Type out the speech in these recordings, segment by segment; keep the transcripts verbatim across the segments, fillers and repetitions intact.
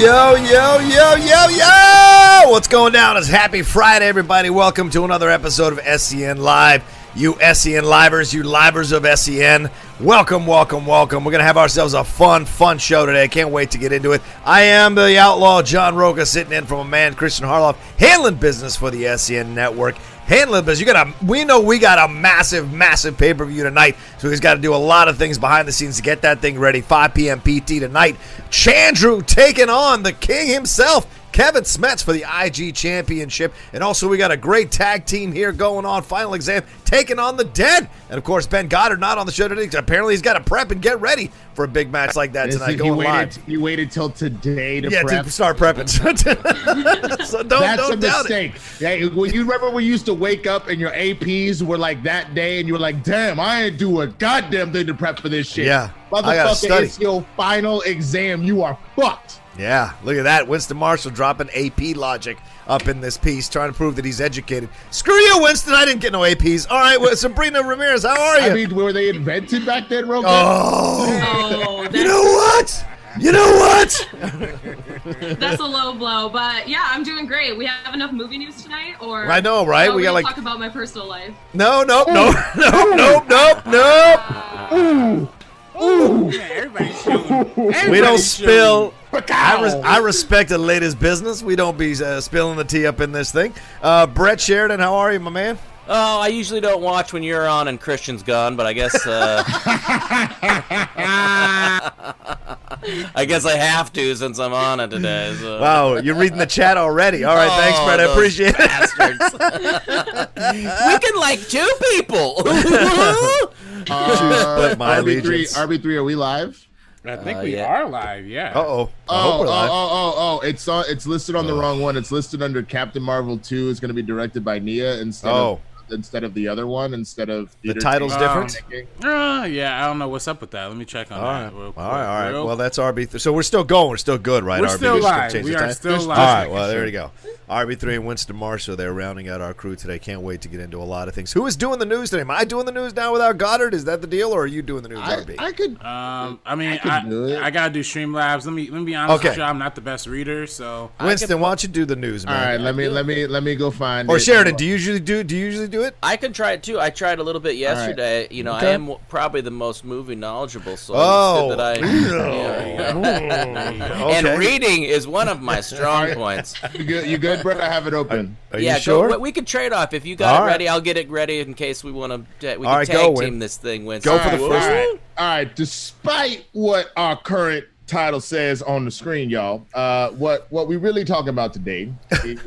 Yo, yo, yo, yo, yo! What's going down? It's Happy Friday, everybody. Welcome to another episode of S E N Live. You S E N livers, you livers of S E N, welcome, welcome, welcome. We're going to have ourselves a fun, fun show today. I can't wait to get into it. I am the outlaw John Rocha, sitting in from a man, Christian Harloff, handling business for the S E N Network. Handling business. You got a, we know we got a massive, massive pay-per-view tonight, so he's got to do a lot of things behind the scenes to get that thing ready. five p.m. P T tonight. Chandru taking on the king himself, Kevin Smets, for the I G Championship. And also we got a great tag team here going on. Final Exam taking on the Dead. And, of course, Ben Goddard not on the show today. Apparently he's got to prep and get ready for a big match like that tonight. He going waited, live. He waited till today to yeah, prep. Yeah, to start prepping. So don't, That's don't a doubt mistake. It. Yeah, when you remember we used to wake up and your A Ps were like that day and you were like, damn, I ain't do a goddamn thing to prep for this shit. Yeah, motherfucker, it's your final exam. You are fucked. Yeah, look at that. Winston Marshall dropping A P logic up in this piece, trying to prove that he's educated. Screw you, Winston. I didn't get no A Ps. All right, well, Sabrina Ramirez, how are you? I mean, were they invented back then, Rogan? Oh, no, you know what? You know what? That's a low blow, but yeah, I'm doing great. We have enough movie news tonight, or I know, right? Oh, we, we got like talk about my personal life. No, no, no, no, no, no, no. Ooh, ooh. Yeah, everybody's everybody's we don't spill. I, res I respect a lady's business. We don't be uh, spilling the tea up in this thing. Uh, Brett Sheridan, how are you, my man? Oh, I usually don't watch when you're on and Christian's gone, but I guess uh, I guess I have to since I'm on it today. So. Wow, you're reading the chat already. All right, oh, thanks, Brett. I appreciate it. We can like two people. uh, my R B three, R B three, are we live? I think uh, we yeah. are live, yeah. Uh oh. Oh, oh, oh, oh, oh. It's uh, it's listed on the oh. wrong one. It's listed under Captain Marvel two. It's going to be directed by Nia instead oh. of instead of the other one. Instead of the title's different. Uh, yeah, I don't know what's up with that. Let me check on all that. Right. Real quick. All right, all right. Well, that's R B three. So we're still going. We're still good, right? We're R B three. Still live. We are still live. All right. Well, there you go. R B three and Winston Marshall. They're rounding out our crew today. Can't wait to get into a lot of things. Who is doing the news today? Am I doing the news now without Goddard? Is that the deal, or are you doing the news? I, R B? I could. Um, I mean. I I, I gotta do Streamlabs. Let me let me be honest okay. with you. I'm not the best reader, so Winston, why don't you do the news, man? All right, let me let me let me go find. Or it. Sheridan, do you usually do do you usually do it? I can try it too. I tried a little bit yesterday. Right. You know, okay. I am probably the most movie knowledgeable. So oh, that I, yeah. oh. okay. And reading is one of my strong points. You good, you good, Brett? I have it open. Are, are yeah, you sure? Go, we could trade off if you got all it ready. Right. I'll get it ready in case we want to. We can right, tag team win. this thing, Winston. Go for the all first. Right. One. All right. Despite what. What our current title says on the screen, y'all. Uh, what what we really talking about today? Is,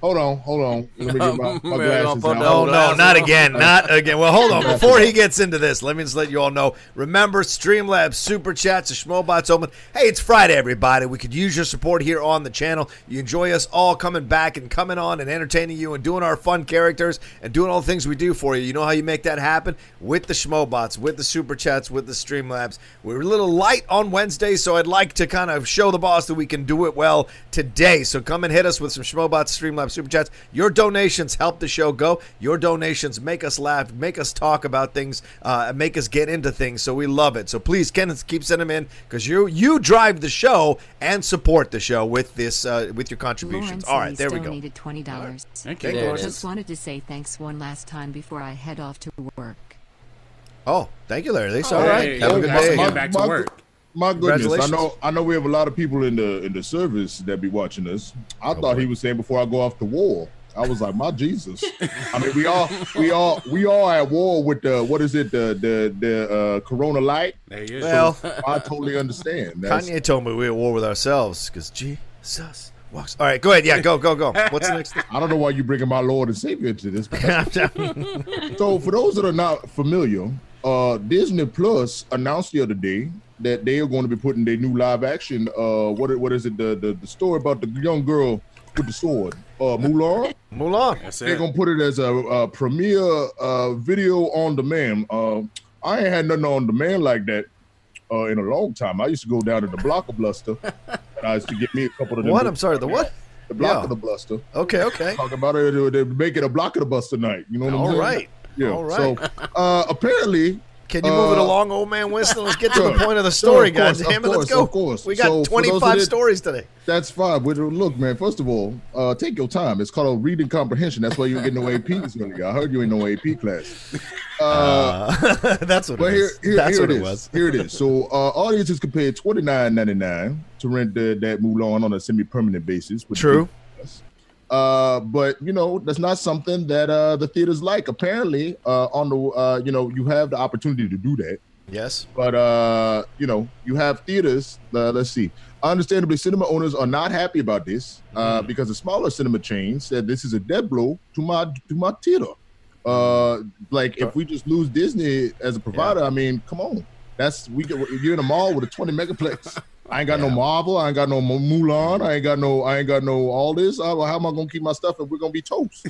hold on, hold on. Let me get my, my glasses out. No, no, not again, not again. Well, hold on. Before he gets into this, let me just let you all know. Remember, Streamlabs, Super Chats, the Schmobots open. Hey, it's Friday, everybody. We could use your support here on the channel. You enjoy us all coming back and coming on and entertaining you and doing our fun characters and doing all the things we do for you. You know how you make that happen? With the Schmobots, with the Super Chats, with the Streamlabs. We were a little light on Wednesday, so I'd like to kind of show the boss that we can do it well today. So come and hit us with some Schmobots, Streamlabs, Super Chats. Your donations help the show go. Your donations make us laugh, make us talk about things, uh, make us get into things. So we love it. So please, Ken, keep sending them in because you you drive the show and support the show with this uh, with your contributions. Lawrence All right, there we go. Needed twenty dollars. Right. Thank you. I just wanted to say thanks one last time before I head off to work. Oh, thank you, Larry. All oh, right. Hey, have hey, a good hey, day. Hey, back to work. My goodness, I know I know we have a lot of people in the in the service that be watching us. I oh, thought boy. he was saying before I go off the wall. I was like, my Jesus. I mean, we all we all we all at war with the what is it the the the uh, Corona light. There you well, so I totally understand. That's, Kanye told me we were at war with ourselves because Jesus. All right, go ahead. Yeah, go, go, go. What's the next thing? I don't know why you're bringing my Lord and Savior to this. So for those that are not familiar, uh, Disney Plus announced the other day that they are going to be putting their new live action. Uh, what what is it? The the, the story about the young girl with the sword. Uh, Mulan. Mulan. That's They're it. gonna put it as a, a premiere uh, video on demand. Uh, I ain't had nothing on demand like that uh, in a long time. I used to go down to the Block of Bluster, and I used to get me a couple of them. What? I'm sorry. The what? The Block yeah. of the Bluster. Okay. Okay. Talk about it. They make it a Block of the Buster night. You know what All I'm saying? All right. Yeah. All right. So uh, apparently. Can you uh, move it along, old man Winston? Let's get to sure. the point of the story, sure, guys. Damn it, let's go. Of course. We got so twenty-five stories today. That's fine. Look, man, first of all, uh, take your time. It's called a reading comprehension. That's why you get no A P this morning. I heard you ain't no A P class. Uh, uh, that's what it is. Here, here, that's here what it, it was. Here it is. So uh, audiences could pay twenty-nine ninety-nine to rent the, that Mulan on a semi-permanent basis. True. Uh, but, you know, that's not something that uh, the theaters like. Apparently, uh, on the uh, you know, you have the opportunity to do that. Yes. But, uh, you know, you have theaters. Uh, let's see. Understandably, cinema owners are not happy about this uh, mm. because the smaller cinema chains said this is a death blow to my to my theater. Uh, like, if we just lose Disney as a provider, yeah. I mean, come on. That's we. Get, you're in a mall with a twenty megaplex. I ain't got yeah. no Marvel. I ain't got no Mulan. I ain't got no. I ain't got no all this. I, how am I gonna keep my stuff if we're gonna be toast?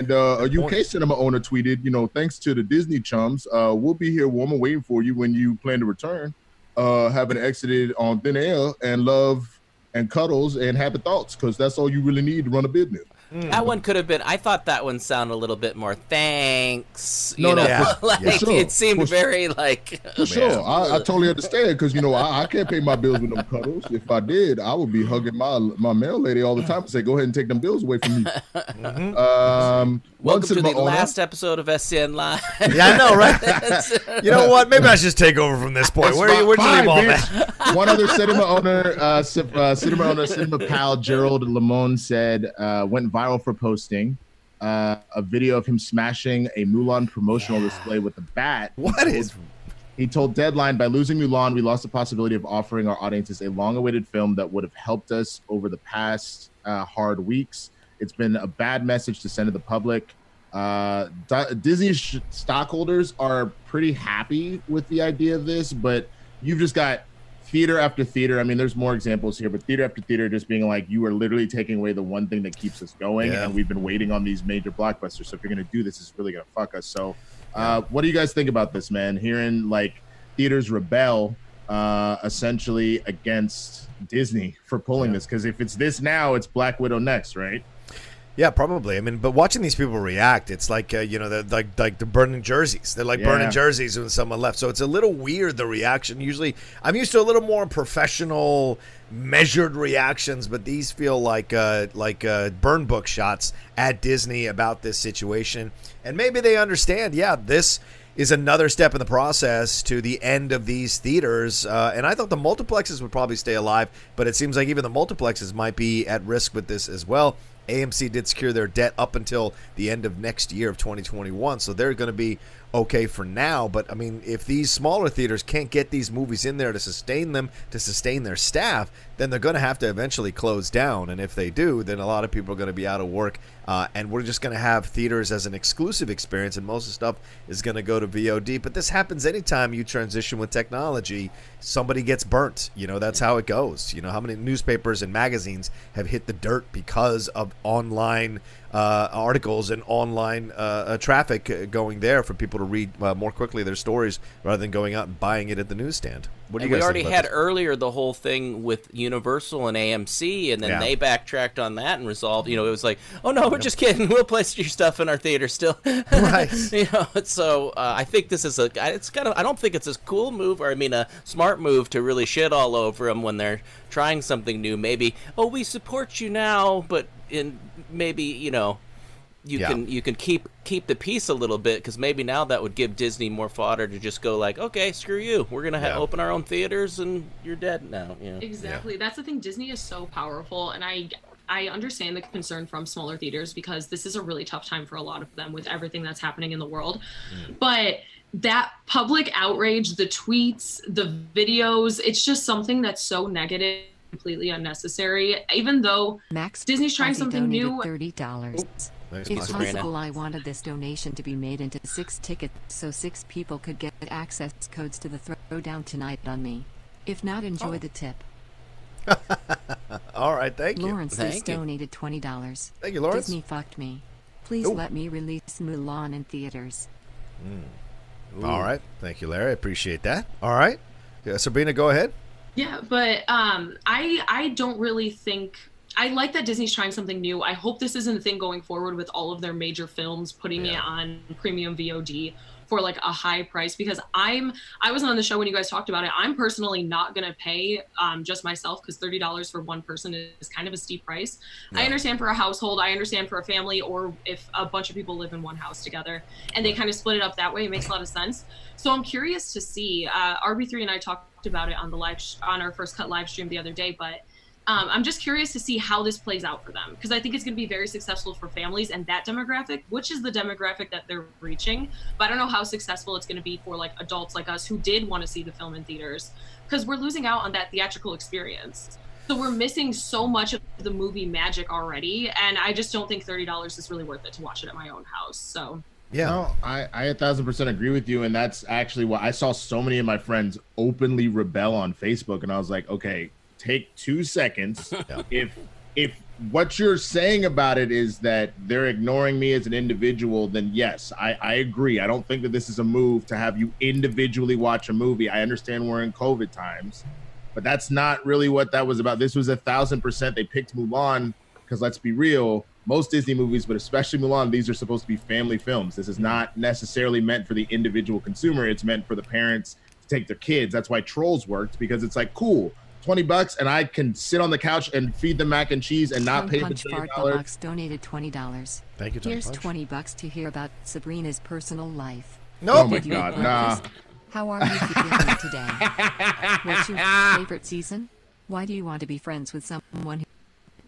And uh, a U K point. cinema owner tweeted, "You know, thanks to the Disney chums, uh, we'll be here warm and waiting for you when you plan to return. Uh, having exited on thin air and love and cuddles and happy thoughts, because that's all you really need to run a business." Mm. That one could have been. I thought that one sounded a little bit more thanks. You no, know? no, yeah. like yeah, sure. it seemed for very sure. like. For sure, I, I totally understand because you know I, I can't pay my bills with them cuddles. If I did, I would be hugging my my mail lady all the time and say, "Go ahead and take them bills away from me." Mm-hmm. um, Welcome to the last owner. episode of S C N Live. Yeah, I know, right? You know what? Maybe I should just take over from this point. That's Where are you? Where'd you leave all that? One other cinema owner, uh, uh, cinema owner, cinema pal Gerald Lamone said uh, went viral. viral for posting uh, a video of him smashing a Mulan promotional yeah. display with a bat. What is? He told Deadline, by losing Mulan, we lost the possibility of offering our audiences a long-awaited film that would have helped us over the past uh, hard weeks. It's been a bad message to send to the public. Uh, Disney sh stockholders are pretty happy with the idea of this, but you've just got theater after theater. I mean, there's more examples here, but theater after theater just being like, you are literally taking away the one thing that keeps us going, yeah. and we've been waiting on these major blockbusters. So if you're going to do this, it's really going to fuck us. So uh, what do you guys think about this, man? Hearing, like, theaters rebel uh, essentially against Disney for pulling yeah. this, because if it's this now, it's Black Widow next, right? Yeah, probably. I mean, but watching these people react, it's like, uh, you know, they're like, like they're burning jerseys. They're like yeah. burning jerseys when someone left. So it's a little weird, the reaction. Usually, I'm used to a little more professional, measured reactions, but these feel like uh, like uh, burn book shots at Disney about this situation. And maybe they understand, yeah, this is another step in the process to the end of these theaters. Uh, and I thought the multiplexes would probably stay alive, but it seems like even the multiplexes might be at risk with this as well. A M C did secure their debt up until the end of next year of twenty twenty-one, so they're going to be okay for now. But, I mean, if these smaller theaters can't get these movies in there to sustain them, to sustain their staff, then they're going to have to eventually close down. And if they do, then a lot of people are going to be out of work, uh, and we're just going to have theaters as an exclusive experience, and most of the stuff is going to go to V O D. But this happens anytime you transition with technology. Somebody gets burnt. You know, that's how it goes. You know, how many newspapers and magazines have hit the dirt because of online uh, articles and online uh, uh, traffic going there for people to read uh, more quickly their stories rather than going out and buying it at the newsstand. What do you guys think about this? We already had earlier the whole thing with Universal and A M C, and then yeah. they backtracked on that and resolved. You know, it was like, oh no, we're just kidding. We'll place your stuff in our theater still. Right. You know, so uh, I think this is a. It's kind of. I don't think it's a cool move, or I mean, a smart move to really shit all over them when they're trying something new. Maybe, oh, we support you now, but in maybe you know. You yeah. can you can keep keep the peace a little bit, because maybe now that would give Disney more fodder to just go like, okay, screw you, we're gonna yeah. open our own theaters and you're dead now. You know? Exactly, yeah. That's the thing. Disney is so powerful, and I I understand the concern from smaller theaters because this is a really tough time for a lot of them with everything that's happening in the world, mm. but that public outrage, the tweets, the videos, it's just something that's so negative. Completely unnecessary. Even though Max Disney's trying something new. Thirty dollars. It's possible I wanted this donation to be made into six tickets so six people could get access codes to the throwdown tonight on me. If not, enjoy oh. the tip. All right, thank you. Lawrence has donated twenty dollars. Thank you, Lawrence. Disney fucked me. Please Ooh. let me release Mulan in theaters. Mm. All right, thank you, Larry. I appreciate that. All right, yeah, Sabrina, go ahead. Yeah, but um, I I don't really think I like that Disney's trying something new. I hope this isn't a thing going forward with all of their major films, putting yeah. it on premium V O D for like a high price, because I'm, I wasn't on the show when you guys talked about it. I'm personally not going to pay um, just myself, because thirty dollars for one person is kind of a steep price. Yeah. I understand for a household, I understand for a family, or if a bunch of people live in one house together and they kind of split it up that way, it makes a lot of sense. So I'm curious to see, uh, R B three and I talked about it on the live, on our First Cut live stream the other day, but Um, I'm just curious to see how this plays out for them, because I think it's going to be very successful for families and that demographic, which is the demographic that they're reaching. But I don't know how successful it's going to be for like adults like us who did want to see the film in theaters, because we're losing out on that theatrical experience. So we're missing so much of the movie magic already. And I just don't think thirty dollars is really worth it to watch it at my own house. So. Yeah, no, I, I a thousand percent agree with you. And that's actually what I saw so many of my friends openly rebel on Facebook. And I was like, okay, take two seconds. Yeah. If if what you're saying about it is that they're ignoring me as an individual, then yes, I, I agree. I don't think that this is a move to have you individually watch a movie. I understand we're in COVID times, but that's not really what that was about. This was a thousand percent. They picked Mulan because, let's be real, most Disney movies, but especially Mulan, these are supposed to be family films. This is not necessarily meant for the individual consumer. It's meant for the parents to take their kids. That's why Trolls worked, because it's like, cool, twenty bucks, and I can sit on the couch and feed them mac and cheese and not Tom pay Punch the thirty dollars. Donated twenty dollars. Thank you, Tom Here's Punch. twenty bucks to hear about Sabrina's personal life. No, nope. Oh my God, nah. How are you feeling today? What's your favorite season? Why do you want to be friends with someone who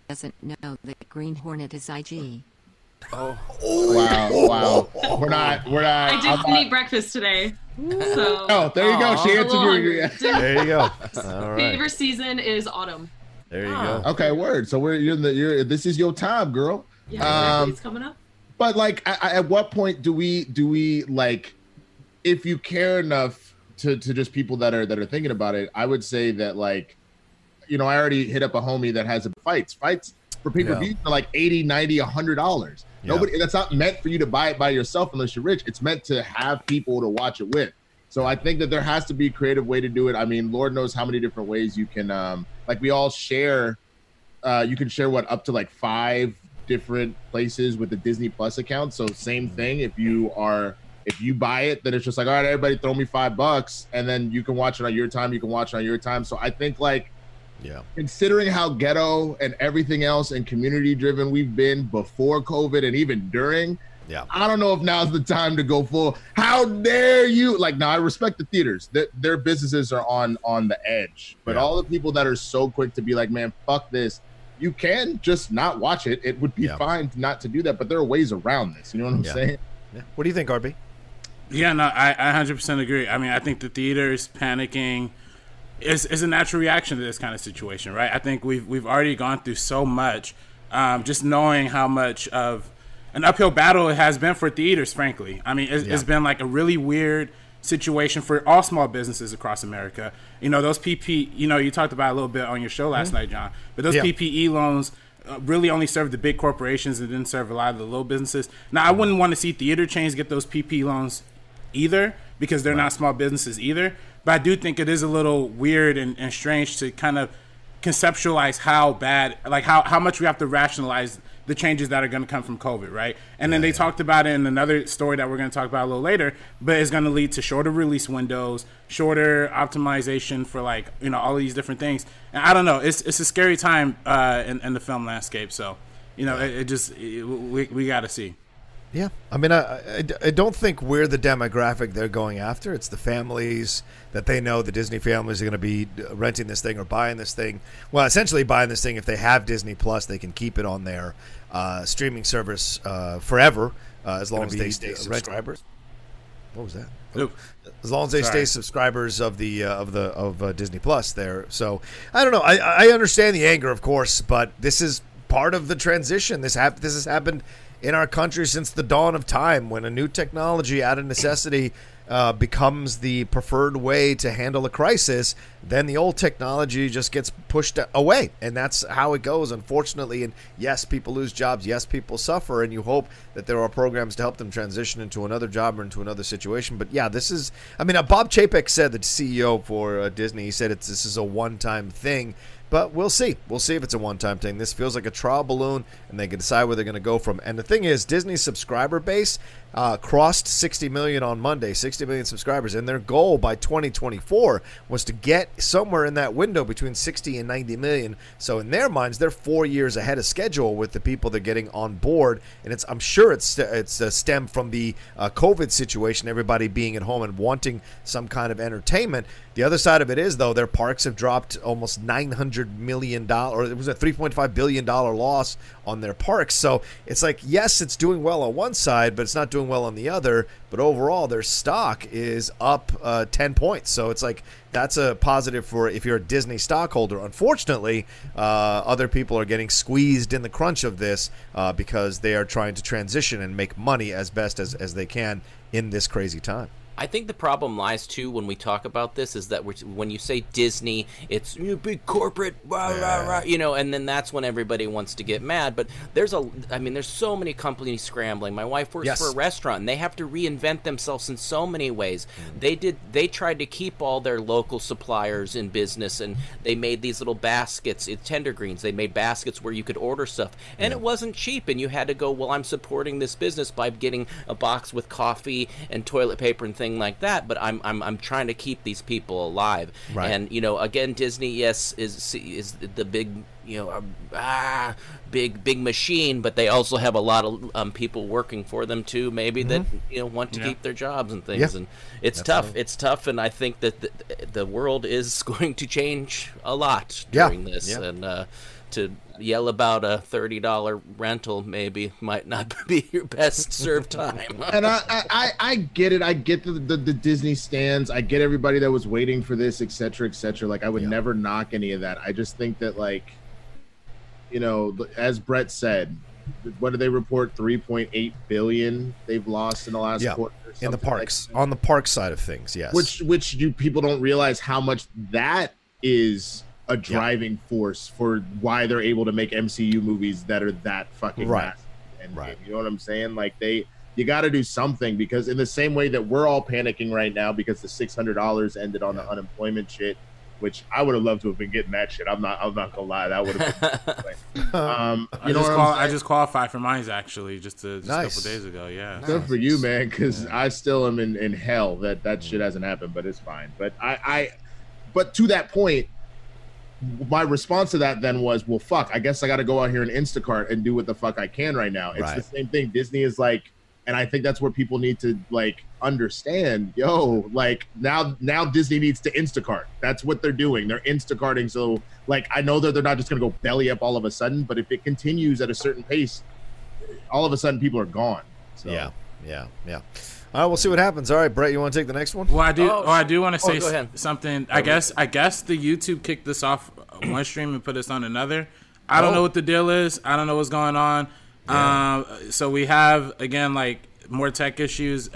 doesn't know that Green Hornet is I G? Oh, oh wow, wow. Oh. We're not, we're not. I didn't not... eat breakfast today. So. Oh, there you go. Aww. She answered your agreement. There you go. All right. Favorite season is autumn. There you oh. go. Okay, word. So we're you're, the, you're this is your time, girl. Yeah, exactly. Um, it's coming up. But like, I, I, at what point do we do we like, if you care enough to to just people that are that are thinking about it, I would say that like, you know, I already hit up a homie that has a fights fights for pay-per-view yeah. for like eighty, ninety, a hundred dollars. Yeah. Nobody, that's not meant for you to buy it by yourself unless you're rich. It's meant to have people to watch it with. So I think that there has to be a creative way to do it. I mean, Lord knows how many different ways you can, um, like we all share, uh, you can share what, up to like five different places with the Disney Plus account. So same thing, if you are, if you buy it, then it's just like, all right, everybody throw me five bucks and then you can watch it on your time. You can watch it on your time. So I think like, yeah, considering how ghetto and everything else and community driven we've been before COVID and even during, yeah, I don't know if now's the time to go full. How dare you? Like, now I respect the theaters; their, their businesses are on on the edge. But yeah. all the people that are so quick to be like, "Man, fuck this," you can just not watch it. It would be yeah. fine not to do that. But there are ways around this. You know what I'm yeah. saying? Yeah. What do you think, R B? Yeah, no, I, I one hundred percent agree. I mean, I think the theaters panicking. It's, it's a natural reaction to this kind of situation, right? I think we've we've already gone through so much. Um, just knowing how much of an uphill battle it has been for theaters, frankly. I mean, it's, yeah. it's been like a really weird situation for all small businesses across America. You know, those P P E, you know, you talked about a little bit on your show last mm-hmm. night, John, but those yeah. P P E loans really only served the big corporations and didn't serve a lot of the little businesses. Now, I wouldn't want to see theater chains get those P P E loans either, because they're right. not small businesses either. But I do think it is a little weird and, and strange to kind of conceptualize how bad, like how, how much we have to rationalize the changes that are going to come from COVID, right? And yeah, then they yeah. talked about it in another story that we're going to talk about a little later, but it's going to lead to shorter release windows, shorter optimization for like, you know, all these different things. And I don't know, it's it's a scary time uh, in, in the film landscape. So, you know, yeah. it, it just, it, we, we got to see. Yeah, I mean, I, I, I don't think we're the demographic they're going after. It's the families that they know, the Disney families, are going to be renting this thing or buying this thing. Well, essentially buying this thing. If they have Disney Plus, they can keep it on their uh, streaming service uh, forever uh, as long as they stay subscribers. What was that? Nope. As long as they Sorry. stay subscribers of the uh, of the of uh, Disney Plus, there. So I don't know. I I understand the anger, of course, but this is part of the transition. This hap- This has happened in our country since the dawn of time, when a new technology out of necessity uh, becomes the preferred way to handle a crisis, then the old technology just gets pushed away. And that's how it goes, unfortunately. And yes, people lose jobs. Yes, people suffer. And you hope that there are programs to help them transition into another job or into another situation. But yeah, this is, I mean, uh, Bob Chapek said, the C E O for uh, Disney, he said it's, this is a one-time thing. But we'll see. We'll see if it's a one-time thing. This feels like a trial balloon, and they can decide where they're going to go from. And the thing is, Disney's subscriber base uh, crossed sixty million on Monday, sixty million subscribers. And their goal by twenty twenty-four was to get somewhere in that window between sixty and ninety million. So in their minds, they're four years ahead of schedule with the people they're getting on board. And it's I'm sure it's it's a stem from the uh, COVID situation, everybody being at home and wanting some kind of entertainment. The other side of it is, though, their parks have dropped almost nine hundred million dollars, or it was a three point five billion dollars loss on their parks. So it's like, yes, it's doing well on one side, but it's not doing well on the other. But overall, their stock is up uh, ten points. So it's like, that's a positive for if you're a Disney stockholder. Unfortunately, uh, other people are getting squeezed in the crunch of this uh, because they are trying to transition and make money as best as, as they can in this crazy time. I think the problem lies, too, when we talk about this is that we're, when you say Disney, it's you big corporate, rah, rah, rah, you know, and then that's when everybody wants to get mad. But there's a, I mean, there's so many companies scrambling. My wife works yes. for a restaurant, and they have to reinvent themselves in so many ways. They did, they tried to keep all their local suppliers in business, and they made these little baskets, it's Tender Greens. They made baskets where you could order stuff, and yeah. it wasn't cheap, and you had to go, well, I'm supporting this business by getting a box with coffee and toilet paper and things. Thing like that, but I'm I'm I'm trying to keep these people alive, right. And you know, again, Disney, yes, is is the big you know ah big big machine, but they also have a lot of um, people working for them too, maybe mm-hmm. that you know want to yeah. keep their jobs and things, yeah. and it's Definitely. tough, it's tough, and I think that the, the world is going to change a lot during yeah. this, yeah. and uh, to yell about a thirty dollar rental maybe might not be your best serve time. And I, I, I get it. I get the, the, the Disney stands. I get everybody that was waiting for this, et cetera, et cetera. Like, I would yeah. never knock any of that. I just think that, like, you know, as Brett said, what did they report? three point eight billion dollars they've lost in the last yeah. quarter. In the parks, like on the park side of things, yes. Which, which you people don't realize how much that is a driving yep. force for why they're able to make M C U movies that are that fucking right. And right. you know what I'm saying? Like, they, you got to do something, because in the same way that we're all panicking right now because the six hundred dollars ended on yeah. the unemployment shit, which I would have loved to have been getting that shit. I'm not, I'm not gonna lie. That would have been, um, you I know, just qual- I just qualified for mine actually just, to, just nice. a couple days ago. Yeah. Nice. Good for you, man. Cause yeah. I still am in, in hell that that shit hasn't happened, but it's fine. But I, I, but to that point, my response to that then was, well, fuck, I guess I got to go out here and Instacart and do what the fuck I can right now. It's right. the same thing. Disney is like, and I think that's where people need to, like, understand, yo, like, now now Disney needs to Instacart. That's what they're doing. They're Instacarting. So, like, I know that they're not just going to go belly up all of a sudden, but if it continues at a certain pace, all of a sudden people are gone. So. Yeah, yeah, yeah. All right, we'll see what happens. All right, Brett, you want to take the next one? Well, I do. Oh, oh I do want to say oh, something. I guess. I guess the YouTube kicked this off one stream and put us on another. I oh. don't know what the deal is. I don't know what's going on. Yeah. Um, so we have again like more tech issues.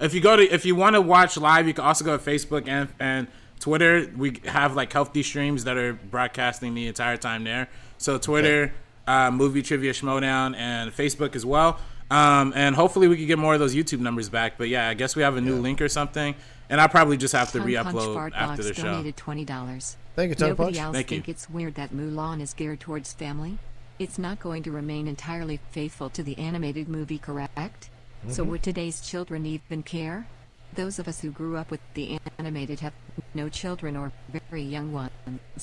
If you go to, if you want to watch live, you can also go to Facebook and and Twitter. We have like healthy streams that are broadcasting the entire time there. So Twitter, okay. uh, Movie Trivia Schmodown, and Facebook as well. Um, and hopefully we can get more of those YouTube numbers back. But yeah, I guess we have a new yeah. link or something. And I probably just have to Tom re-upload after the show. twenty dollars. Thank you, Tom Nobody Punch. Else Thank think you. It's weird that Mulan is geared towards family. It's not going to remain entirely faithful to the animated movie, correct? Mm-hmm. So would today's children even care? Those of us who grew up with the animated have no children or very young ones.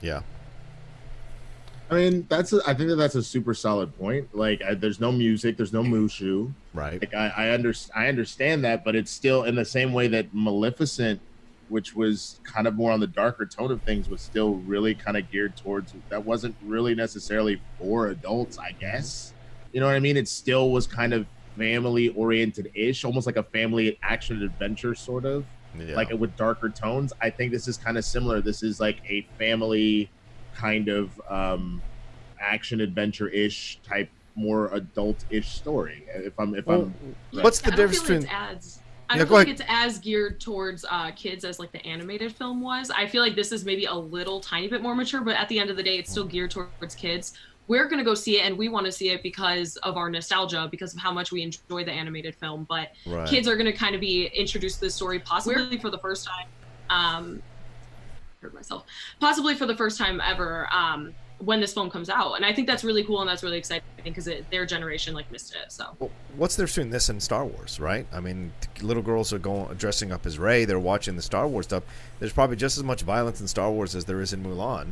Yeah. I mean, that's a, I think that that's a super solid point. Like, I, there's no music, there's no Mushu, right? Like, I I, under, I understand that, but it's still in the same way that Maleficent, which was kind of more on the darker tone of things, was still really kind of geared towards that wasn't really necessarily for adults, I guess. You know what I mean? It still was kind of family oriented ish, almost like a family action adventure sort of, yeah. like with darker tones. I think this is kind of similar. This is like a family kind of um, action adventure-ish type, more adult-ish story. If I'm, if well, I'm, right. what's the difference between? I don't feel like it's as, I yeah, don't feel like it's as geared towards uh, kids as like the animated film was. I feel like this is maybe a little tiny bit more mature, but at the end of the day, it's still geared towards kids. We're gonna go see it, and we want to see it because of our nostalgia, because of how much we enjoy the animated film. But right. kids are gonna kind of be introduced to this story possibly We're- for the first time. Um, heard myself, possibly for the first time ever, um, when this film comes out. And I think that's really cool, and that's really exciting because their generation like missed it. So well, what's there between this and Star Wars, right? I mean, little girls are going dressing up as Rey. They're watching the Star Wars stuff. There's probably just as much violence in Star Wars as there is in Mulan.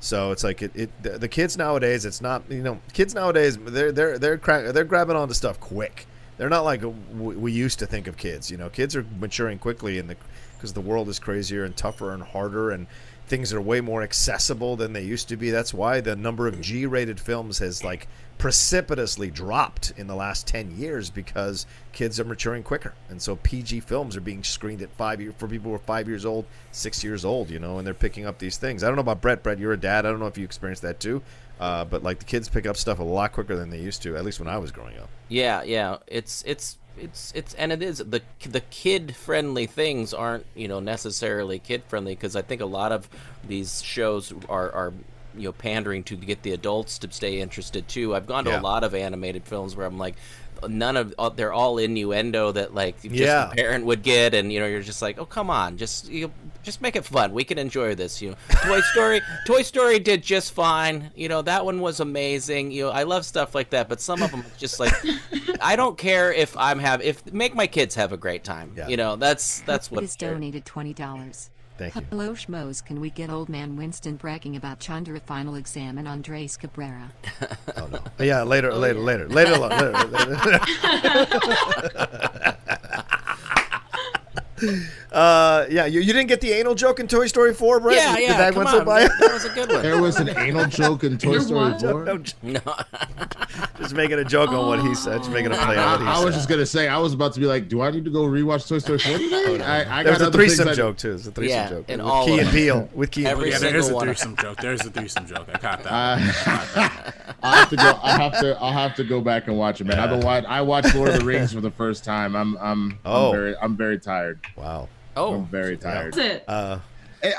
So it's like it, it the, the kids nowadays. It's not, you know, kids nowadays. They're they're they're cra- they're grabbing onto stuff quick. They're not like w- we used to think of kids. You know, kids are maturing quickly, and the because the world is crazier and tougher and harder, and things are way more accessible than they used to be. That's why the number of G-rated films has like precipitously dropped in the last ten years, because kids are maturing quicker. And so P G films are being screened at five year for people who are five years old, six years old, you know, and they're picking up these things. I don't know about Brett. Brett, you're a dad. I don't know if you experienced that too. Uh, but like the kids pick up stuff a lot quicker than they used to, at least when I was growing up. Yeah. Yeah. It's, it's, It's it's and it is the the kid friendly things aren't, you know, necessarily kid friendly, because I think a lot of these shows are, are you know pandering to get the adults to stay interested too. I've gone to yeah. a lot of animated films where I'm like, none of they're all innuendo that like just yeah. the parent would get, and you know you're just like, oh come on, just you know, just make it fun. We can enjoy this. You know, Toy Story, Toy Story did just fine. You know that one was amazing. You know I love stuff like that, but some of them just like I don't care if I'm have if make my kids have a great time. Yeah. You know that's that's what. Is donated twenty dollars. Thank you. Hello schmoes, can we get old man Winston bragging about Chandra final exam and Andres Cabrera? Oh no! Yeah, later, oh, later, yeah. later, later, later, later. uh, yeah, you, you didn't get the anal joke in Toy Story four, Brett? Yeah, yeah. Did that, come went so on. By? That was a good one. There was an anal joke in Toy Story four. No, no. Just making a joke oh. on what he said. Just making a play on what he I said. I was just gonna say, I was about to be like, do I need to go rewatch Toy Story four today? Oh, no. I, I got a threesome joke too. It's a threesome yeah, joke. And with all Key and Peele. With Key and Peele. Yeah, there's a threesome joke. There's a threesome joke. I caught that. Uh, I have to go. I have to. I'll have to go back and watch it, man. Yeah. I've been watch, I watched Lord of the Rings for the first time. I'm. I'm. Oh. I'm very, I'm very tired. Wow. Oh. I'm very tired. That's it. Uh,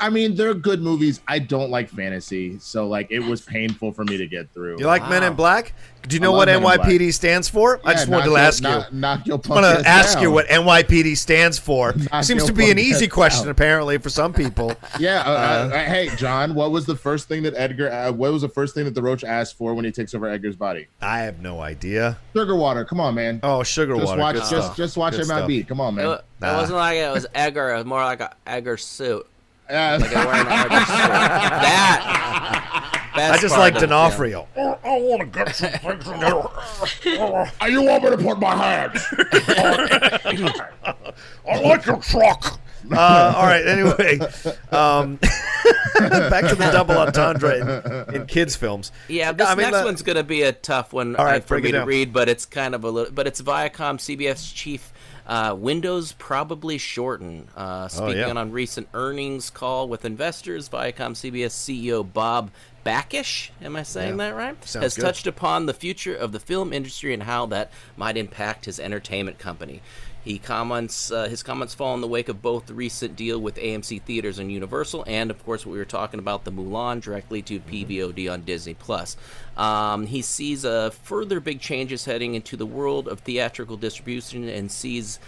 I mean, they're good movies. I don't like fantasy, so like it was painful for me to get through. You like wow. Men in Black? Do you know what N Y P D stands for? Yeah, I just wanted to your, ask you. Knock, knock your punk I want to ask down. You what N Y P D stands for. Knock Seems to be an easy question down. Apparently for some people. yeah. Uh, uh, uh, hey, John, what was the first thing that Edgar? Uh, what was the first thing that the Roach asked for when he takes over Edgar's body? I have no idea. Sugar water. Come on, man. Oh, sugar just water. Watch, just, just, just watch Good M L B. Stuff. Come on, man. It, it nah. wasn't like it was Edgar. It was more like an Edgar suit. Yeah. Like that, I just like D'Onofrio. It, yeah. I, I want to get some things in there. Uh, you want me to put my hands? Uh, I like your truck. Uh, all right, anyway. Um, back to the double entendre in, in kids' films. Yeah, this I mean, next that, one's going to be a tough one all right, for me to read, but it's kind of a little. But it's Viacom C B S chief. Uh, windows probably shorten. Uh, speaking oh, yeah. on, on recent earnings call with investors, Viacom C B S C E O Bob Bakish, am I saying yeah. that right? Sounds has good. Touched upon the future of the film industry and how that might impact his entertainment company. He comments, uh, his comments fall in the wake of both the recent deal with A M C Theaters and Universal, and of course what we were talking about, the Mulan directly to P V O D on Disney+. Um, he sees uh, further big changes heading into the world of theatrical distribution and sees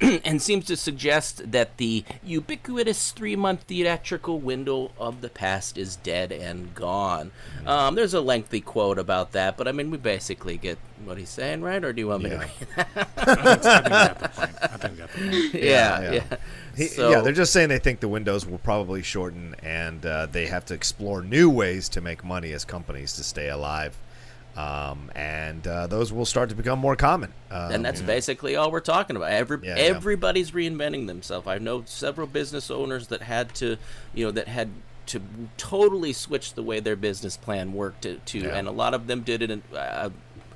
and seems to suggest that the ubiquitous three-month theatrical window of the past is dead and gone. Um, there's a lengthy quote about that, but I mean, we basically get what he's saying, right? Or do you want me yeah. to read that? I think that's the point. Yeah, yeah. yeah. He, so, yeah, they're just saying they think the windows will probably shorten, and uh, they have to explore new ways to make money as companies to stay alive. Um, and uh, those will start to become more common. Um, and that's yeah. basically all we're talking about. Every, yeah, everybody's yeah. reinventing themselves. I know several business owners that had to, you know, that had to totally switch the way their business plan worked to, to yeah. and a lot of them did it. In, uh,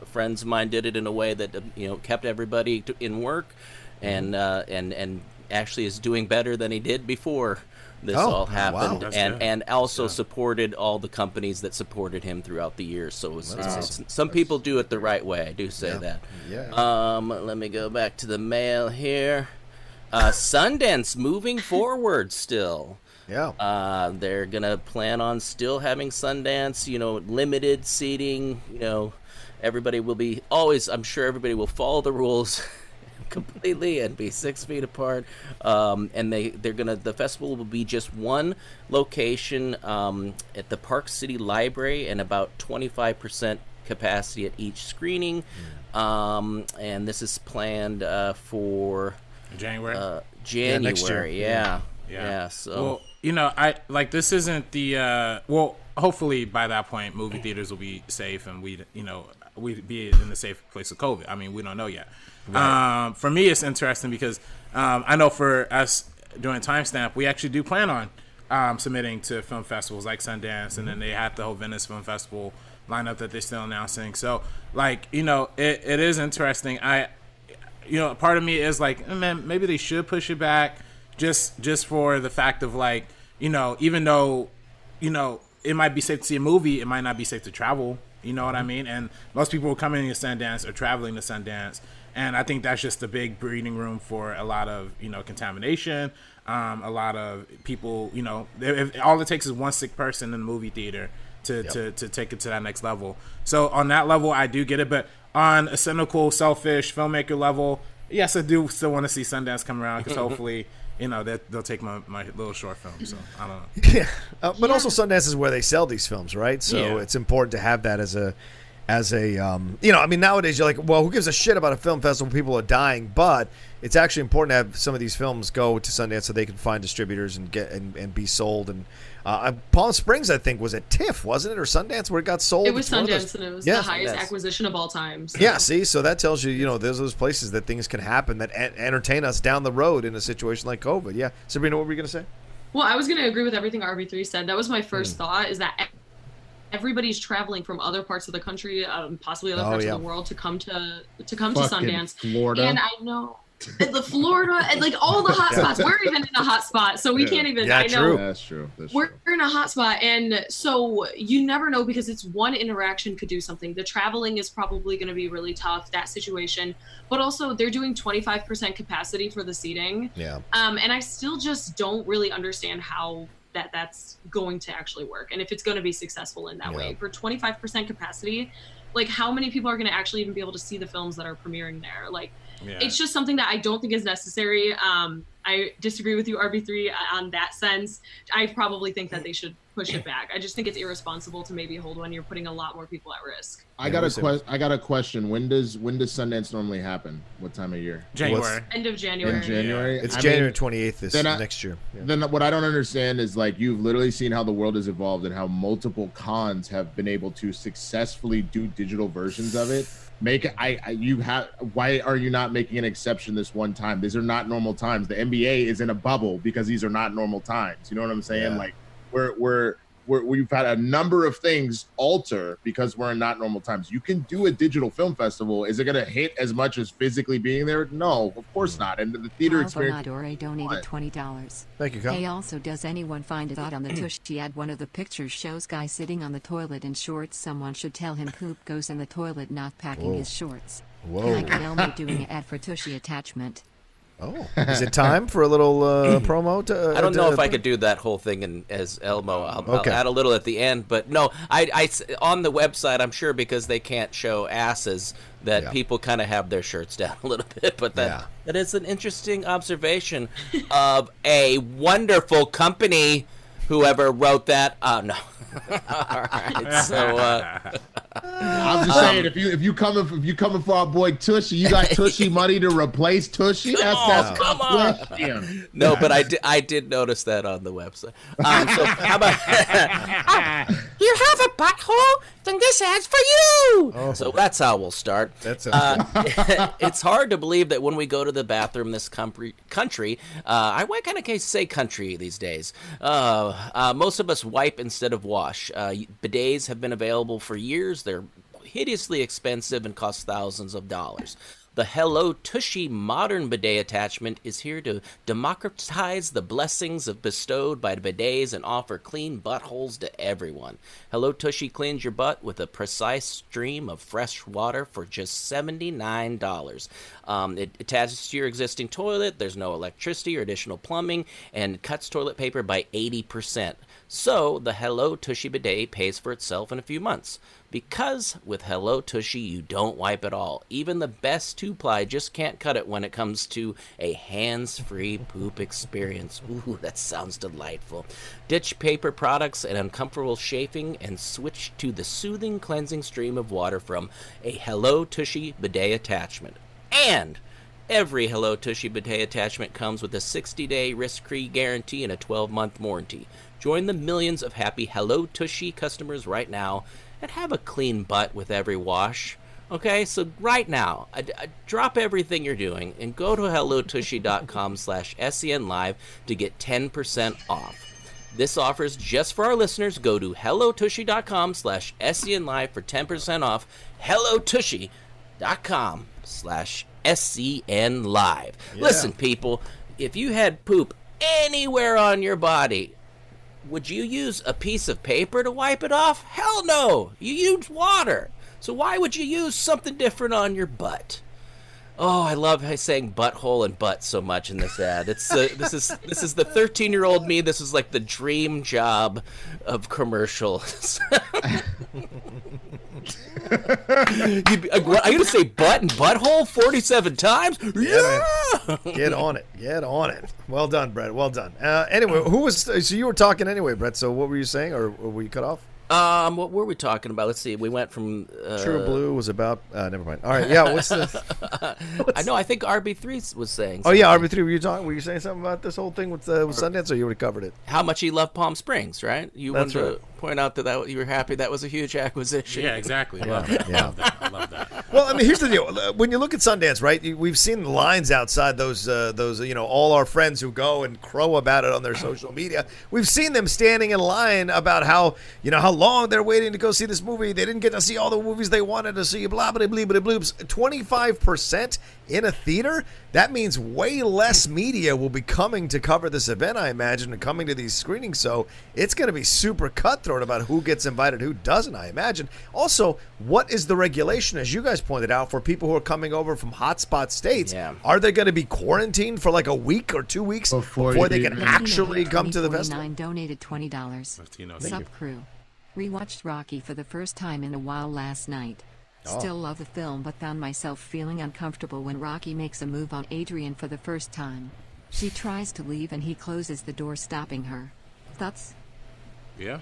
friends of mine did it in a way that, you know, kept everybody in work and, uh, and, and actually is doing better than he did before. This oh, all happened, wow. and, and also yeah. supported all the companies that supported him throughout the years. So it's, wow. it's, it's, some people do it the right way. I do say yeah. that. Yeah. Um, let me go back to the mail here. Uh, Sundance moving forward still. Yeah. Uh, they're going to plan on still having Sundance, you know, limited seating. You know, everybody will be always, I'm sure everybody will follow the rules. completely and be six feet apart. Um, and they they're gonna the festival will be just one location um, at the Park City Library, and about twenty-five percent capacity at each screening. Mm. Um, and this is planned uh, for January. Uh, January, yeah, next year. Yeah. Yeah. yeah. So. Well, you know, I like this isn't the uh, well. Hopefully, by that point, movie theaters will be safe, and we, you know, we'd be in the safe place of COVID. I mean, we don't know yet. Right. Um, for me, it's interesting because um, I know for us doing Timestamp, we actually do plan on um, submitting to film festivals like Sundance, mm-hmm. and then they have the whole Venice Film Festival lineup that they're still announcing. So, like, you know, it, it is interesting. I, you know, part of me is like, eh, man, maybe they should push it back. Just just for the fact of, like, you know, even though, you know, it might be safe to see a movie, it might not be safe to travel. You know what I mean? And most people who come in to Sundance are traveling to Sundance. And I think that's just a big breeding room for a lot of, you know, contamination. Um, a lot of people, you know, if, all it takes is one sick person in the movie theater to, yep. to, to take it to that next level. So on that level, I do get it. But on a cynical, selfish filmmaker level, yes, I do still want to see Sundance come around because hopefully... You know, that they'll take my, my little short film, so I don't know. Yeah, uh, but yeah. also Sundance is where they sell these films, right? So yeah. it's important to have that as a, as a, um, you know, I mean, nowadays you're like, well, who gives a shit about a film festival? People are dying, but it's actually important to have some of these films go to Sundance so they can find distributors and get and, and be sold. And uh, Palm Springs, I think, was at TIFF, wasn't it, or Sundance, where it got sold? It was it's Sundance, those... and it was yeah, the highest yes. acquisition of all time. So. Yeah, see, so that tells you, you know, there's those places that things can happen that a- entertain us down the road in a situation like COVID. Yeah, Sabrina, what were you gonna say? Well, I was gonna agree with everything R B three said. That was my first mm. thought. Is that. Everybody's traveling from other parts of the country, um, possibly other oh, parts yeah. of the world, to come to to come Fucking to Sundance. Florida. And I know the Florida, and like all the hot spots. We're even in a hot spot, so we yeah. can't even. Yeah, I know. True. That's true. That's We're true. in a hot spot, and so you never know because it's one interaction could do something. The traveling is probably going to be really tough, that situation, but also they're doing twenty-five percent capacity for the seating. Yeah. Um, and I still just don't really understand how. that that's going to actually work and if it's going to be successful in that yeah. way for twenty-five percent capacity. Like, how many people are going to actually even be able to see the films that are premiering there? Like yeah. it's just something that I don't think is necessary. um I disagree with you, R B three, on that sense. I probably think that they should push it back. I just think it's irresponsible to maybe hold one. You're putting a lot more people at risk. I got a question. I got a question. When does when does Sundance normally happen? What time of year? January. What's, end of January. In January. Yeah. It's I January mean, twenty-eighth this I, next year. Yeah. Then what I don't understand is, like, you've literally seen how the world has evolved and how multiple cons have been able to successfully do digital versions of it. Make I, I you have why are you not making an exception this one time? These are not normal times. The N B A is in a bubble because these are not normal times. You know what I'm saying? Yeah. Like we're we're we're we've had a number of things alter because we're in not normal times. You can do a digital film festival. Is it gonna hit as much as physically being there? No, of course not. And the theater Carl experience. Bonadore donated twenty dollars. Thank you, Carl. Hey, also, does anyone find it odd on the tush? She had one of the pictures shows guy sitting on the toilet in shorts. Someone should tell him poop goes in the toilet, not packing Whoa. his shorts. Whoa! Like Elmo doing an ad for Tushy attachment. Oh, is it time for a little uh, promo? To, uh, I don't know to, if I could do that whole thing in, as Elmo. I'll, okay. I'll add a little at the end, but no, I, I on the website, I'm sure because they can't show asses that yeah. people kind of have their shirts down a little bit. But that yeah. that is an interesting observation of a wonderful company. Whoever wrote that, oh no! All right, so uh, I'm just saying, um, if you if you coming if you coming for our boy Tushy, you got Tushy money to replace Tushy. That's oh, that's come on. Yeah. No, but I did I did notice that on the website. Um, so how about oh, you have a butthole? Then this ad's for you. Oh. So that's how we'll start. That's uh, it's hard to believe that when we go to the bathroom, this com- country, uh, I why kind of say country these days. Uh, Uh, most of us wipe instead of wash. Uh, bidets have been available for years. They're hideously expensive and cost thousands of dollars. The Hello Tushy modern bidet attachment is here to democratize the blessings of bestowed by bidets and offer clean buttholes to everyone. Hello Tushy cleans your butt with a precise stream of fresh water for just seventy-nine dollars. Um, it attaches to your existing toilet, there's no electricity or additional plumbing, and cuts toilet paper by eighty percent. So the Hello Tushy bidet pays for itself in a few months. because with Hello Tushy, you don't wipe at all. Even the best two-ply just can't cut it when it comes to a hands-free poop experience. Ooh, that sounds delightful. Ditch paper products and uncomfortable chafing and switch to the soothing, cleansing stream of water from a Hello Tushy bidet attachment. And every Hello Tushy bidet attachment comes with a sixty-day risk-free guarantee and a twelve-month warranty. Join the millions of happy Hello Tushy customers right now and have a clean butt with every wash. Okay, so right now, I, I drop everything you're doing and go to hello tushy dot com slash S E N live to get ten percent off. This offer is just for our listeners. Go to hello tushy dot com slash S E N live for ten percent off. hello tushy dot com slash S E N live. Yeah. Listen, people, if you had poop anywhere on your body, would you use a piece of paper to wipe it off? Hell no! You use water. So why would you use something different on your butt? Oh, I love saying butthole and butt so much in this ad. It's uh, this is this is the thirteen-year-old me. This is like the dream job of commercials. Be, I'm gonna say butt and butthole forty-seven times. Yeah, yeah. Get on it, get on it. Well done, Brett. Well done. Uh, anyway, who was? So you were talking anyway, Brett. So what were you saying, or, or were you cut off? Um, what were we talking about? Let's see. We went from uh, True Blue was about. Uh, never mind. All right. Yeah. What's the? What's I know. I think R B three was saying. Something. Oh yeah, R B three. Were you talking? Were you saying something about this whole thing with, uh, with Sundance? Or you already covered it? How much he loved Palm Springs, right? You That's wanted right. to point out that, that you were happy that was a huge acquisition. Yeah, exactly. I love, yeah. That. Yeah. I love that. I love that. Well, I mean, here's the deal. When you look at Sundance, right? We've seen lines outside those uh, those you know all our friends who go and crow about it on their social media. We've seen them standing in line about how you know how long they're waiting to go see this movie. They didn't get to see all the movies they wanted to see. Blah blah blah blah bloops. twenty-five percent in a theater. That means way less media will be coming to cover this event, I imagine, and coming to these screenings. So it's going to be super cutthroat about who gets invited, who doesn't, I imagine. Also, what is the regulation, as you guys pointed out, for people who are coming over from hotspot states? Yeah. Are they going to be quarantined for like a week or two weeks before, before they can actually come to the festival? Donated twenty dollars. Sup crew. Rewatched Rocky for the first time in a while last night. Oh. Still love the film, but found myself feeling uncomfortable when Rocky makes a move on Adrian for the first time. She tries to leave and he closes the door, stopping her. Thoughts? Yeah.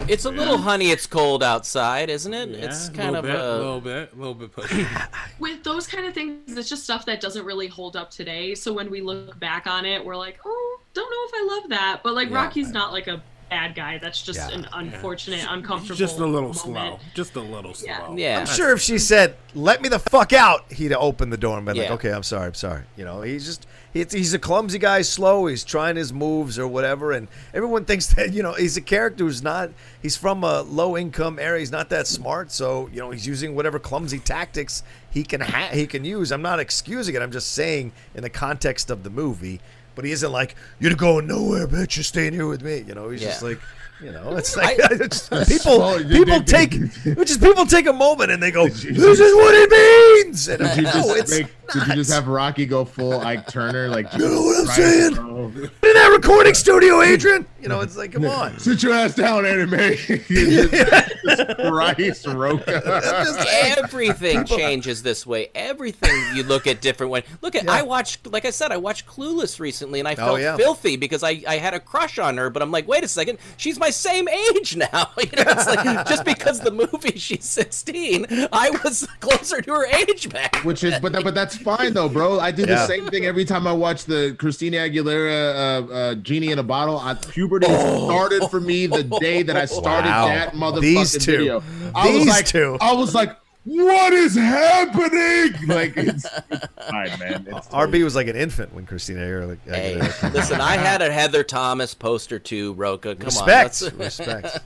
It's a yeah. little honey, it's cold outside, isn't it? Yeah, it's kind a of bit, a little bit, a little bit pushy. With those kind of things, it's just stuff that doesn't really hold up today. So when we look back on it, we're like, oh, don't know if I love that. But like yeah, Rocky's I... not like a bad guy. That's just yeah. an unfortunate, yeah. uncomfortable. Just a little moment. slow. Just a little yeah. slow. Yeah. I'm sure if she said, "Let me the fuck out," he'd open the door and been yeah. like, "Okay, I'm sorry, I'm sorry." You know, he's just. He's a clumsy guy, slow. He's trying his moves or whatever, and everyone thinks that you know he's a character who's not. He's from a low-income area. He's not that smart, so you know he's using whatever clumsy tactics he can ha- he can use. I'm not excusing it. I'm just saying in the context of the movie. But he isn't like, "You're going nowhere, bitch. You're staying here with me." You know, he's yeah. just like. You know, it's like I, it's, people well, people did, take which is people take a moment and they go, "This is what it means." And did you just, no, it's make, did you just have Rocky go full Ike Turner? Like, you know what I'm saying? In that recording studio, Adrian. You know, it's like, come on, sit your ass down, anime. Rocky Soroka. Everything changes this way. Everything you look at different way. Look at yeah. I watched, like I said, I watched Clueless recently, and I felt oh, yeah. filthy because I I had a crush on her, but I'm like, wait a second, she's my My same age now. You know, it's like just because the movie she's sixteen, I was closer to her age back. Which is, but that, but that's fine though, bro. I do yeah. the same thing every time I watch the Christina Aguilera uh, uh, Genie in a Bottle. I, puberty oh. started for me the day that I started wow. that motherfucking These two. video. I These was like, two. I was like. What is happening? Like, it's, it's all right, man. It's R B was like an infant when Christina Aguilera. Hey, listen, I had a Heather Thomas poster too, Roka. Come respect. on, let's... respect.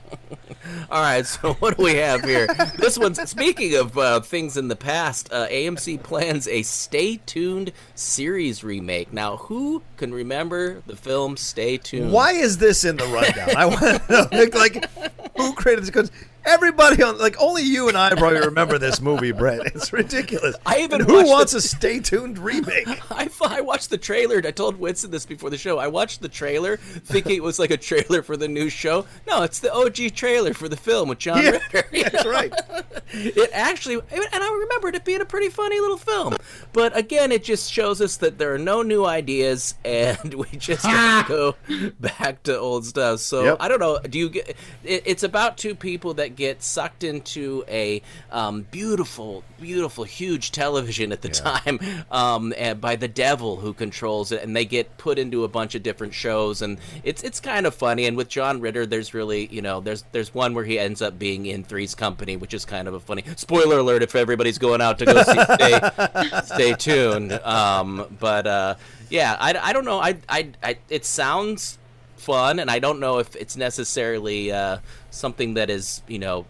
All right, so what do we have here? This one's speaking of uh, things in the past. Uh, A M C plans a Stay Tuned series remake. Now, who can remember the film Stay Tuned? Why is this in the rundown? I want to know. Like, who created this? Everybody on, like, only you and I probably remember this movie, Brett. It's ridiculous. I even who wants the, a Stay Tuned remake? I, I watched the trailer. I told Winston this before the show. I watched the trailer thinking it was like a trailer for the new show. No, it's the O G trailer for the film with John yeah, Ritter. That's know? Right. It actually, and I remembered it being a pretty funny little film. But again, it just shows us that there are no new ideas, and we just have to go back to old stuff. So yep. I don't know. Do you get? It, it's about two people that get sucked into a um, beautiful, beautiful, huge television at the yeah. time um, and by the devil who controls it, and they get put into a bunch of different shows, and it's it's kind of funny. And with John Ritter, there's really, you know, there's there's one where he ends up being in Three's Company, which is kind of a funny spoiler alert if everybody's going out to go see. Stay, stay tuned. Um, but uh, yeah, I, I don't know. I, I I it sounds fun, and I don't know if it's necessarily uh, something that is, you know,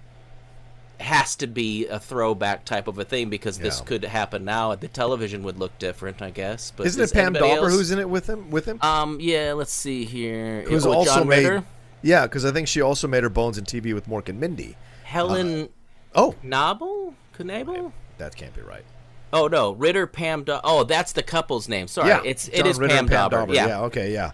has to be a throwback type of a thing, because yeah. this could happen now. The television would look different, I guess. But isn't it Pam Dauber else? Who's in it with him? With him? Um, yeah. Let's see here. Who's oh, also John made? Ritter? Yeah, because I think she also made her bones in T V with Mork and Mindy. Helen. Uh, oh, Knobel? Knobel? That can't be right. Oh no, Ritter Pam. Da- oh, that's the couple's name. Sorry, yeah. it's John it is Ritter, Pam, Pam Dauber. Dauber. Yeah. yeah. Okay. Yeah.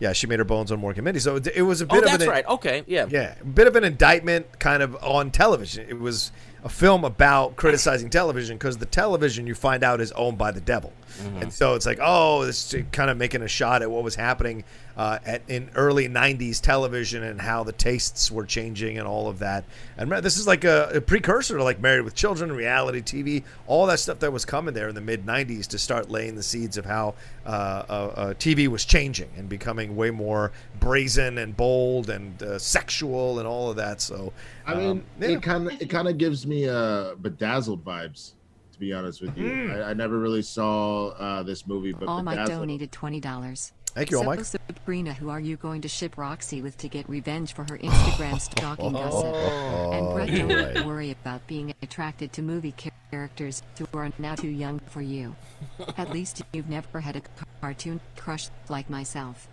Yeah, she made her bones on Mork and Mindy, so it, it was a bit oh, of an. That's right. Okay, yeah, yeah, a bit of an indictment, kind of on television. It was a film about criticizing television, because the television, you find out, is owned by the devil, mm-hmm. and so it's like, oh, this is kind of making a shot at what was happening uh, at in early nineties television and how the tastes were changing and all of that. And this is like a, a precursor to like Married with Children, reality T V, all that stuff that was coming there in the mid nineties to start laying the seeds of how uh, uh, uh, T V was changing and becoming way more brazen and bold and uh, sexual and all of that. So I mean, um, yeah. it kind of it kind of gives me uh, Bedazzled vibes, to be honest with you. Mm. I, I never really saw uh, this movie, but All Mike donated twenty dollars. Thank you, All Mike. Sabrina, who are you going to ship Roxy with to get revenge for her Instagram stalking oh, gossip? Oh, and Brett, don't right. worry about being attracted to movie characters who are now too young for you. At least you've never had a cartoon crush like myself.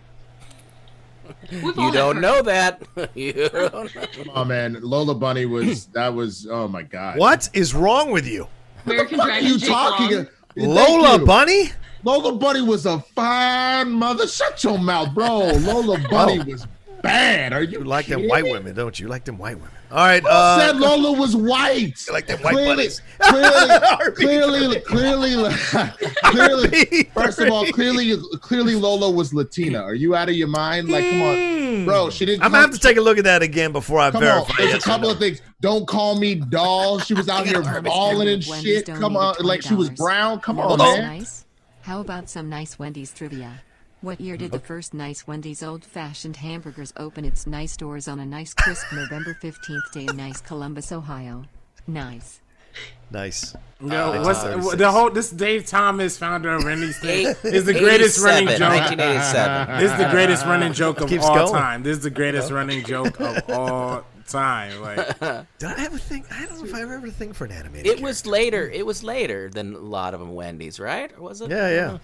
We've you don't heard. know that. You don't know. Oh man, Lola Bunny was that was oh my god. What is wrong with you? American what the fuck are you talking about? Lola Bunny? Lola Bunny was a fine mother. Shut your mouth, bro. Lola Bunny oh. was bad. Are you, you like kidding? them white women, don't you? You like them white women. All right. Who uh, said Lola was white? You like them white clearly, bunnies. Clearly, clearly, clearly, clearly. clearly first of all, clearly, clearly, Lola was Latina. Are you out of your mind? Like, come on, bro. She didn't. I'm gonna have to take a look at that again before I come verify. On. There's yes, a couple of things. Don't call me doll. She was out here balling and shit. Come on, like she was brown. Come on, man. Nice. How about some nice Wendy's trivia? What year did the first nice Wendy's old-fashioned hamburgers open its nice doors on a nice crisp November fifteenth day in nice Columbus, Ohio? Nice. Nice. No, uh, what's the whole this Dave Thomas, founder of Wendy's thing, is the greatest running joke. nineteen eighty-seven This is the greatest running joke of all going. time. This is the greatest running joke of all time. Like, did I have a thing? I don't know if I remember a thing for an animated. It character. was later. It was later than a lot of them Wendy's, right? Or was it? Yeah, yeah.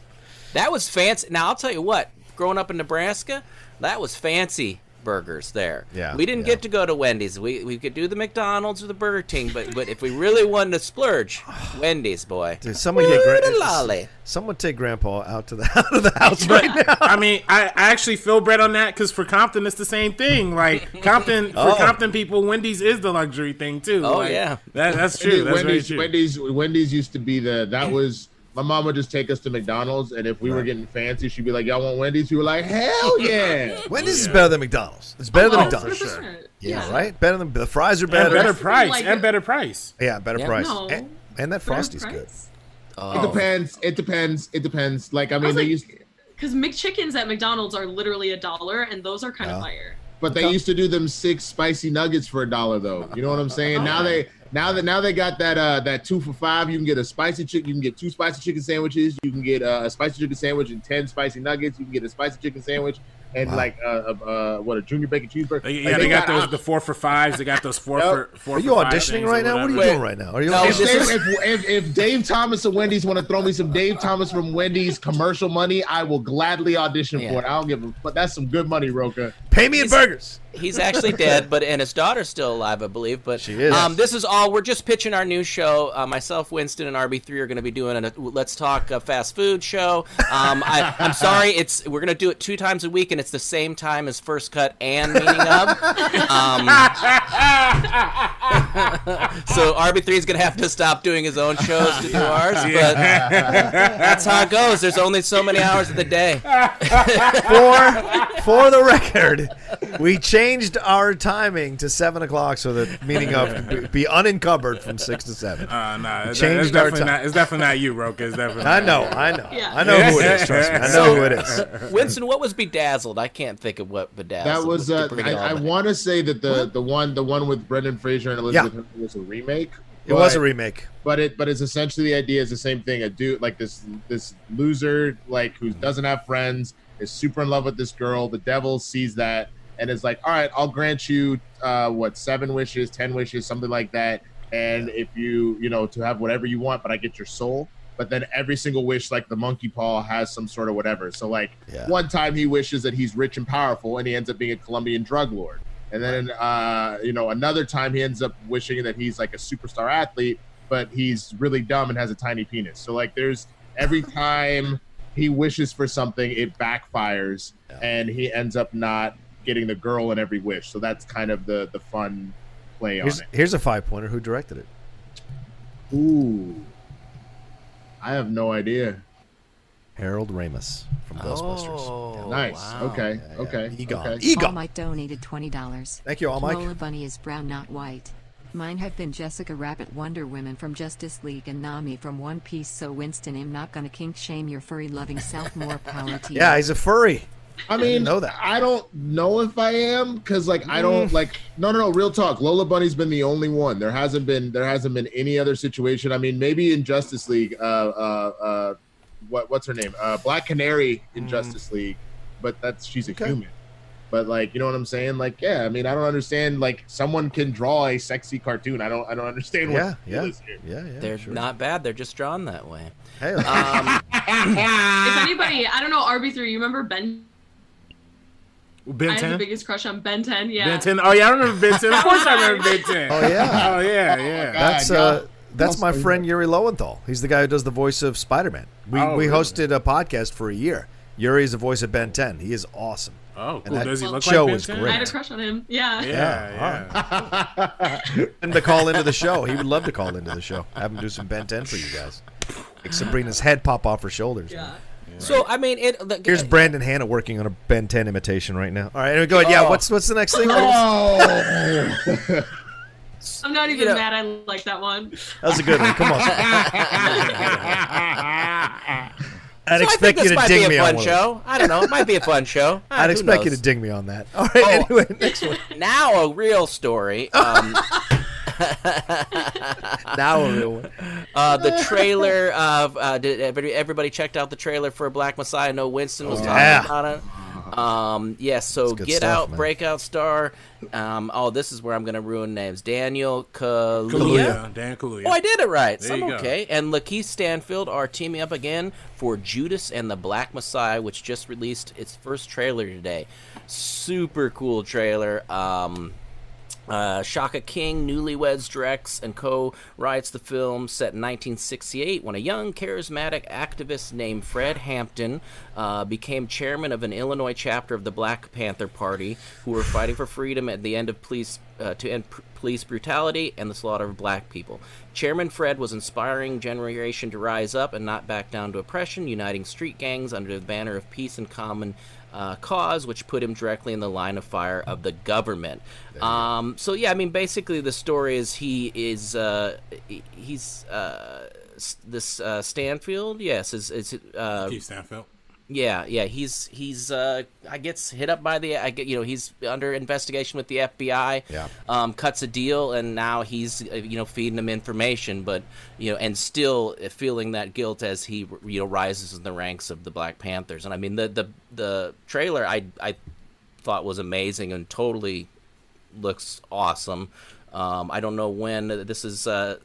That was fancy. Now, I'll tell you what, growing up in Nebraska, that was fancy burgers there. Yeah, we didn't yeah. get to go to Wendy's. We we could do the McDonald's or the Burger King, but but if we really wanted to splurge, Wendy's, boy. Dude, someone, get gran- someone take Grandpa out to the out of the house right now. I mean, I, I actually feel bad on that, because for Compton, it's the same thing. Like, Compton, oh. for Compton people, Wendy's is the luxury thing, too. Oh, like, yeah. That, that's true. That's Wendy's, very true. Wendy's, Wendy's used to be the, that was... My mom would just take us to McDonald's, and if we right. were getting fancy, she'd be like, y'all want Wendy's? We were like, hell yeah. Wendy's yeah. is better than McDonald's. It's better oh, than oh, McDonald's. For sure. yeah, yeah, right? Better than the fries are better. And better price. Like and better price. Yeah, better yeah. price. No. And, and that Frosty's good. Oh. It depends. It depends. It depends. Like, I mean, I they like, used because McChickens at McDonald's are literally a dollar, and those are kind yeah. of higher. But they used to do them six spicy nuggets for a dollar, though. You know what I'm saying? Oh. Now they now that now they got that uh, that two for five. You can get a spicy chicken. You can get two spicy chicken sandwiches. You can get uh, a spicy chicken sandwich and ten spicy nuggets. You can get a spicy chicken sandwich and wow. like uh, uh, what a junior bacon cheeseburger. They, yeah, like, they, they got, got those the four for fives. They got those four for four. Are you for auditioning right now? What are you doing right now? Are you no, if, if, if Dave Thomas and Wendy's want to throw me some Dave Thomas from Wendy's commercial money, I will gladly audition yeah. for it. I don't give a. But that's some good money, Roka. Pay me in burgers. He's actually dead, but and his daughter's still alive, I believe. But she is. Um, this is all. We're just pitching our new show. Uh, myself, Winston, and R B three are going to be doing a Let's Talk a Fast Food show. Um, I, I'm sorry, it's we're going to do it two times a week, and it's the same time as First Cut and Meaning Of. Um, so R B three is going to have to stop doing his own shows to do ours. But that's how it goes. There's only so many hours of the day. for for the record, we changed. Changed our timing to seven o'clock so that Meaning Of be unencumbered from six to seven. Uh, nah, it's, changed it's definitely our time. Not, it's definitely not you, Roka. It's definitely. I know, I know, yeah. I know who it is. Trust me, I know so, who it is. Winston, what was Bedazzled? I can't think of what Bedazzled. That was. Uh, was I, I want to say that the the one the one with Brendan Fraser and Elizabeth Hurley yeah. was a remake. It but, was a remake, but it but it's essentially the idea is the same thing. A dude like this this loser like who doesn't have friends is super in love with this girl. The devil sees that. And it's like, all right, I'll grant you, uh, what, seven wishes, ten wishes, something like that. And yeah. if you, you know, to have whatever you want, but I get your soul. But then every single wish, like the monkey paw, has some sort of whatever. So, like, yeah. one time he wishes that he's rich and powerful, and he ends up being a Colombian drug lord. And then, uh, you know, another time he ends up wishing that he's, like, a superstar athlete, but he's really dumb and has a tiny penis. So, like, there's every time he wishes for something, it backfires, yeah. and he ends up not getting the girl in every wish. So that's kind of the the fun play here's, on it. Here's a five-pointer. Who directed it? Ooh. I have no idea. Harold Ramis from oh, Ghostbusters. Nice. Wow. Okay. Yeah, yeah. Okay. Egon. Okay. Egon. All Mike donated twenty dollars. Thank you, All Mike. Lola Bunny is brown, not white. Mine have been Jessica Rabbit, Wonder Woman from Justice League, and Nami from One Piece. So Winston, I'm not going to kink shame your furry-loving self. More power to you. Yeah, he's a furry. I mean, I, know that. I don't know if I am because, like, I don't like. No, no, no. Real talk. Lola Bunny's been the only one. There hasn't been. There hasn't been any other situation. I mean, maybe in Justice League. Uh, uh, uh what what's her name? Uh, Black Canary in mm. Justice League, but that's she's a okay. human. But like, you know what I'm saying? Like, yeah. I mean, I don't understand. Like, someone can draw a sexy cartoon. I don't. I don't understand. What yeah, yeah, is here. yeah, yeah. They're sure. not bad. They're just drawn that way. Hey, um, if anybody, I don't know. R B three, you remember Ben? Ben I ten? Have the biggest crush on Ben ten, yeah. Ben ten. Oh, yeah, I remember Ben ten. Of course I remember Ben ten. Oh, yeah. Oh, yeah, yeah. Oh, that's uh, that's my friend Yuri Lowenthal. He's the guy who does the voice of Spider-Man. We, oh, we really? hosted a podcast for a year. Yuri is the voice of Ben ten. He is awesome. Oh, cool. And that does he look show like was great. I had a crush on him. Yeah. Yeah, yeah. yeah. And to call into the show. He would love to call into the show. Have him do some Ben ten for you guys. Make Sabrina's head pop off her shoulders. Yeah. Man. Right. So I mean, it. The, here's Brandon Hanna working on a Ben ten imitation right now. All right, anyway, go ahead. Yeah, oh. what's what's the next thing? Oh. I'm not even you know, mad. I like that one. That was a good one. Come on. I'd so expect I think you to ding me on that. Show. I don't know. It might be a fun show. I'd Who expect knows? you to ding me on that. All right. Oh, anyway, next one. Now a real story. Um, now a real one. Uh, the trailer of uh, did everybody, everybody checked out the trailer for Black Messiah? I know Winston was oh, talking yeah. about it. Um, yes, yeah, so Get stuff, Out, man. Breakout Star. Um, oh, this is where I'm going to ruin names. Daniel Kaluuya. Kaluuya. Dan Kaluuya. Oh, I did it right. There so I'm okay. Go. And Lakeith Stanfield are teaming up again for Judas and the Black Messiah, which just released its first trailer today. Super cool trailer. Um, Uh, Shaka King, newlyweds, directs and co-writes the film, set in nineteen sixty-eight, when a young, charismatic activist named Fred Hampton uh, became chairman of an Illinois chapter of the Black Panther Party, who were fighting for freedom at the end of police uh, to end pr- police brutality and the slaughter of black people. Chairman Fred was inspiring generation to rise up and not back down to oppression, uniting street gangs under the banner of peace and common. Uh, cause, which put him directly in the line of fire of the government. Um, so yeah, I mean, basically the story is he is uh, he's uh, this uh, Stanfield. Yes, is is uh, Lakeith Stanfield. Yeah, yeah, he's he's uh, I gets hit up by the I get, you know he's under investigation with the F B I. Yeah, um, cuts a deal, and now he's you know feeding them information, but you know and still feeling that guilt as he you know rises in the ranks of the Black Panthers. And I mean the the the trailer I I thought was amazing and totally looks awesome. Um, I don't know when this is. Uh,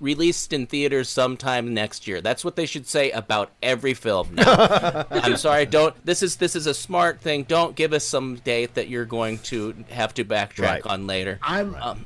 Released in theaters sometime next year. That's what they should say about every film now. I'm sorry, don't. This is this is a smart thing. Don't give us some date that you're going to have to backtrack right. on later. I'm. Um,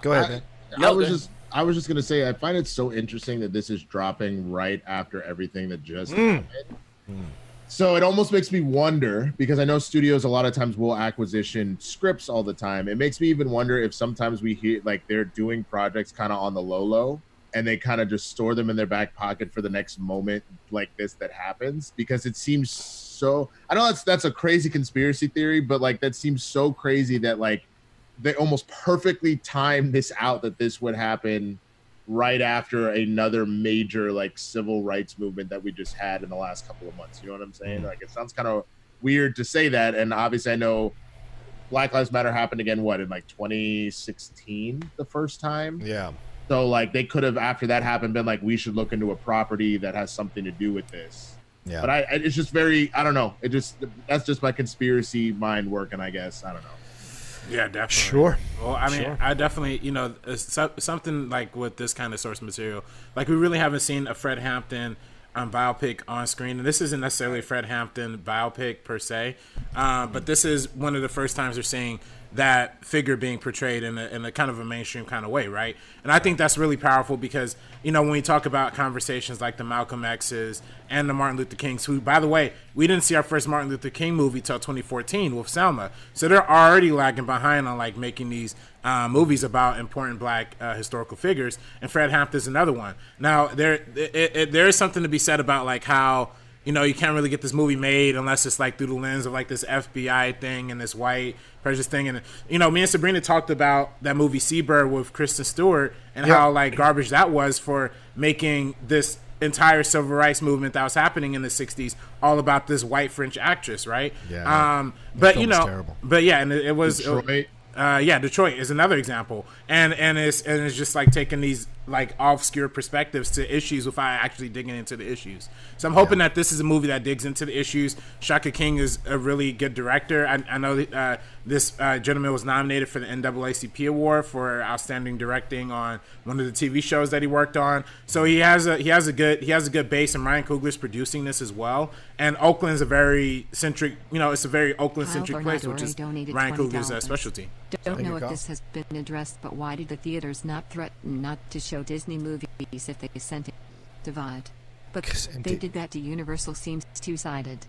go ahead. I, man. I, no, I was just. Ahead. I was just going to say. I find it so interesting that this is dropping right after everything that just mm. happened. Mm. So it almost makes me wonder, because I know studios a lot of times will acquisition scripts all the time. It makes me even wonder if sometimes we hear like they're doing projects kind of on the low low, and they kind of just store them in their back pocket for the next moment like this that happens, because it seems so, I know that's that's a crazy conspiracy theory, but like that seems so crazy that like they almost perfectly timed this out, that this would happen right after another major like civil rights movement that we just had in the last couple of months. You know what I'm saying? Like it sounds kind of weird to say that, and obviously I know Black Lives Matter happened again what in like twenty sixteen the first time. Yeah. So like they could have after that happened been like, we should look into a property that has something to do with this. Yeah. But I, I it's just very I don't know. It just that's just my conspiracy mind working, I guess. I don't know. Yeah, definitely. Sure. Well, I mean, sure. I definitely, you know, something like with this kind of source material, like we really haven't seen a Fred Hampton um, biopic on screen. And this isn't necessarily a Fred Hampton biopic per se, uh, but this is one of the first times we're seeing that figure being portrayed in a, in a kind of a mainstream kind of way, right? And I think that's really powerful because, you know, when we talk about conversations like the Malcolm X's and the Martin Luther Kings, who, by the way, we didn't see our first Martin Luther King movie till twenty fourteen with Selma. So they're already lagging behind on, like, making these uh, movies about important black uh, historical figures. And Fred Hampton's another one. Now, there it, it, there is something to be said about, like, how... you know, you can't really get this movie made unless it's like through the lens of like this F B I thing and this white prejudice thing. And, you know, me and Sabrina talked about that movie Seabird with Kristen Stewart and yep. how like garbage that was for making this entire civil rights movement that was happening in the sixties all about this white French actress. Right. Yeah. Um, but, you know, terrible. But yeah, and it, it was Detroit. Uh, yeah, Detroit is another example. And and it's and it's just like taking these like obscure perspectives to issues without actually digging into the issues. So I'm hoping yeah. that this is a movie that digs into the issues. Shaka King is a really good director. I, I know uh, this uh, gentleman was nominated for the N double A C P Award for outstanding directing on one of the T V shows that he worked on. So he has a he has a good he has a good base, and Ryan Coogler's producing this as well. And Oakland's a very centric, you know, it's a very Oakland-centric place, which is Ryan Coogler's uh, specialty. Don't know if this has been addressed, but why did the theaters not threaten not to show Disney movies if they sent it divide? But they did that to Universal. Seems two-sided.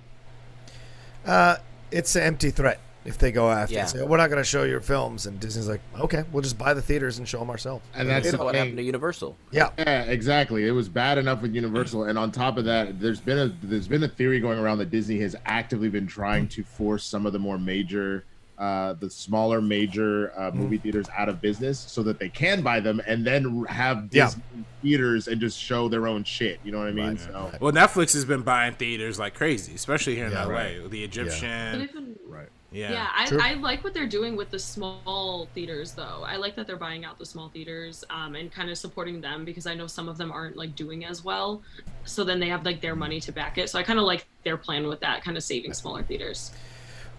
Uh, it's an empty threat if they go after yeah. it. Say, we're not going to show your films, and Disney's like, okay, we'll just buy the theaters and show them ourselves. And that's you know, what happened to Universal. Yeah. Yeah, exactly. It was bad enough with Universal, and on top of that, there's been a there's been a theory going around that Disney has actively been trying to force some of the more major. Uh, the smaller major uh, movie mm. theaters out of business so that they can buy them and then have Disney yeah. theaters and just show their own shit. You know what I mean? Right. So. Right. Well, Netflix has been buying theaters like crazy, especially here in yeah, L A. Right. The Egyptian. Yeah. Even, right. Yeah. Yeah. I, I like what they're doing with the small theaters, though. I like that they're buying out the small theaters um, and kind of supporting them, because I know some of them aren't like doing as well. So then they have like their money to back it. So I kind of like their plan with that, kind of saving smaller theaters.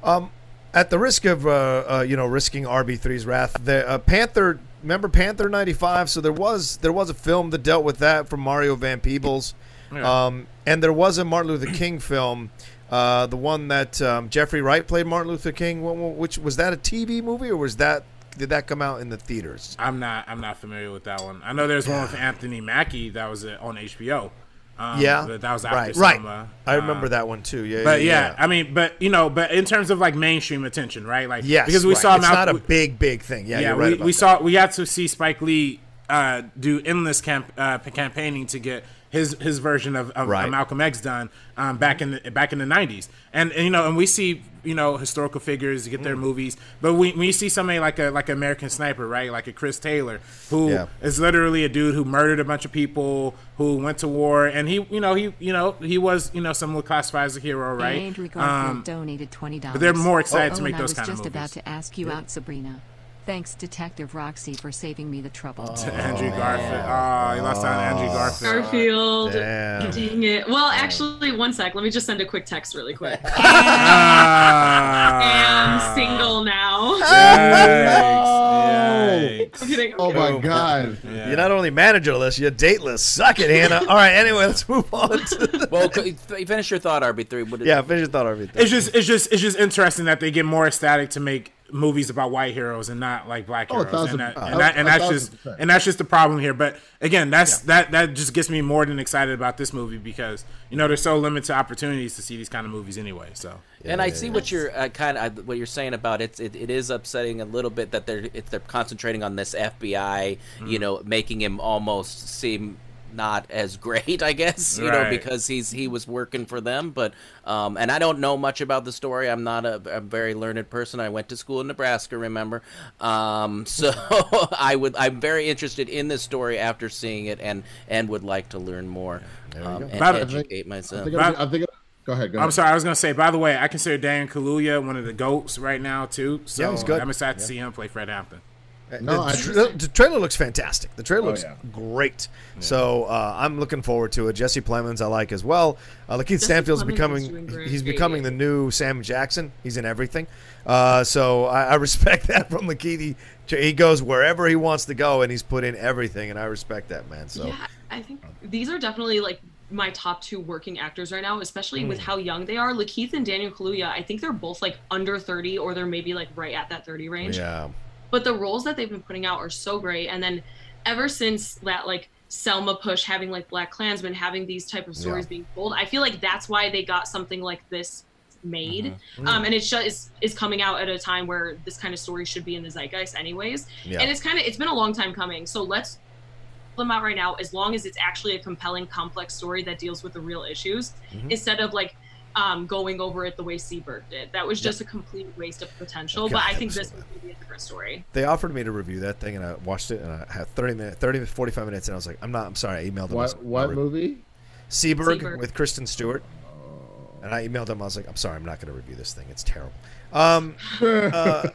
Um. At the risk of, uh, uh, you know, risking R B three's wrath, the uh, Panther, remember Panther ninety-five? So there was there was a film that dealt with that from Mario Van Peebles. Yeah. Um, and there was a Martin Luther King film, uh, the one that um, Jeffrey Wright played Martin Luther King, which was that a T V movie or was that did that come out in the theaters? I'm not I'm not familiar with that one. I know there's yeah. one with Anthony Mackie that was on H B O. Um, yeah, but that was after right. Selma. Right. I remember um, that one too. Yeah, but yeah, yeah, I mean, but you know, but in terms of like mainstream attention, right? Like, yes, because we right. saw it's Malcolm, not a we, big, big thing. Yeah, yeah, you're right we, about we that. saw we had to see Spike Lee uh, do endless camp, uh, campaigning to get his his version of, of, right. of Malcolm X done um, back in the, back in the nineties, and, and you know, and we see you know historical figures get their mm. movies, but when, when you see somebody like a like American Sniper, right, like a Chris Taylor, who yeah. is literally a dude who murdered a bunch of people, who went to war, and he you know he you know he was you know someone who classified as a hero, right? And Andrew Garfield um, donated twenty dollars. But they're more excited oh, to make oh, those kind of movies. I was just about to ask you yeah. out, Sabrina. Thanks, Detective Roxy, for saving me the trouble. Oh, to Andrew Garfield. Oh, you lost out on Andrew Garfield. Garfield. Damn. Dang it. Well, actually, one sec. Let me just send a quick text really quick. I am single now. Yikes. Yikes. Yikes. Oh, my God. Yeah. You're not only managerless, you're dateless. Suck it, Hannah. All right, anyway, let's move on. To well, finish your thought, R B three. What yeah, finish your thought, R B three. It's just, it's, just, it's just interesting that they get more ecstatic to make movies about white heroes and not like black heroes, oh, and, that, and, that, and that's just and that's just the problem here. But again, that's yeah. that that just gets me more than excited about this movie, because you know there's so limited opportunities to see these kind of movies anyway. So yeah, and I yeah, see yeah. what you're uh, kind of what you're saying about it. It it is upsetting a little bit that they're it's, they're concentrating on this F B I, mm-hmm. you know, making him almost seem not as great, I guess, you right. know, because he's he was working for them. But um and I don't know much about the story. I'm not a, a very learned person. I went to school in Nebraska, remember? Um so I would I'm very interested in this story after seeing it, and and would like to learn more um, and by educate the, myself. I think, I think, go ahead, go ahead. I'm sorry, I was gonna say, by the way, I consider Dan Kaluuya one of the GOATs right now too. So yeah, he's good. I'm excited yeah. to see him play Fred Hampton. No, the, tra- the trailer looks fantastic. The trailer oh, looks yeah. great. Yeah. So uh, I'm looking forward to it. Jesse Plemons I like as well. Uh, Lakeith Stanfield's becoming he's becoming the new Sam Jackson. He's in everything. Uh, so I, I respect that from Lakeith. He, he goes wherever he wants to go, and he's put in everything, and I respect that, man. So yeah, I think these are definitely like my top two working actors right now, especially mm. with how young they are. Lakeith and Daniel Kaluuya, I think they're both like under thirty, or they're maybe like right at that thirty range. Yeah. But the roles that they've been putting out are so great. And then ever since that, like, Selma push, having, like, Black Klansman, having these type of stories yeah. being told, I feel like that's why they got something like this made. Mm-hmm. Mm-hmm. Um, and it's just is, is coming out at a time where this kind of story should be in the zeitgeist anyways. Yeah. And it's kind of, it's been a long time coming. So let's put them out right now, as long as it's actually a compelling, complex story that deals with the real issues, mm-hmm. instead of, like, Um, going over it the way Seberg did. That was just yep. a complete waste of potential, God, but I think this would be a different story. They offered me to review that thing, and I watched it, and I had thirty minutes, thirty to forty-five minutes, and I was like, I'm not, I'm sorry, I emailed them. What, what re- movie? Seberg, Seberg with Kristen Stewart. And I emailed them, I was like, I'm sorry, I'm not going to review this thing. It's terrible. Um, uh,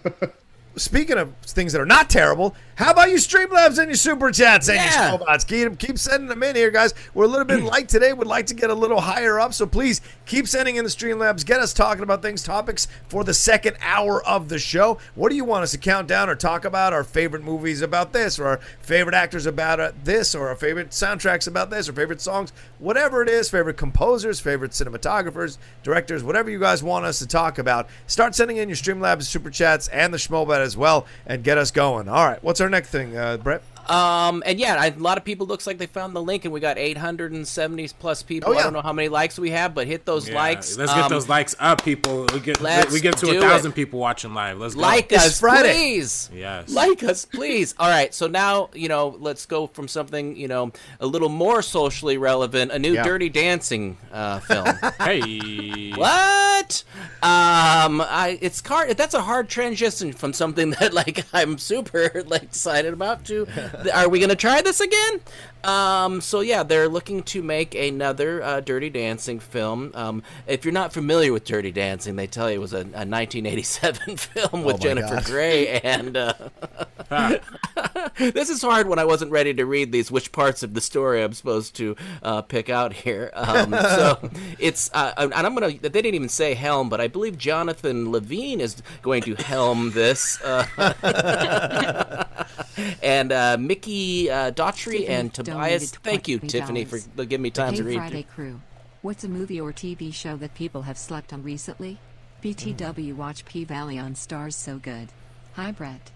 speaking of things that are not terrible, how about you Streamlabs and your Super Chats and yeah. your Snowbots? Keep, keep sending them in here, guys. We're a little bit light today. Would like to get a little higher up, so please keep sending in the Streamlabs. Get us talking about things, topics for the second hour of the show. What do you want us to count down or talk about? Our favorite movies about this, or our favorite actors about this, or our favorite soundtracks about this, or favorite songs, whatever it is, favorite composers, favorite cinematographers, directors, whatever you guys want us to talk about. Start sending in your Streamlabs, Super Chats, and the Schmobat as well, and get us going. All right, what's our next thing, uh, Brett? Um, and yeah, I, a lot of people looks like they found the link, and we got eight hundred seventy plus people. Oh, yeah. I don't know how many likes we have, but hit those yeah. likes. Let's um, get those likes up, people. We get, we get to a thousand it. people watching live. Let's like go. Like us, please. Yes. Like us, please. All right. So now, you know, let's go from something, you know, a little more socially relevant, a new yeah. Dirty Dancing uh, film. Hey. What? Um, I, it's hard. That's a hard transition from something that like I'm super like excited about to. Are we going to try this again? Um, so, yeah, they're looking to make another uh, Dirty Dancing film. Um, if you're not familiar with Dirty Dancing, they tell you it was a, a nineteen eighty-seven film with oh Jennifer God. Grey. And uh, huh. This is hard when I wasn't ready to read these, which parts of the story I'm supposed to uh, pick out here. Um, so it's uh, – and I'm going to – they didn't even say helm, but I believe Jonathan Levine is going to helm this. Uh, and uh, Mickey uh, Daughtry Tiffany and Tobias. Thank you, Tiffany, for giving me time the to read. Friday Crew. What's a movie or T V show that people have slept on recently? B T W mm. Watch P Valley on Stars. So good. Hi, Brett.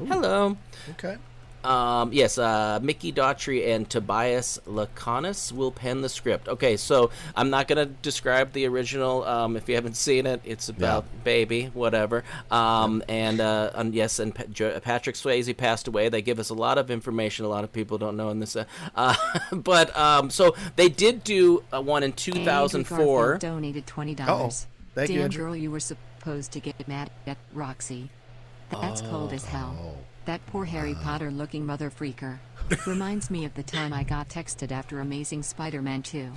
Ooh. Hello. Okay. Um, yes, uh, Mickey Daughtry and Tobias Laconis will pen the script. Okay, so I'm not going to describe the original. Um, if you haven't seen it, it's about yeah. baby, whatever. Um, and, uh, and yes, and pa- jo- Patrick Swayze passed away. They give us a lot of information a lot of people don't know in this. Uh, uh, but um, so they did do uh, one in two thousand four. Donated twenty dollars. Oh, thank Damn you, Andrew. Girl, you were supposed to get mad at Roxy. That's oh. cold as hell. Oh. That poor Harry Potter looking mother freaker. Reminds me of the time I got texted after Amazing Spider-Man two.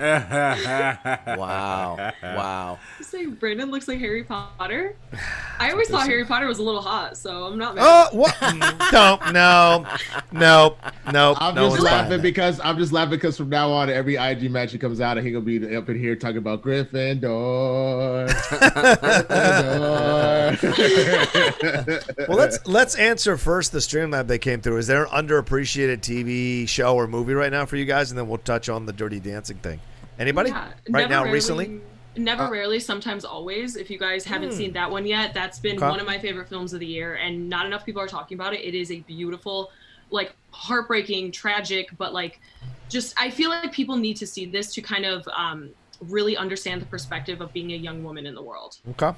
Wow. Wow. You say Brandon looks like Harry Potter? I always thought Harry Potter was a little hot, so I'm not mad. Oh, what? Don't. No. No. No. I'm no just laughing because I'm just laughing because from now on, every I G match that comes out, he's going to be up in here talking about Gryffindor. Gryffindor. Well, let's let's answer first the Streamlab that came through. Is there an underappreciated T V show or movie right now for you guys? And then we'll touch on the dirty dancing thing. Anybody yeah, right now rarely, recently? Never uh, rarely, sometimes always. If you guys haven't hmm. seen that one yet, that's been okay. one of my favorite films of the year, and not enough people are talking about it. It is a beautiful, like heartbreaking, tragic, but like just I feel like people need to see this to kind of um, really understand the perspective of being a young woman in the world. Okay.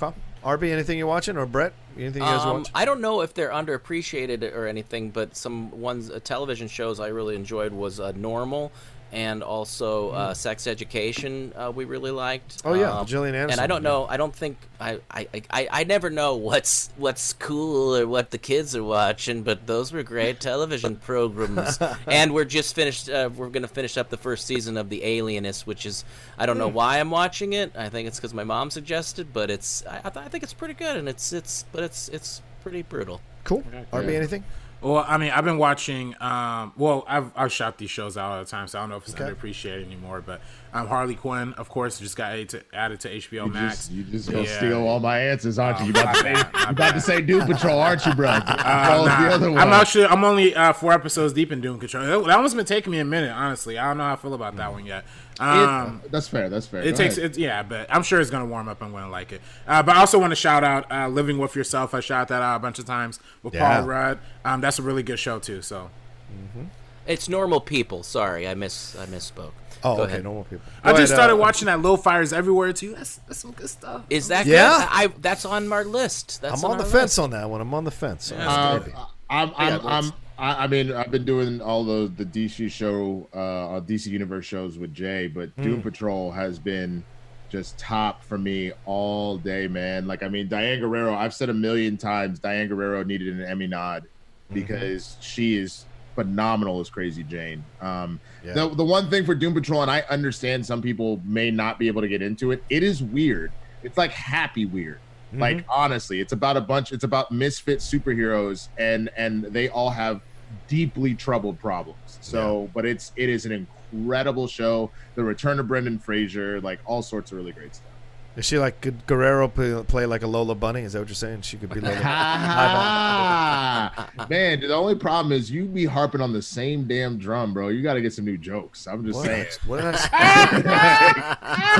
Okay. Arby, anything you're watching, or Brett, anything you guys um, watch? I don't know if they're underappreciated or anything, but some ones uh, television shows I really enjoyed was uh, Normal. And also, uh, Sex Education, uh, we really liked. Oh yeah, um, Gillian Anderson. And I don't know. I don't think I, I, I, I never know what's what's cool or what the kids are watching, but those were great television programs. And we're just finished. Uh, we're gonna finish up the first season of The Alienist, which is I don't know why I'm watching it. I think it's because my mom suggested, but it's I, I think it's pretty good, and it's it's but it's it's pretty brutal. Cool. R B, yeah. anything? Well, I mean, I've been watching. Um, well, I've I've shot these shows out all the time, so I don't know if it's okay. underappreciated anymore. But um, Harley Quinn, of course, just got added to, added to H B O you Max. Just, you just gonna yeah. steal all my answers, aren't you? You about, to, bad, you about to say Doom Patrol, aren't you, bro? Uh, nah, the other one. I'm actually I'm only uh, four episodes deep in Doom Patrol. That, that one's been taking me a minute, honestly. I don't know how I feel about that mm-hmm. one yet. Um, it, that's fair. That's fair. It Go takes it, yeah, but I'm sure it's gonna warm up. I'm gonna like it. Uh, but I also want to shout out uh, "Living with Yourself." I shout that out a bunch of times with yeah. Paul Rudd. Um, that's a really good show too. So, mm-hmm. It's Normal People. Sorry, I miss I misspoke. Oh, Go okay, ahead. Normal People. I Go just ahead, started uh, watching that "Little Fires Everywhere" too. That's that's some good stuff. Is that yeah? Good? I that's on my list. That's I'm on, on the fence list. on that one. I'm on the fence. Yeah. Um, I'm I'm. Yeah, I'm I mean, I've been doing all the, the D C show, uh, D C Universe shows with Jay, but mm. Doom Patrol has been just top for me all day, man. Like, I mean, Diane Guerrero, I've said a million times, Diane Guerrero needed an Emmy nod because mm-hmm. she is phenomenal as Crazy Jane. Um, yeah. the, the one thing for Doom Patrol, and I understand some people may not be able to get into it, it is weird. It's like happy weird. Like, honestly, it's about a bunch. It's about misfit superheroes, and and they all have deeply troubled problems. So, yeah. but it's it is an incredible show. The return of Brendan Fraser, like all sorts of really great stuff. Is she like, could Guerrero play, play like a Lola Bunny? Is that what you're saying? She could be Lola Bunny. Man, the only problem is you be harping on the same damn drum, bro. You got to get some new jokes. I'm just what? saying. What did I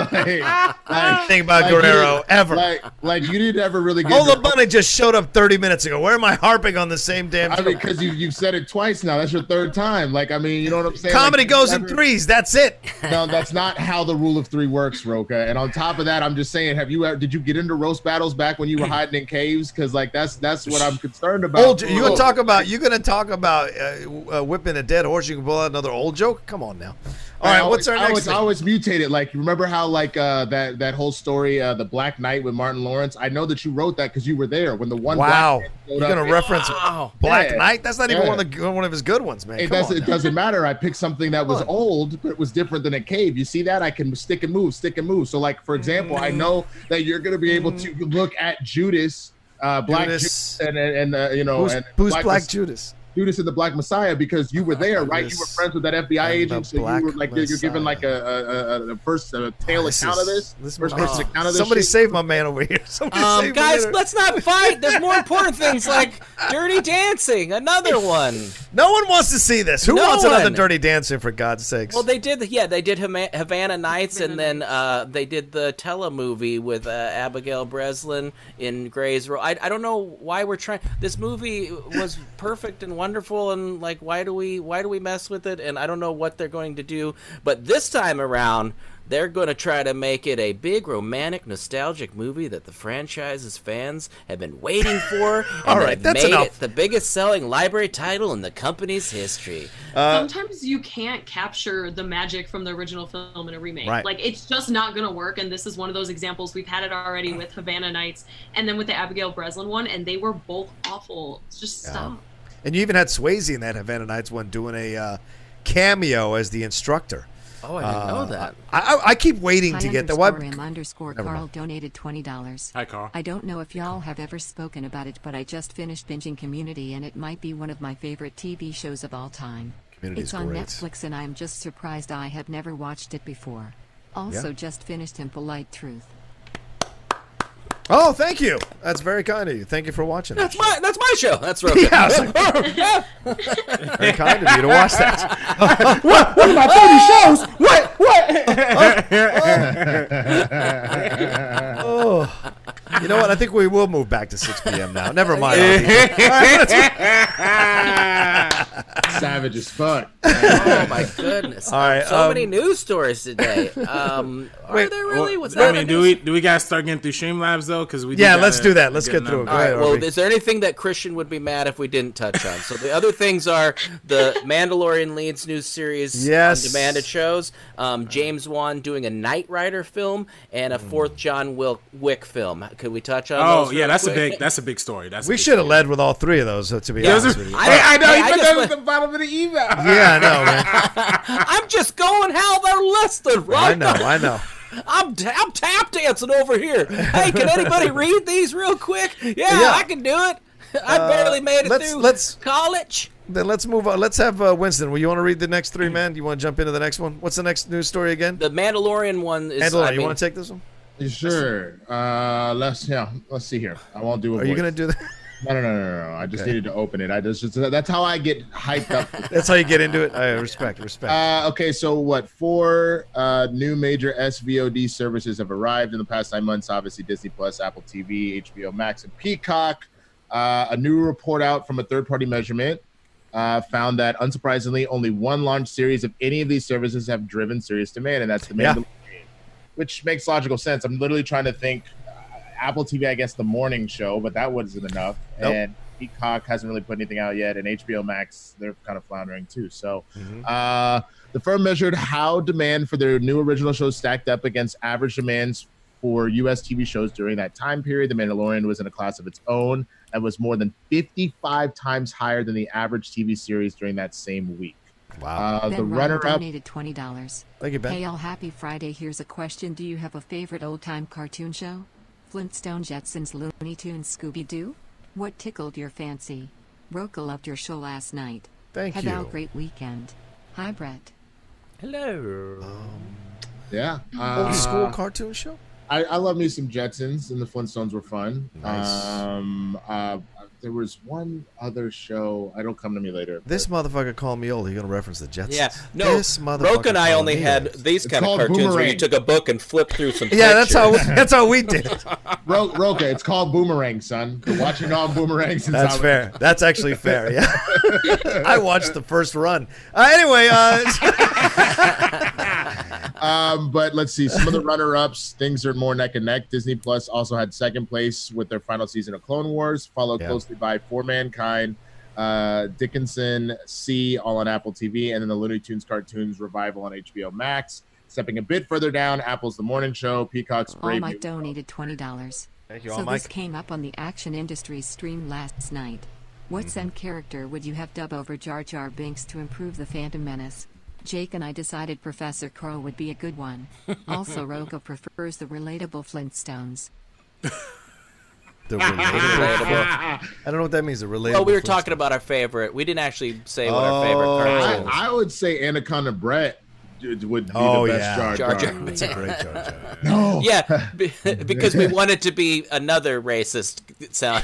say? like, like, like, think about like Guerrero you, ever. Like, like you didn't ever really get Lola Bunny just showed up thirty minutes ago. Where am I harping on the same damn drum? I mean, because you, you've said it twice now. That's your third time. Like, I mean, you know what I'm saying? Comedy like, goes never, in threes. That's it. No, that's not how the rule of three works, Roka. And on top of that, I'm just saying, have you ever, did you get into roast battles back when you were hiding in caves? Because like that's that's what I'm concerned about. Old, you gonna talk about you're gonna talk about uh, uh, whipping a dead horse? You can pull out another old joke. Come on now. All right, always, what's our next? I always, thing? I always mutated. Like, remember how like uh, that that whole story, uh, the Black Knight with Martin Lawrence? I know that you wrote that because you were there when the one. Wow, black you're gonna up, reference wow. Black yeah. Knight? That's not even yeah. one of the one of his good ones, man. It, doesn't, on it doesn't matter. I picked something that was old, but it was different than a cave. You see that? I can stick and move, stick and move. So like for example, I know that you're gonna be able to look at Judas, uh, Black Judas, Judas and and uh, you know, who's, and who's Black, Black Judas? Judas and the Black Messiah, because you were there, right? You were friends with that F B I agent, so you were like, Messiah. you're given like a, a, a first a tail oh, account, of this, this first oh. account of this. Somebody shit. save my man over here. Um, guys, let's not fight. There's more important things like Dirty Dancing, another one. No one wants to see this. Who no wants one. another Dirty Dancing, for God's sakes? Well, they did, the, yeah, they did Havana Nights, and then uh, they did the Tele movie with uh, Abigail Breslin in Grey's Role. I, I don't know why we're trying. This movie was perfect in one wonderful, and like, why do we why do we mess with it? And I don't know what they're going to do, but this time around they're going to try to make it a big, romantic, nostalgic movie that the franchise's fans have been waiting for. And all right, that's made enough. It the biggest-selling library title in the company's history. Uh, Sometimes you can't capture the magic from the original film in a remake. Right. Like, it's just not going to work, and this is one of those examples. We've had it already with Havana Nights and then with the Abigail Breslin one, and they were both awful. Just stop. Yeah. And you even had Swayze in that Havana Nights one doing a uh, cameo as the instructor. Oh, I didn't uh, know that. I, I keep waiting Hi to get the what? Underscore Carl donated twenty dollars. Hi, Carl. I don't know if y'all have ever spoken about it, but I just finished binging Community, and it might be one of my favorite T V shows of all time. Community's it's on great. Netflix, and I'm just surprised I have never watched it before. Also, yeah. just finished Impolite Truth. Oh, thank you. That's very kind of you. Thank you for watching. That's my show. That's my show. That's real good. Yeah, like, very kind of you to watch that. What? One of my thirty shows? What? What? Oh. Oh. Oh. You know what? I think we will move back to six P M now. Never mind. Savage as fuck. Oh my goodness! All right, so um, many news stories today. Um, are wait, there really? What's well, I mean, do we do we guys start getting through Streamlabs though? Because we do yeah, gotta, let's do that. Let's get, get through it. All right. Ahead, well, is there anything that Christian would be mad if we didn't touch on? So the other things are the Mandalorian leads new series, yes, on demand at shows. Um, James Wan doing a Knight Rider film and a fourth John Wick film. Could we touch on? Oh those yeah, that's quick? a big that's a big story. That's we should have led with all three of those. To be yeah, honest, with you. I, I know. Yeah, I with the bottom of the email. Yeah, I know, man. I'm just going how they're listed, right? I know, I know. I'm, I'm tap dancing over here. Hey, can anybody read these real quick? Yeah, yeah. I can do it. I uh, barely made it let's, through let's, college. Then let's move on. Let's have uh, Winston. Will you want to read the next three, man? Do you want to jump into the next one? What's the next news story again? The Mandalorian one. is. Mandalorian, I mean, you want to take this one? Sure. Uh, let's, yeah, let's see here. I won't do it. Are voice. you going to do that? No, no, no, no, no. I just okay. needed to open it. I just, just that's how I get hyped up. That's how you get into it. I respect, respect. Uh, okay, so what? Four uh, new major S V O D services have arrived in the past nine months. Obviously, Disney Plus, Apple T V, H B O Max, and Peacock. Uh, a new report out from a third-party measurement uh, found that, unsurprisingly, only one launch series of any of these services have driven serious demand, and that's the Mandalorian, yeah. which makes logical sense. I'm literally trying to think. Apple T V, I guess, the morning show, but that wasn't enough. Nope. And Peacock hasn't really put anything out yet. And H B O Max, they're kind of floundering too. So mm-hmm. uh, the firm measured how demand for their new original shows stacked up against average demands for U S T V shows during that time period. The Mandalorian was in a class of its own and was more than fifty-five times higher than the average T V series during that same week. Wow. Uh, ben the runner up donated twenty dollars. Thank you, Ben. Hey, all, happy Friday. Here's a question. Do you have a favorite old-time cartoon show? Flintstone, Jetsons, Looney Tunes, Scooby-Doo? What tickled your fancy? Roka loved your show last night. Thank Have you. Have a great weekend. Hi, Brett. Hello. Um, yeah. Uh, Old school cartoon show? I, I love me some Jetsons, and the Flintstones were fun. Nice. Um, uh, there was one other show. It'll come to me later. This motherfucker called me old. You're going to reference the Jetsons. Yeah. No, this Roke and I only had these kind of cartoons Boomerang. Where you took a book and flipped through some Yeah, pictures. that's how we, that's how we did it. Ro Roke, it's called Boomerang, son. Been watching all Boomerang since That's I was... fair. That's actually fair, yeah. I watched the first run. Uh, anyway. Uh... um, but let's see. Some of the runner-ups, things are more neck and neck. Disney Plus also had second place with their final season of Clone Wars, followed yeah. closely by For Mankind, uh, Dickinson, C, all on Apple T V, and then the Looney Tunes cartoons revival on H B O Max. Stepping a bit further down, Apple's The Morning Show, Peacock's Brave New World. All Mike donated twenty dollars. Thank you, all Mike. So this came up on the Action Industries stream last night. What Zen mm-hmm. character would you have dub over Jar Jar Binks to improve the Phantom Menace? Jake and I decided Professor Crow would be a good one. Also, Roka prefers the relatable Flintstones. The relatable. I don't know what that means. The relatable. Well, we were talking about our favorite. We didn't actually say what our favorite cartoon was. I, I would say Anaconda Brett would be oh, the best yeah. Jar Jar. Jar, Jar. It's a great Jar Jar. No. Yeah, be, because we wanted to be another racist sound.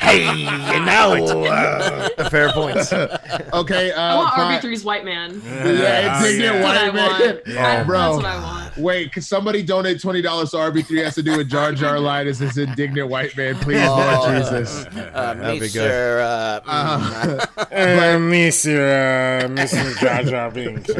Hey, you know. Uh, fair points. Okay. Uh, I want R B three's white man. Yeah, yeah. It's yeah. white man. Yeah. Oh, bro. That's what I want. Wait, could somebody donate twenty dollars to R B three? Has to do with Jar Jar Linus, this indignant white man, please, oh, Lord Jesus. Uh, That'd be good. Uh, uh, uh, uh, Mister Uh, Mister Jar Jar Binks.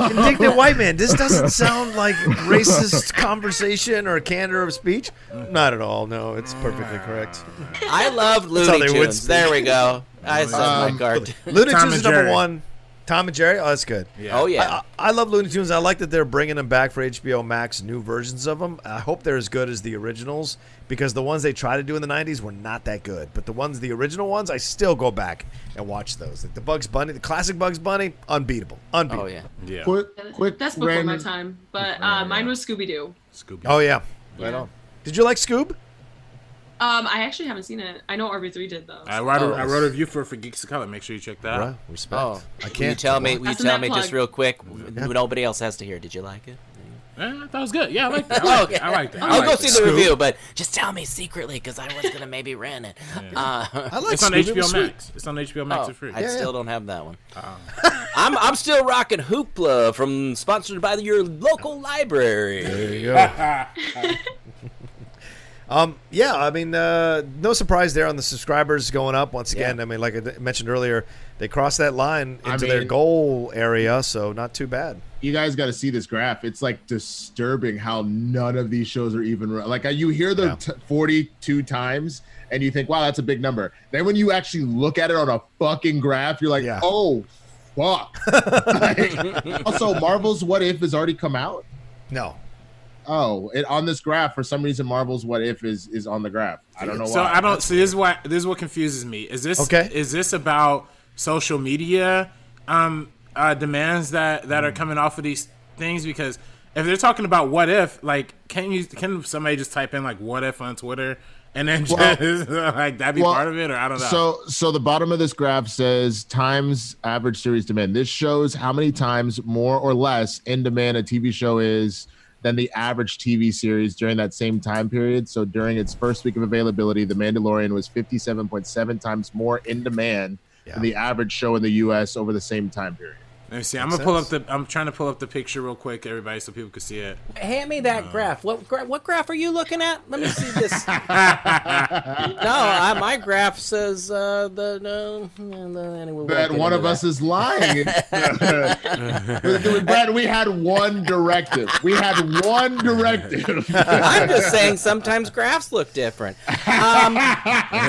Indignant white man. This doesn't sound like racist conversation or candor of speech. Not at all. No, it's perfectly correct. I love Looney Tunes. There we go. I saw um, my card. Looney Tunes is number one. Tom and Jerry? Oh, that's good. Yeah. Oh, yeah. I, I love Looney Tunes. I like that they're bringing them back for H B O Max, new versions of them. I hope they're as good as the originals, because the ones they tried to do in the nineties were not that good. But the ones, the original ones, I still go back and watch those. Like the Bugs Bunny, the classic Bugs Bunny, unbeatable. Unbeatable. Oh, yeah. yeah. Quick, quick That's before random. my time, but uh, mine was Scooby-Doo. Scooby. Oh, yeah. Right yeah. on. Did you like Scoob? Um, I actually haven't seen it. I know R B three did though. I wrote, oh, I wrote a review for for Geeks of Color. Make sure you check that out. Respect. Oh, I can't. Will you tell me. Will you tell me plug. just real quick. Yeah. Nobody else has to hear. Did you like it? Yeah, that was good. Yeah, I liked it. I liked it. I liked it. I'll go see the review, but just tell me secretly because I was gonna maybe rent it. Yeah. Uh, I like it's on Scooby. H B O Max. It's on H B O Max for oh, free. I yeah, still yeah. don't have that one. Uh-huh. I'm I'm still rocking Hoopla from sponsored by your local library. There you go. Um, yeah, I mean, uh, no surprise there on the subscribers going up once again. Yeah. I mean, like I mentioned earlier, they crossed that line into I mean, their goal area, so not too bad. You guys got to see this graph. It's like disturbing how none of these shows are even like you hear the yeah. t- forty-two times and you think, wow, that's a big number. Then when you actually look at it on a fucking graph, you're like, yeah. oh, fuck. Like, also, Marvel's What If has already come out. No. Oh, it on this graph for some reason. Marvel's What If is is on the graph. I don't know why. So I don't. So this is what this is what confuses me. Is this okay? Is this about social media um, uh, demands that that mm. are coming off of these things? Because if they're talking about what if, like, can you can somebody just type in like what if on Twitter and then just, well, like that be well, part of it? Or I don't know. So so the bottom of this graph says times average series demand. This shows how many times more or less in demand a T V show is than the average T V series during that same time period. So during its first week of availability, The Mandalorian was fifty-seven point seven times more in demand yeah. than the average show in the U S over the same time period. Let me see. Makes I'm gonna sense. pull up the. I'm trying to pull up the picture real quick, everybody, so people can see it. Hand me that uh, graph. What gra- What graph are you looking at? Let me see this. no, I, my graph says uh, the no. Anyway, that one of that. us is lying. Brad, we had one directive. We had one directive. I'm just saying sometimes graphs look different. Um,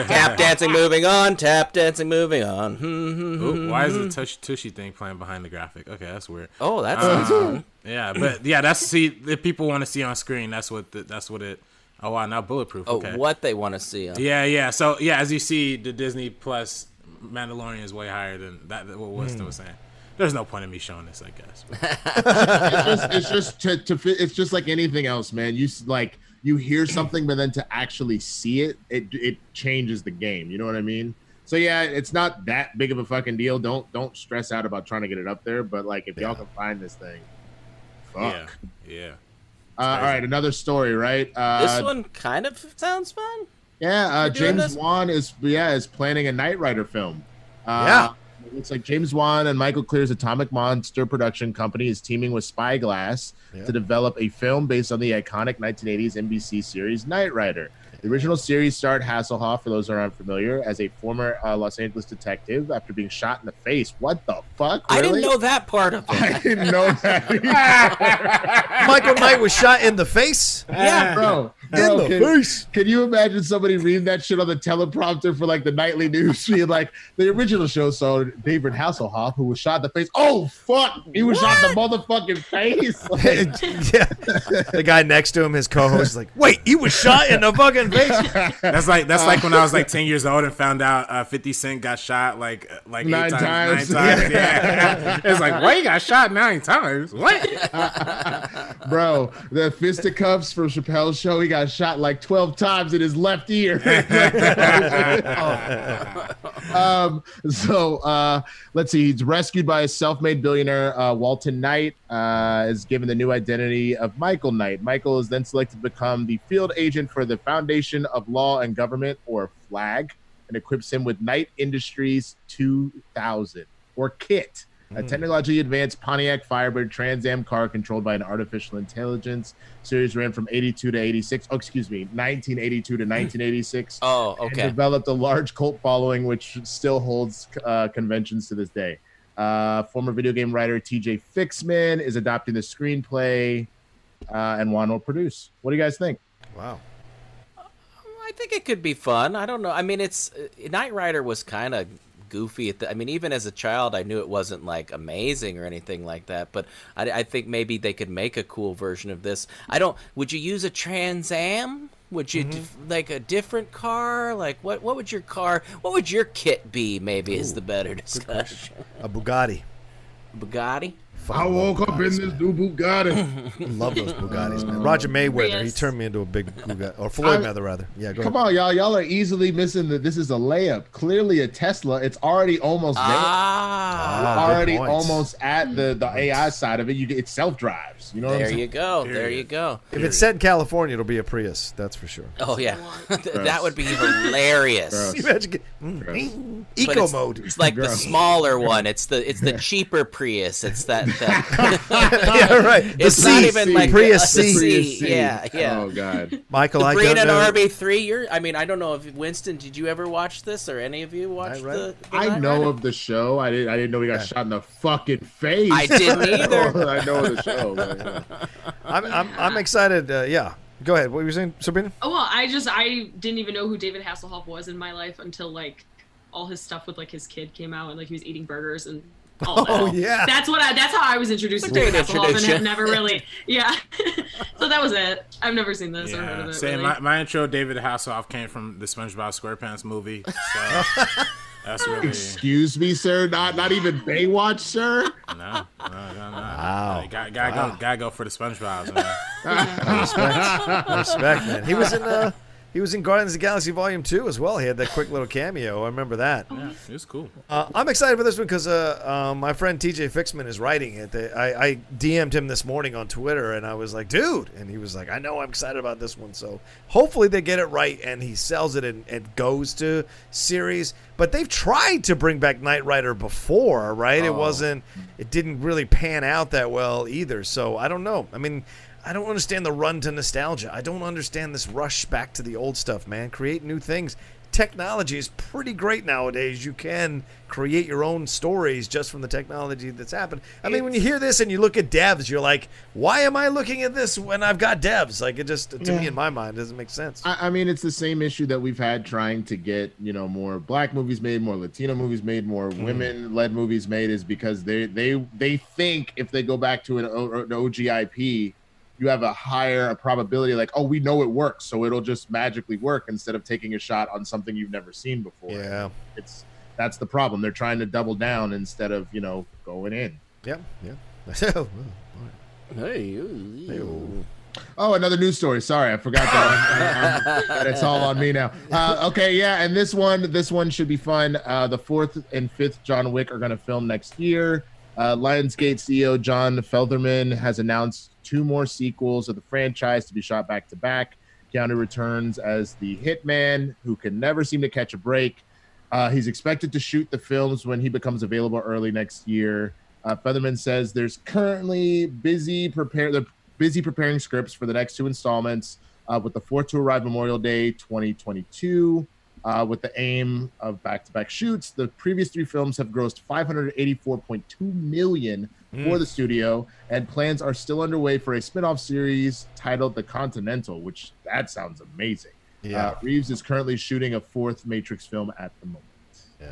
tap dancing, moving on. Tap dancing, moving on. Ooh, why is the tush tushy thing playing behind the graphic? Okay, that's weird. Oh, that's um, yeah, but yeah, that's see if people want to see on screen. That's what the, that's what it. Oh wow, now bulletproof. Oh, okay. What they want to see. On. Yeah, yeah. So yeah, as you see, the Disney Plus Mandalorian is way higher than that. What Weston mm. was saying. There's no point in me showing this, I guess. it's just, it's just to, to fit, it's just like anything else, man. You like you hear something, but then to actually see it, it it changes the game. You know what I mean? So yeah, it's not that big of a fucking deal. Don't don't stress out about trying to get it up there. But like, if yeah. y'all can find this thing, fuck yeah. yeah. Uh, all right, another story, right? Uh, this one kind of sounds fun. Yeah, uh, James Wan is yeah is planning a Knight Rider film. Uh, yeah, it looks like James Wan and Michael Clear's Atomic Monster production company is teaming with Spyglass yeah. to develop a film based on the iconic nineteen eighties N B C series Knight Rider. The original series starred Hasselhoff, for those who are unfamiliar, as a former uh, Los Angeles detective after being shot in the face. What the fuck? Really? I didn't know that part of it. I didn't know that. Michael Knight was shot in the face? Yeah, bro. bro in the can, face. Can you imagine somebody reading that shit on the teleprompter for like the nightly news? Being like, the original show starred David Hasselhoff, who was shot in the face. Oh, fuck. He was what? shot in the motherfucking face. Like, yeah. The guy next to him, his co-host, is like, wait, he was shot in the fucking that's like that's uh, like when I was like ten years old and found out uh, fifty Cent got shot like like nine eight times. times. Nine times. Yeah. It's like, why you got shot nine times? What? Bro, the fisticuffs for Chappelle's show, he got shot like twelve times in his left ear. um, so uh, let's see. He's rescued by a self-made billionaire, uh, Walton Knight, uh, is given the new identity of Michael Knight. Michael is then selected to become the field agent for the Foundation of Law and Government, or FLAG, and equips him with Knight Industries two thousand. or KIT, a technologically advanced Pontiac Firebird Trans Am car controlled by an artificial intelligence. Series ran from eighty-two to eighty-six. Oh, excuse me, nineteen eighty-two to nineteen eighty-six. Oh, okay. And developed a large cult following, which still holds uh, conventions to this day. Uh, former video game writer T J Fixman is adopting the screenplay, uh, and Juan will produce. What do you guys think? Wow. Uh, I think it could be fun. I don't know. I mean, it's uh, Knight Rider was kind of goofy at the, I mean, even as a child, I knew it wasn't like amazing or anything like that, but I, I think maybe they could make a cool version of this. I don't, would you use a Trans Am? Would you, mm-hmm. like a different car? Like what, what would your car, what would your kit be? Maybe Ooh, is the better discussion. A Bugatti. Bugatti? I woke up in this new Bugatti. I love those Bugattis, man. Roger Mayweather, yes. He turned me into a big Bugatti. Or Floyd Mayweather, rather. Yeah, go Come ahead. on, y'all. Y'all are easily missing that this is a layup. Clearly a Tesla. It's already almost there. Ah, We're already almost at the, the A I side of it. You, it self-drives. You know there what I'm you go. Period. There you go. If it's set in California, it'll be a Prius. That's for sure. Oh, yeah. That would be hilarious. Imagine, mm, eco it's, mode. It's like Gross. the smaller one. It's the, it's the cheaper Prius. It's that. yeah, right. It's C, not even C, like Prius C. Prius C. Yeah, yeah. Oh God, Michael, I don't know. R B three. You're. I mean, I don't know if Winston. Did you ever watch this, or any of you watched right. the? the I know Rider? of the show. I didn't. I didn't know he got yeah. shot in the fucking face. I didn't either. I know of the show. But, yeah. I'm, I'm. I'm excited. Uh, yeah. Go ahead. What were you saying, Sabrina? Oh well, I just I didn't even know who David Hasselhoff was in my life until like all his stuff with like his kid came out and like he was eating burgers and. Oh, oh yeah, that's what I. That's how I was introduced to David Hasselhoff, and I've never really, yeah. So that was it. I've never seen this. Yeah. Or heard of it, Same. Really. My, my intro, David Hasselhoff, came from the SpongeBob SquarePants movie. So that's really. Excuse me, sir. Not not even Baywatch, sir. No, no, no, no. Wow. Like, gotta, gotta wow. go, gotta go for the SpongeBobs, man. Yeah. Respect, respect, man. He was in the. He was in Guardians of the Galaxy Volume two as well. He had that quick little cameo. I remember that. Yeah, it was cool. Uh, I'm excited for this one because uh, uh, my friend T J Fixman is writing it. I, I D M'd him this morning on Twitter, and I was like, dude. And he was like, I know I'm excited about this one. So hopefully they get it right, and he sells it and it goes to series. But they've tried to bring back Knight Rider before, right? Oh. It wasn't – it didn't really pan out that well either. So I don't know. I mean – I don't understand the run to nostalgia. I don't understand this rush back to the old stuff, man. Create new things. Technology is pretty great nowadays. You can create your own stories just from the technology that's happened. I mean, when you hear this and you look at devs, you're like, why am I looking at this when I've got devs? Like, it just, to yeah. me, in my mind, doesn't make sense. I, I mean, it's the same issue that we've had trying to get, you know, more black movies made, more Latino movies made, more mm. women-led movies made, is because they they they think if they go back to an, o, an O G I P, you have a higher probability like, oh, we know it works, so it'll just magically work instead of taking a shot on something you've never seen before. Yeah. It's that's the problem. They're trying to double down instead of, you know, going in. Yeah. Yeah. Hey. Hey. Oh, another news story. Sorry, I forgot that. I, I, I, it's all on me now. Uh, okay, yeah, and this one, this one should be fun. Uh, the fourth and fifth John Wick are going to film next year. Uh, Lionsgate C E O John Felderman has announced two more sequels of the franchise to be shot back to back. Keanu returns as the hitman who can never seem to catch a break. Uh, he's expected to shoot the films when he becomes available early next year. Uh, Featherman says there's currently busy prepare they're busy preparing scripts for the next two installments, uh, with the fourth to arrive Memorial Day twenty twenty-two. Uh, with the aim of back-to-back shoots. The previous three films have grossed five hundred eighty-four point two million dollars mm. for the studio, and plans are still underway for a spin-off series titled The Continental, which that sounds amazing. Yeah. Uh, Reeves is currently shooting a fourth Matrix film at the moment. Yeah.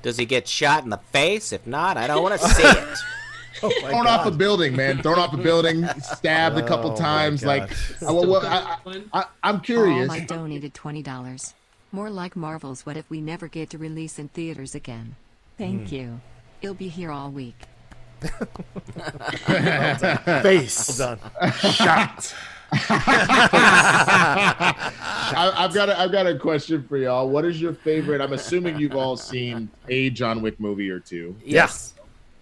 Does he get shot in the face? If not, I don't want to see it. Oh Thrown God. off a building, man. Thrown off a building, stabbed oh, a couple times. Like, I, well, I, I, I, I'm curious. Oh, I donated twenty dollars. More like Marvel's What If we never get to release in theaters again. Thank mm. you. It'll be here all week. Well done. Face. Well done. Shot. I, I've got a, I've got a question for y'all. What is your favorite? I'm assuming you've all seen a John Wick movie or two. Yes.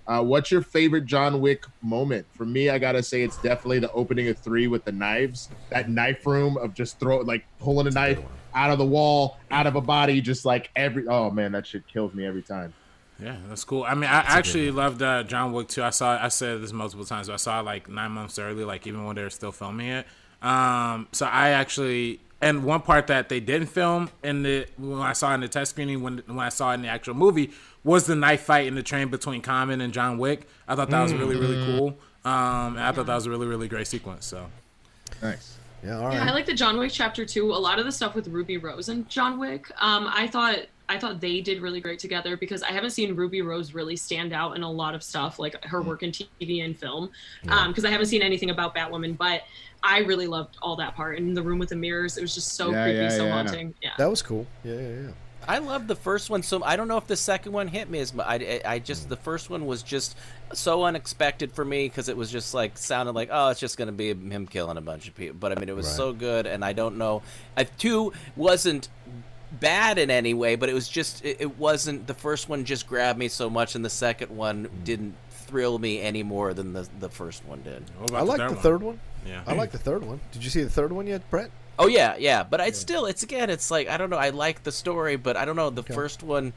Uh, what's your favorite John Wick moment? For me, I gotta say it's definitely the opening of three with the knives. That knife room of just throw like pulling a knife out of the wall, out of a body, just like every. Oh man, that shit kills me every time. Yeah, that's cool. I mean, I that's actually loved uh, John Wick too. I saw, I said this multiple times, but I saw it like nine months early, like even when they were still filming it. Um, so I actually, and one part that they didn't film in the, when I saw in the test screening, when when I saw it in the actual movie, was the knife fight in the train between Common and John Wick. I thought that was really, really cool. Um, and I thought that was a really, really great sequence. So nice. Yeah, all right. Yeah, I like the John Wick chapter too. A lot of the stuff with Ruby Rose and John Wick, um, I thought I thought they did really great together, because I haven't seen Ruby Rose really stand out in a lot of stuff, like her work in T V and film, because yeah. um, I haven't seen anything about Batwoman, but I really loved all that part. And the room with the mirrors, it was just so yeah, creepy, yeah, so yeah, haunting. Yeah. That was cool. Yeah, yeah, yeah. I loved the first one, so I don't know if the second one hit me as much. I, I just, the first one was just so unexpected for me, because it was just like, sounded like, oh, it's just going to be him killing a bunch of people. But I mean, it was right. so good, and I don't know. I, two wasn't bad in any way, but it was just, it, it wasn't, the first one just grabbed me so much, and the second one mm. didn't thrill me any more than the, the first one did. I like the third one. Yeah, I like the third one. Did you see the third one yet, Brett? Oh, yeah, yeah. But it's still, it's again, it's like, I don't know. I like the story, but I don't know. The okay. first one,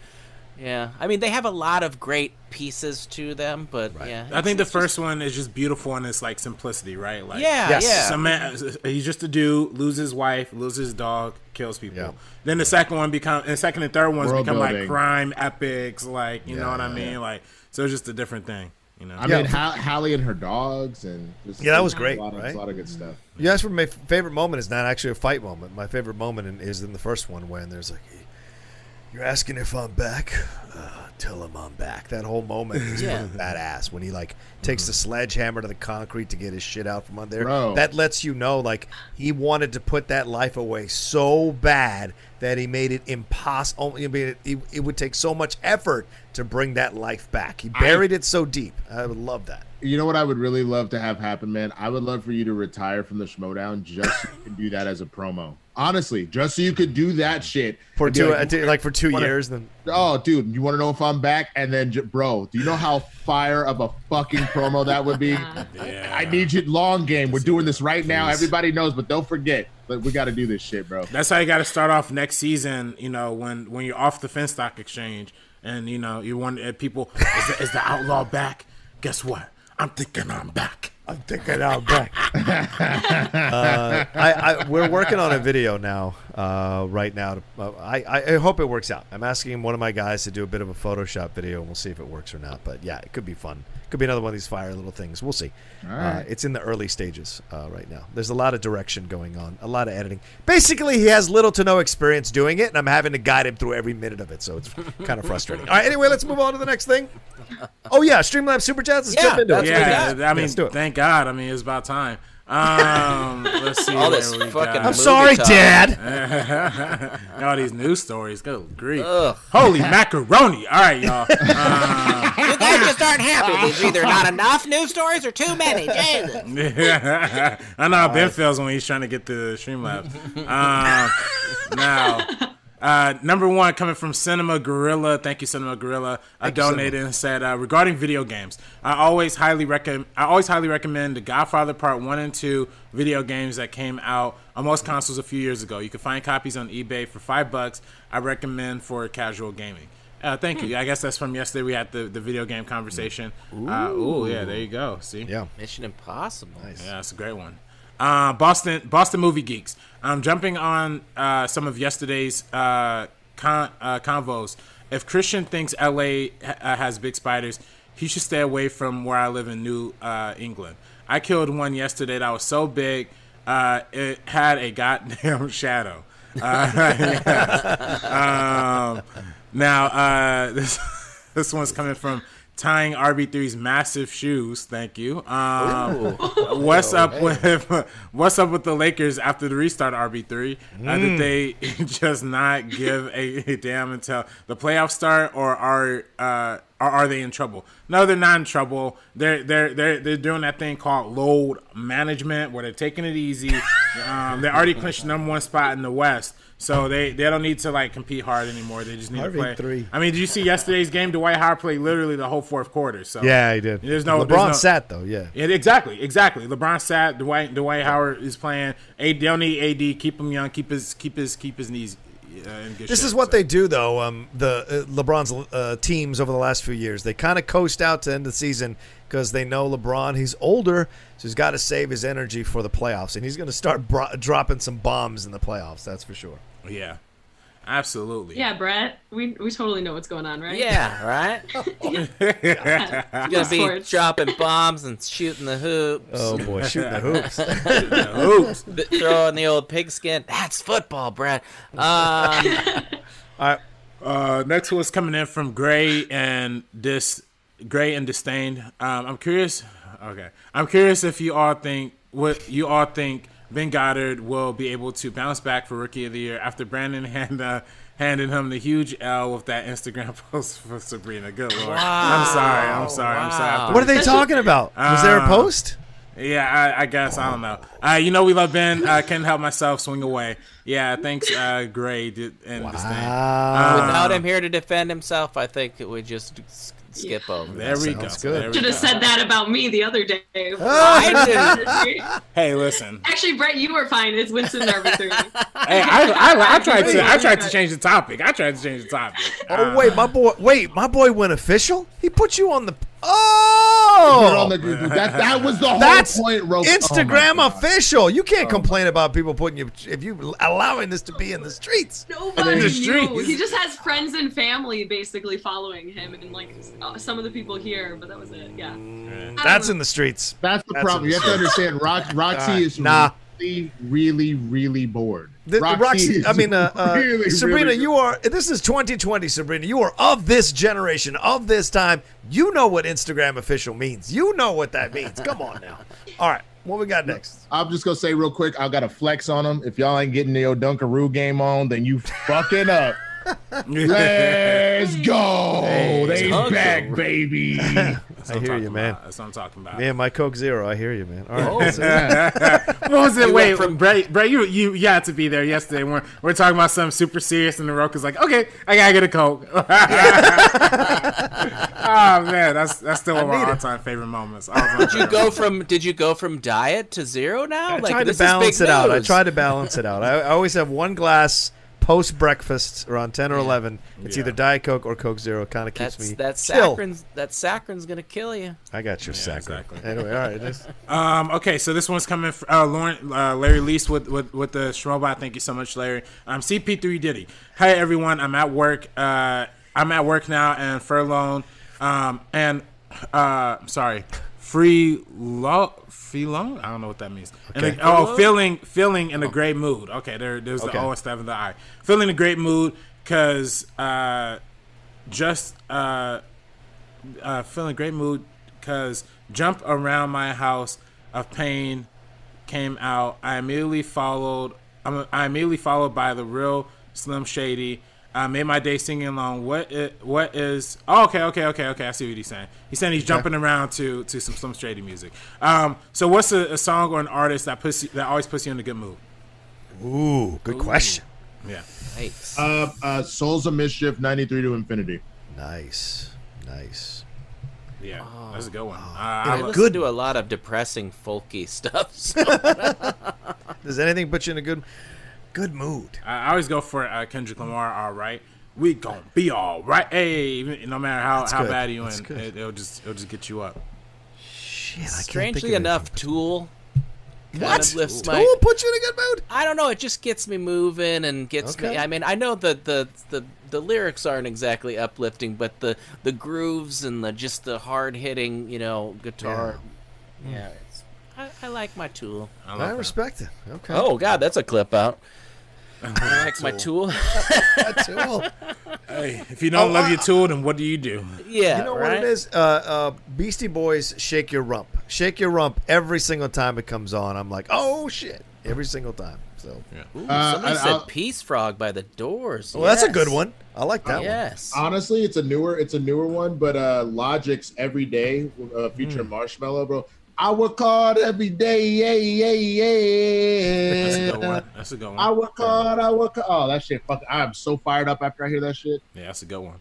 yeah. I mean, they have a lot of great pieces to them, but right. yeah. I think the first just... one is just beautiful in its, like, simplicity, right? Like, yeah, yes. yeah. Some man, he's just a dude, loses his wife, loses his dog, kills people. Yeah. Then the second one become, and the second and third ones World become, building. like, crime epics, like, you yeah, know what yeah, I mean? Yeah. Like, so it's just a different thing. You know? I yeah. mean, Hall- Hallie and her dogs, and just yeah, that was great. A lot of, right? a lot of good stuff. Yeah, that's what my favorite moment is. Not actually a fight moment. My favorite moment in, is in the first one, when there's like, "You're asking if I'm back? Uh, tell him I'm back." That whole moment is yeah. really badass. When he like takes mm-hmm. the sledgehammer to the concrete to get his shit out from under there. Bro. That lets you know, like, he wanted to put that life away so bad that he made it impossible. It, it, it would take so much effort to bring that life back. He buried I, it so deep. I would love that. You know what I would really love to have happen, man? I would love for you to retire from the Schmodown just so you can do that as a promo. Honestly, just so you could do that shit. For two, like, t- like for two wanna, years. Then. Oh, dude, you want to know if I'm back? And then, bro, do you know how fire of a fucking promo that would be? yeah. I need you long game. We're doing this right now. Please. Everybody knows, but don't forget. But we got to do this shit, bro. That's how you got to start off next season, you know, when, when you're off the Finstock Exchange. And, you know, you want uh, people, is the, is the outlaw back? Guess what? I'm thinking I'm back. I'm thinking I'm back. uh, I, I, we're working on a video now, uh, right now. To, uh, I, I hope it works out. I'm asking one of my guys to do a bit of a Photoshop video, and we'll see if it works or not. But, yeah, it could be fun. Could be another one of these fire little things. We'll see. Right. Uh, it's in the early stages uh, right now. There's a lot of direction going on, a lot of editing. Basically, he has little to no experience doing it, and I'm having to guide him through every minute of it, so it's kind of frustrating. All right, anyway, let's move on to the next thing. Oh, yeah, Streamlabs Super Chats. Let's yeah, jump into it. Yeah, I mean, thank God. I mean, it's about time. Um, let's see. All this fucking got. I'm sorry, talk. Dad. All these news stories. Good grief. Ugh. Holy macaroni. All right, y'all. Um, you guys just aren't happy. There's either not enough news stories or too many. Jesus. Yeah. I know how Ben right. feels when he's trying to get the Streamlabs. Um, now. Uh, number one, coming from Cinema Gorilla. Thank you, Cinema Gorilla. I Thank donated you, and said, uh, regarding video games, I always highly recommend. I always highly recommend The Godfather Part One and Two video games that came out on most consoles a few years ago. You can find copies on eBay for five bucks. I recommend for casual gaming. Uh, thank hmm. you. I guess that's from yesterday. We had the, the video game conversation. Ooh, uh, ooh yeah, there you go. See, yeah, Mission Impossible. Nice. Yeah, that's a great one. Uh, Boston, Boston Movie Geeks. I'm jumping on uh, some of yesterday's uh, con- uh, convos. If Christian thinks L A ha- has big spiders, he should stay away from where I live in New uh, England. I killed one yesterday that was so big, uh, it had a goddamn shadow. Uh, yeah. um, now, uh, this, this one's coming from tying R B three's massive shoes. Thank you. Um, what's up oh, with What's up with the Lakers after the restart? R B three mm. uh, did they just not give a, a damn until the playoffs start, or are uh, are are they in trouble? No, they're not in trouble. They're they're they're they're doing that thing called load management, where they're taking it easy. Um, they already clinched number one spot in the West. So they, they don't need to, like, compete hard anymore. They just need R V to play. Three. I mean, did you see yesterday's game? Dwight Howard played literally the whole fourth quarter. So yeah, he did. There's no LeBron there's no, sat though. Yeah. yeah. Exactly. Exactly. LeBron sat. Dwight Dwight Howard is playing. They don't need A D. Keep him young. Keep his keep his keep his knees yeah, and get this is what they do, though. Um, the uh, LeBron's uh, teams over the last few years, they kind of coast out to end the season because they know LeBron, he's older, so he's got to save his energy for the playoffs, and he's going to start bro- dropping some bombs in the playoffs. That's for sure. Yeah. Absolutely. Yeah, Brett. We we totally know what's going on, right? Yeah, right? You're going to be dropping bombs and shooting the hoops. Oh, boy, shooting the hoops. Shooting the hoops. Throwing the old pigskin. That's football, Brett. Um, All right. Uh, next one's coming in from Gray and Dis, Gray and Disdain. Um, I'm curious. Okay. I'm curious if you all think what you all think Ben Goddard will be able to bounce back for Rookie of the Year after Brandon hand, uh, handed him the huge L with that Instagram post for Sabrina. Good Lord. Wow. I'm sorry. I'm sorry. Wow. I'm sorry. What are they talking about? Um, Was there a post? Yeah, I, I guess. I don't know. Uh, you know, we love Ben. I uh, can't help myself. Swing away. Yeah, thanks, uh, Gray. Did, and wow. This thing. Uh, Without him here to defend himself, I think it would just skip yeah. over. There that we go. Good. There we Should go. have said that about me the other day. I didn't. Hey, listen. Actually, Brett, you were fine. It's Winston's arbitrary. Hey, I, I, I tried to. I tried to change the topic. I tried to change the topic. Oh uh, wait, my boy. Wait, my boy went official. He put you on the. Oh, on the, that, that was the whole That's point. Ro- Instagram oh official. You can't oh. complain about people putting you if you allowing this to be in the streets. Nobody in the streets. Knew. He just has friends and family basically following him, and like some of the people here, but that was it. Yeah, that's know. in the streets. That's the that's problem. You have to understand. Rox- Roxy uh, is nah. really, really, really bored. The, Roxy, Roxy I mean, uh, uh, really, Sabrina, really you are, this is twenty twenty, Sabrina. You are of this generation, of this time. You know what Instagram official means. You know what that means. Come on now. All right, what we got next? I'm just going to say real quick, I got a flex on them. If y'all ain't getting the old Dunkaroo game on, then you fucking up. Let's go. Hey, they back, baby. I hear you, man. About. That's what I'm talking about. Man, my Coke Zero. I hear you, man. All right. Oh. What was it? You Wait, from Bray, Bray, you you you had to be there yesterday. We're we're talking about something super serious, and the Roka's like, okay, I gotta get a Coke. Oh man, that's that's still one of my all-time favorite moments. Did you go from Did you go from diet to zero now? I like, tried to balance it news. out. I tried to balance it out. I, I always have one glass. Post breakfast around ten or eleven, it's yeah. either Diet Coke or Coke Zero. Kind of keeps that's, me that saccharin's that saccharin's gonna kill you. I got your yeah, saccharin. Exactly. Anyway, all right. Just... Um. Okay. So this one's coming. From, uh, Lauren, uh, Larry Lease with with with the Schmobot. Thank you so much, Larry. Um. C P three Diddy. Hi everyone. I'm at work. Uh. I'm at work now and furloughed. Um. And uh. Sorry. Free loan, free loan. I don't know what that means. Okay. And the, oh, feeling, feeling in a great mood. Okay, there, there's okay. the O instead of the I. Feeling a great mood because uh, just uh, uh, feeling great mood because jump around my house of pain came out. I immediately followed. I'm, I immediately followed by the real Slim Shady. I made my day singing along. What is, what is? Oh, okay, okay, okay, okay. I see what he's saying. He's saying he's okay. jumping around to to some some Shady music. Um, so what's a, a song or an artist that puts you, that always puts you in a good mood? Ooh, good Ooh. question. Yeah. Nice. Uh, uh, Souls of Mischief, ninety-three to Infinity. Nice, nice. Yeah, oh, that's a good one. Oh, uh, I listen good... to a lot of depressing folky stuff. So. Does anything put you in a good? Good mood. I always go for uh, Kendrick Lamar. All right, we gonna be all right. Hey, no matter how, how bad you in, it, it'll just it'll just get you up. Shit. I Strangely can't think enough, of Tool. What? Tool my, puts you in a good mood? I don't know. It just gets me moving and gets okay. me. I mean, I know that the the the lyrics aren't exactly uplifting, but the the grooves and the just the hard hitting, you know, guitar. Yeah. yeah. I, I like my Tool. I, like I respect that. it. Okay. Oh God, that's a clip out. I like my Tool. my Tool. Hey, if you don't oh, love I, your Tool, then what do you do? Yeah, you know right? what it is. Uh, uh, Beastie Boys, "Shake Your Rump." Shake your rump every single time it comes on. I'm like, oh shit, every single time. So, yeah. Ooh, uh, somebody I, said I'll, "Peace Frog" by the Doors. Well, yes. that's a good one. I like that. Uh, yes. One. Honestly, it's a newer, it's a newer one, but uh, Logic's "Every Day" uh, featuring mm. Marshmello, bro. I work hard every day, yeah, yeah, yeah. That's a good one. That's a good one. I work hard, I work hard. Oh, that shit, fuck. I am so fired up after I hear that shit. Yeah, that's a good one.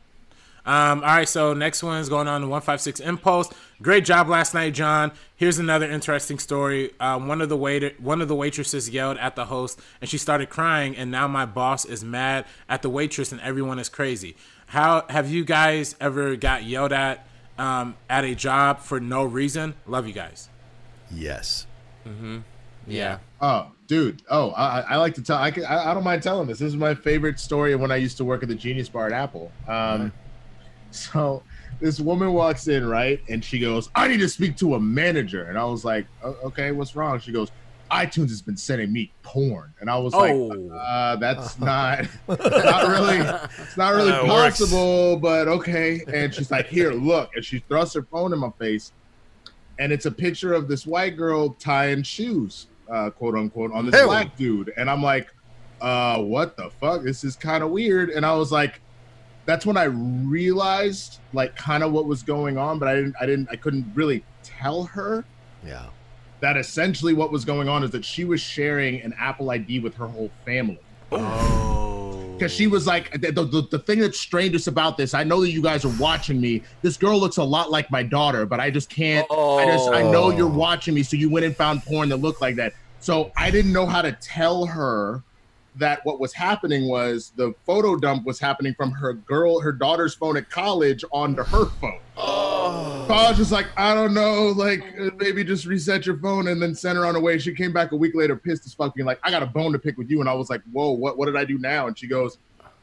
Um, all right, so next one is going on to one five six Impulse. Great job last night, John. Here's another interesting story. Uh, one of the waiter, one of the waitresses yelled at the host, and she started crying, and now my boss is mad at the waitress, and everyone is crazy. How have you guys ever got yelled at um, at a job for no reason? Love you guys. Yes. Mm-hmm. Yeah. Oh, dude. Oh, I, I like to tell. I, can, I I don't mind telling this. This is my favorite story of when I used to work at the Genius Bar at Apple. Um, mm-hmm. So this woman walks in, right? And she goes, I need to speak to a manager. And I was like, okay, what's wrong? She goes, iTunes has been sending me porn. And I was oh. like, uh, that's not, not really, it's not really uh, possible, but okay. And she's like, here, look. And she thrusts her phone in my face. And it's a picture of this white girl tying shoes, uh, quote unquote, on this hey. black dude. And I'm like, uh, what the fuck? This is kind of weird. And I was like, that's when I realized like kind of what was going on, but I didn't, I didn't, I couldn't really tell her yeah. that essentially what was going on is that she was sharing an Apple I D with her whole family. Oh, because she was like, the, the, the thing that's strangest about this, I know that you guys are watching me. This girl looks a lot like my daughter, but I just can't, oh. I just, I know you're watching me. So you went and found porn that looked like that. So I didn't know how to tell her that what was happening was the photo dump was happening from her girl, her daughter's phone at college onto her phone. Oh. College was like, I don't know, like maybe just reset your phone and then send her on her way. She came back a week later, pissed as fuck, being like, I got a bone to pick with you. And I was like, whoa, what, what did I do now? And she goes,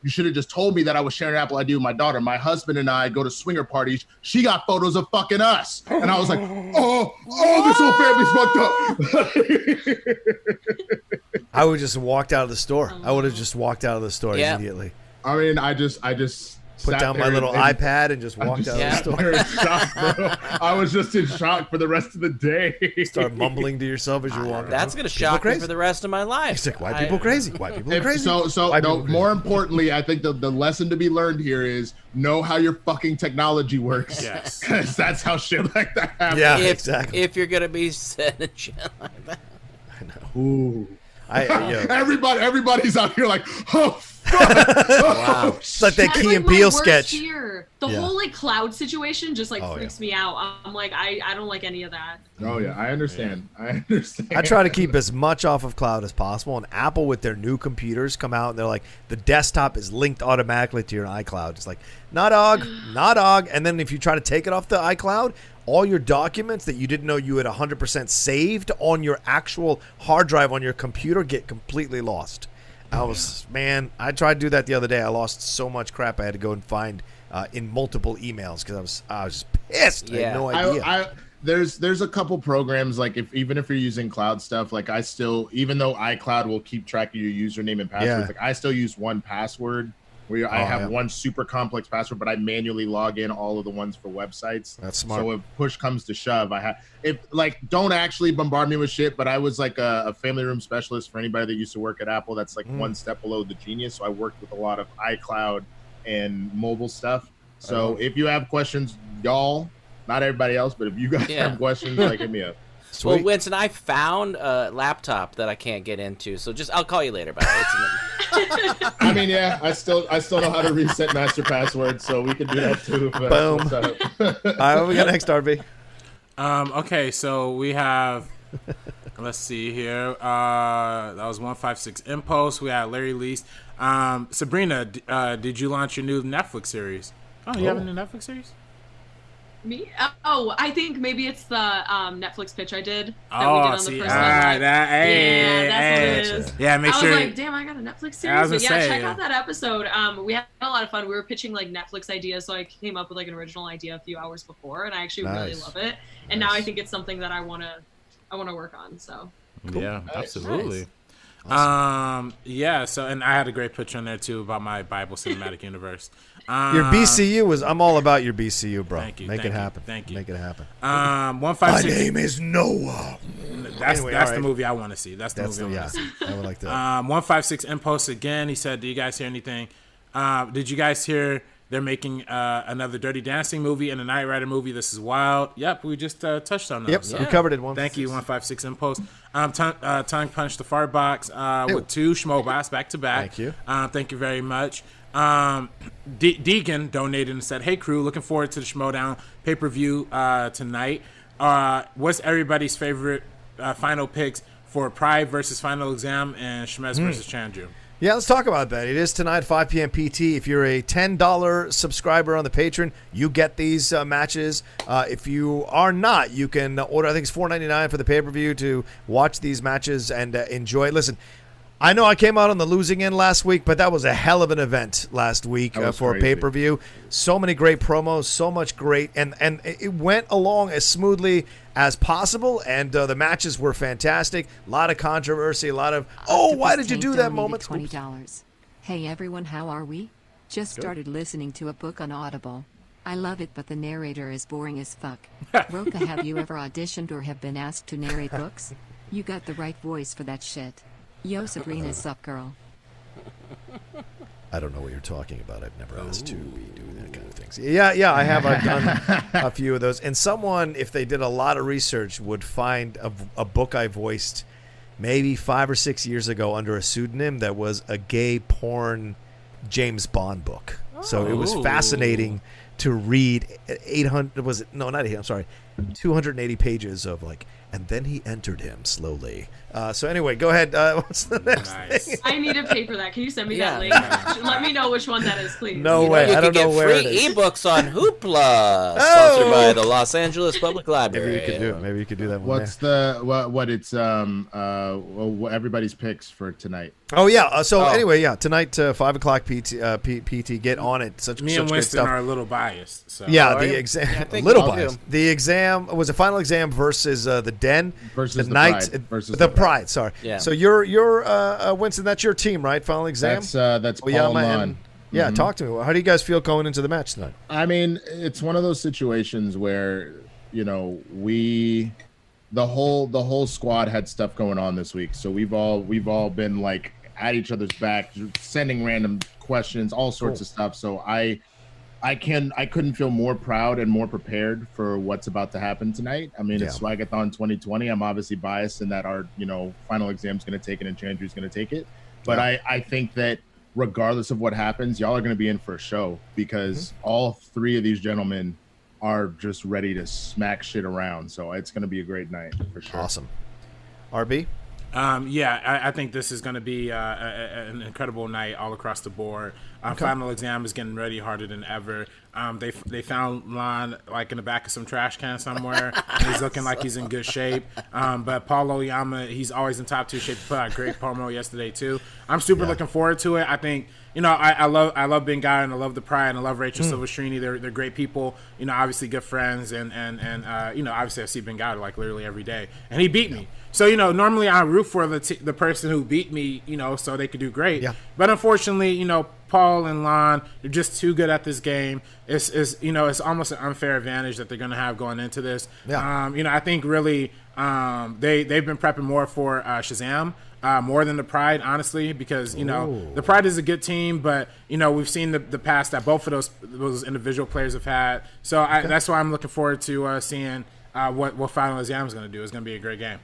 you should have just told me that I was sharing Apple I D with my daughter. My husband and I go to swinger parties. She got photos of fucking us. And I was like, oh, oh, this whole family's fucked up. I would just walked out of the store. I would have just walked out of the store yeah. immediately. I mean, I just, I just put down my little and, iPad and just walked just out yeah. of the store. Shock, I was just in shock for the rest of the day. Start mumbling to yourself as you're walking. That's going to shock me for the rest of my life. It's like, why I, people crazy? Why people if, crazy? So, so no, people more crazy? Importantly, I think the, the lesson to be learned here is know how your fucking technology works. Yes. Because that's how shit like that happens. Yeah, if, exactly. If you're going to be sending shit like that. I know. Ooh. I, uh, yo. Everybody, everybody's out here like, oh, wow. It's like that That's Key like and Peele sketch. Fear. The yeah. whole like cloud situation just like oh, freaks yeah. me out. I'm like, I, I don't like any of that. Oh yeah, I understand. Yeah. I understand. I try to keep as much off of cloud as possible. And Apple with their new computers come out and they're like, the desktop is linked automatically to your iCloud. It's like, not og, not og. And then if you try to take it off the iCloud, all your documents that you didn't know you had one hundred percent saved on your actual hard drive on your computer get completely lost. I was, man, I tried to do that the other day. I lost so much crap I had to go and find uh, in multiple emails because I was I was just pissed. Yeah. I had no idea. I, I, there's there's a couple programs, like if even if you're using cloud stuff, like I still, even though iCloud will keep track of your username and passwords, yeah. like I still use one password where oh, I have yeah. one super complex password, but I manually log in all of the ones for websites. That's smart. So if push comes to shove, I have, if like, don't actually bombard me with shit, but I was like a, a family room specialist for anybody that used to work at Apple. That's like mm. one step below the Genius. So I worked with a lot of iCloud and mobile stuff. So oh. if you have questions, y'all, not everybody else, but if you guys yeah. have questions, like hit me up. Sweet. Well, Winston, I found a laptop that I can't get into, so just I'll call you later about it. I mean, yeah, I still I still know how to reset master passwords, so we can do that too. But boom. All right, what we got next, R B? Um, okay, so we have, let's see here. Uh, that was one five six Impulse. We had Larry Least. Um, Sabrina, uh, did you launch your new Netflix series? Oh, you oh. have a new Netflix series? Me? Oh, I think maybe it's the um, Netflix pitch I did. That oh, we did on the see, first right, that, hey, yeah, hey, that's hey, what it is. Yeah, make I sure. I was like, damn, I got a Netflix series. But yeah, say, check yeah. out that episode. Um, we had a lot of fun. We were pitching like Netflix ideas, so I came up with like an original idea a few hours before, and I actually nice. really love it. And nice. now I think it's something that I wanna, I wanna work on. So cool. yeah, nice. absolutely. Nice. Awesome. Um, yeah. So, and I had a great picture on there too about my Bible cinematic universe. Um, your B C U was. I'm all about your B C U, bro. Thank you. Make thank it you, happen. Thank you. Make it happen. Um, one five. My six, name is Noah. That's anyway, that's right. the movie I want to see. That's the that's movie the, I want to yeah, see. I would like that. Um, one five six Impulse again. He said, "Do you guys hear anything? Uh, did you guys hear They're making uh, another Dirty Dancing movie and a Knight Rider movie. This is wild. Yep, we just uh, touched on those. Yep, so. We covered it. One Thank six. You, one five six Impulse. Um, t- uh, Tongue Punch the Fart Box uh, with two Schmobots back to back. Thank you. Um, thank you very much. Um, De- Deegan donated and said, "Hey crew, looking forward to the Schmodown pay per view uh, tonight. Uh, what's everybody's favorite uh, final picks for Pride versus Final Exam and Shemez mm. versus Chandru?" Yeah, let's talk about that. It is tonight, five p.m. P T. If you're a ten dollars subscriber on the Patreon, you get these uh, matches. Uh, if you are not, you can order, I think it's four ninety-nine for the pay-per-view to watch these matches and uh, enjoy. Listen, I know I came out on the losing end last week, but that was a hell of an event last week uh, for crazy. a pay-per-view. So many great promos, so much great, and, and it went along as smoothly as possible, and uh, the matches were fantastic. A lot of controversy, a lot of, oh, why did you do that moment? twenty dollars. Oops. Hey everyone, how are we? Just Good. started listening to a book on Audible. I love it, but the narrator is boring as fuck. Roka, have you ever auditioned or have been asked to narrate books? You got the right voice for that shit. Yo, Sabrina, sup girl? I don't know what you're talking about. I've never asked to be doing that kind of things. Yeah, yeah, I have. I've done a few of those. And someone, if they did a lot of research, would find a, a book I voiced maybe five or six years ago under a pseudonym that was a gay porn James Bond book. Oh. So it was fascinating to read eight hundred, was it? No, not eight hundred, I'm sorry. two hundred eighty pages of like, and then he entered him slowly. Uh, so anyway, go ahead. Uh, what's the next nice. thing? I need a pay for that. Can you send me yeah. that link? Let me know which one that is, please. No you way. Know, I don't know where it is. You can get free ebooks on Hoopla, sponsored oh. by the Los Angeles Public Library. Maybe you could do it. Maybe you could do that one. What's there. the what, what? It's um uh everybody's picks for tonight. Oh yeah. Uh, so oh. anyway, yeah. Tonight, uh, five o'clock P T. Uh, P- PT. Get on it. Such me such and Winston stuff. Are a little biased. So. Yeah. How the exam. Yeah, little biased. Do. The exam was a final exam versus uh, the Den versus the night versus the. Pride, sorry. Yeah. So you're you're uh, uh, Winston. That's your team, right? Final exam. That's uh, that's Paul Oyama Lund. Yeah. Mm-hmm. Talk to me. How do you guys feel going into the match tonight? I mean, it's one of those situations where you know we the whole the whole squad had stuff going on this week, so we've all we've all been like at each other's back, sending random questions, all sorts cool. of stuff. So I I can I couldn't feel more proud and more prepared for what's about to happen tonight. I mean, yeah. it's Swagathon twenty twenty. I'm obviously biased in that our you know final exam is going to take it and Chandru's going to take it, but yeah. I I think that regardless of what happens, y'all are going to be in for a show because mm-hmm. all three of these gentlemen are just ready to smack shit around. So it's going to be a great night for sure. Awesome, R B. Um, yeah, I, I think this is going to be uh, a, a, an incredible night all across the board. Uh, okay. Final exam is getting ready harder than ever. Um, they they found Lon like in the back of some trash can somewhere. He's looking like he's in good shape. Um, but Paul Oyama, he's always in top two shape. He put out a great promo yesterday too. I'm super yeah. looking forward to it. I think you know I, I love I love Ben Guy and I love the Pride and I love Rachel mm. Silvestrini. They're they're great people. You know, obviously good friends and and and uh, you know obviously I see Ben Guy like literally every day and he beat yeah. me. So, you know, normally I root for the t- the person who beat me, you know, so they could do great. Yeah. But unfortunately, you know, Paul and Lon, they're just too good at this game. It's, it's you know, it's almost an unfair advantage that they're going to have going into this. Yeah. Um, you know, I think really um, they, they've been prepping more for uh, Shazam. Uh, more than the Pride, honestly, because, you know, Ooh. the Pride is a good team, but, you know, we've seen the, the past that both of those, those individual players have had. So okay. I, that's why I'm looking forward to uh, seeing uh, what, what Final Exam is going to do. It's going to be a great game.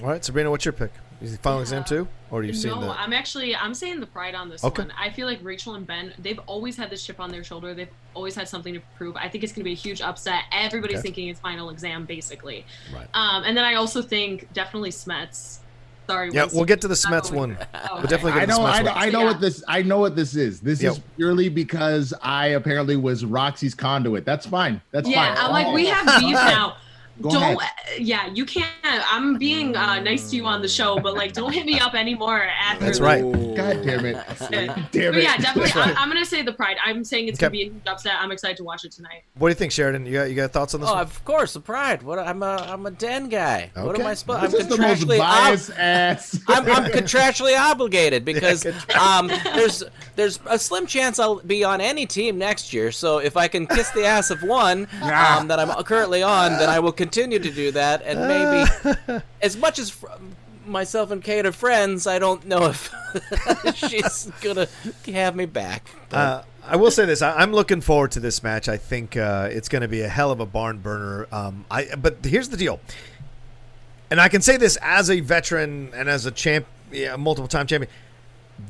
All right, Sabrina, what's your pick? Is it Final yeah. Exam too, or do you see? No, the... I'm actually I'm saying the Pride on this okay. one. I feel like Rachel and Ben, they've always had this chip on their shoulder. They've always had something to prove. I think it's going to be a huge upset. Everybody's okay. thinking it's Final Exam, basically. Right. Um, and then I also think definitely Smets. Sorry. Yeah, we'll get to the Smets one. Oh, okay. We'll definitely get to the Smets one. I know, I know yeah. what this. I know what this is. This yep. is purely because I apparently was Roxy's conduit. That's fine. That's yeah, fine. Yeah, I'm oh. like we have beef now. Go don't ahead. Yeah, you can't. I'm being uh, nice to you on the show, but like, don't hit me up anymore. After that's right. Ooh. God damn it. Damn it. But yeah, definitely. Right. I, I'm gonna say the Pride. I'm saying it's okay. gonna be a huge upset. I'm excited to watch it tonight. What do you think, Sheridan? You got you got thoughts on this? Oh, one? Of course, the Pride. What I'm a I'm a Den guy. Okay. What am I supposed? I'm contractually ob- ass. I'm, I'm contractually obligated because um there's there's a slim chance I'll be on any team next year. So if I can kiss the ass of one yeah. um, that I'm currently on, then I will. Continue to do that, and maybe as much as myself and Kate are friends, I don't know if she's going to have me back. Uh, I will say this. I, I'm looking forward to this match. I think uh, it's going to be a hell of a barn burner. Um, I But here's the deal. And I can say this as a veteran and as a champ, yeah, multiple-time champion.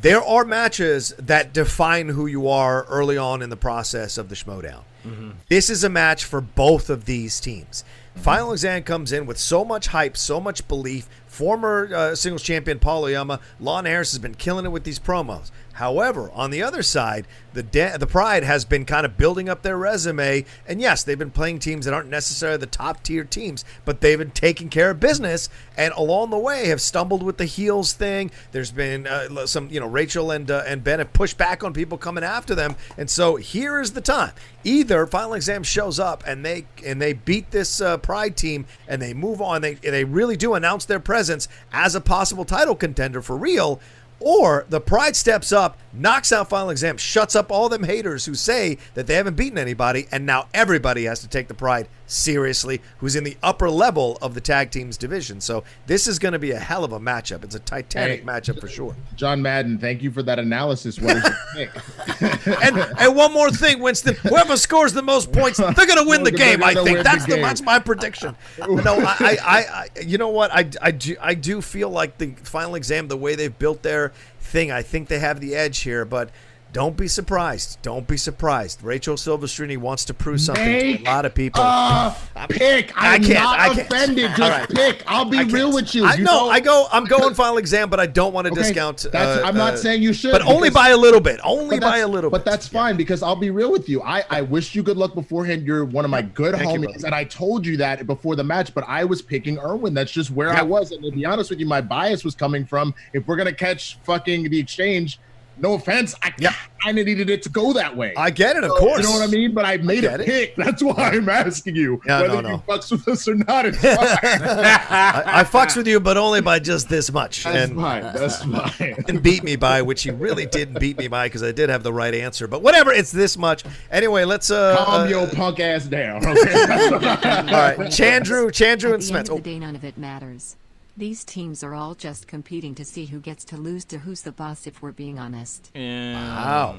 There are matches that define who you are early on in the process of the Schmodown. Mm-hmm. This is a match for both of these teams. Mm-hmm. Final Exam comes in with so much hype, so much belief. Former uh, singles champion Paul Oyama, Lon Harris has been killing it with these promos. However, on the other side, the de- the Pride has been kind of building up their resume. And yes, they've been playing teams that aren't necessarily the top tier teams, but they've been taking care of business. And along the way, have stumbled with the heels thing. There's been uh, some, you know, Rachel and uh, and Ben have pushed back on people coming after them. And so here is the time. Either Final Exam shows up and they and they beat this uh, Pride team and they move on. They they really do announce their presence as a possible title contender for real. Or the Pride steps up, knocks out Final Exam, shuts up all them haters who say that they haven't beaten anybody, and now everybody has to take the Pride seriously, who's in the upper level of the tag teams division. So this is going to be a hell of a matchup. It's a titanic hey, matchup for sure. John Madden, thank you for that analysis. What is your pick? and, and one more thing, Winston. Whoever scores the most points, they're going to win the game, I think. That's the, that's my prediction. No, I, I, I, you know what? I, I, do, I do feel like the Final Exam, the way they've built their thing, I think they have the edge here, but don't be surprised. Don't be surprised. Rachel Silvestrini wants to prove something Make to a lot of people. Uh, pick. I'm I can't, not I can't. offended. Just right. pick. I'll be real with you. I you know, know. I go. I'm going Final Exam, but I don't want to okay. discount. That's, uh, I'm not uh, saying you should, but because, only by a little bit. Only by a little bit. But that's fine yeah. because I'll be real with you. I, I wish you good luck beforehand. You're one of my good Thank homies, you, and I told you that before the match. But I was picking Irwin. That's just where yeah. I was. And to be honest with you, my bias was coming from if we're gonna catch fucking the exchange. No offense, I yep. kind of needed it to go that way. I get it, of so, course. You know what I mean? But I made I a pick. It. That's why I'm asking you no, whether no, no. you fucks with us or not. It's fine. I, I fucks with you, but only by just this much. That's and, fine. That's fine. And beat me by, which he really didn't beat me by because I did have the right answer. But whatever, it's this much. Anyway, let's... Uh, Calm uh, your punk ass down. Okay? All right, Chandru, Chandru and Spence. At the end of the day, none of it matters. These teams are all just competing to see who gets to lose to Who's the Boss, if we're being honest. And wow.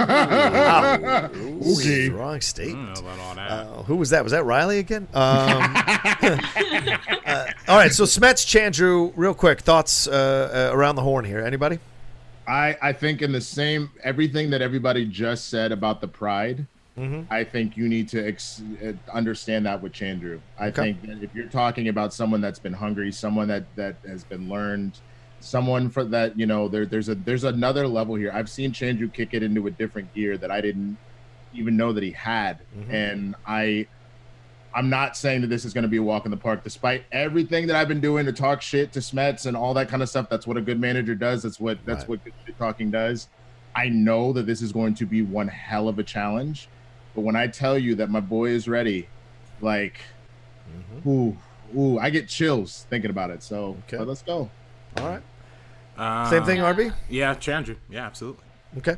wow. Ooh, okay. Strong statement. I don't know about all that. Uh, who was that? Was that Riley again? Um, uh, all right, so Smets, Chandru, real quick, thoughts uh, uh, around the horn here. Anybody? I, I think in the same, everything that everybody just said about the Pride, mm-hmm. I think you need to ex- understand that with Chandru. I okay. think that if you're talking about someone that's been hungry, someone that, that has been learned, someone for that, you know, there, there's a there's another level here. I've seen Chandru kick it into a different gear that I didn't even know that he had. Mm-hmm. And I, I'm not saying that this is going to be a walk in the park, despite everything that I've been doing to talk shit to Smets and all that kind of stuff. That's what a good manager does. That's what that's right. what good shit talking does. I know that this is going to be one hell of a challenge. But when I tell you that my boy is ready, like, mm-hmm. ooh, ooh, I get chills thinking about it. So okay. well, let's go. All right. Uh, Same thing, R B? Yeah, Chandru. Yeah, absolutely. Okay.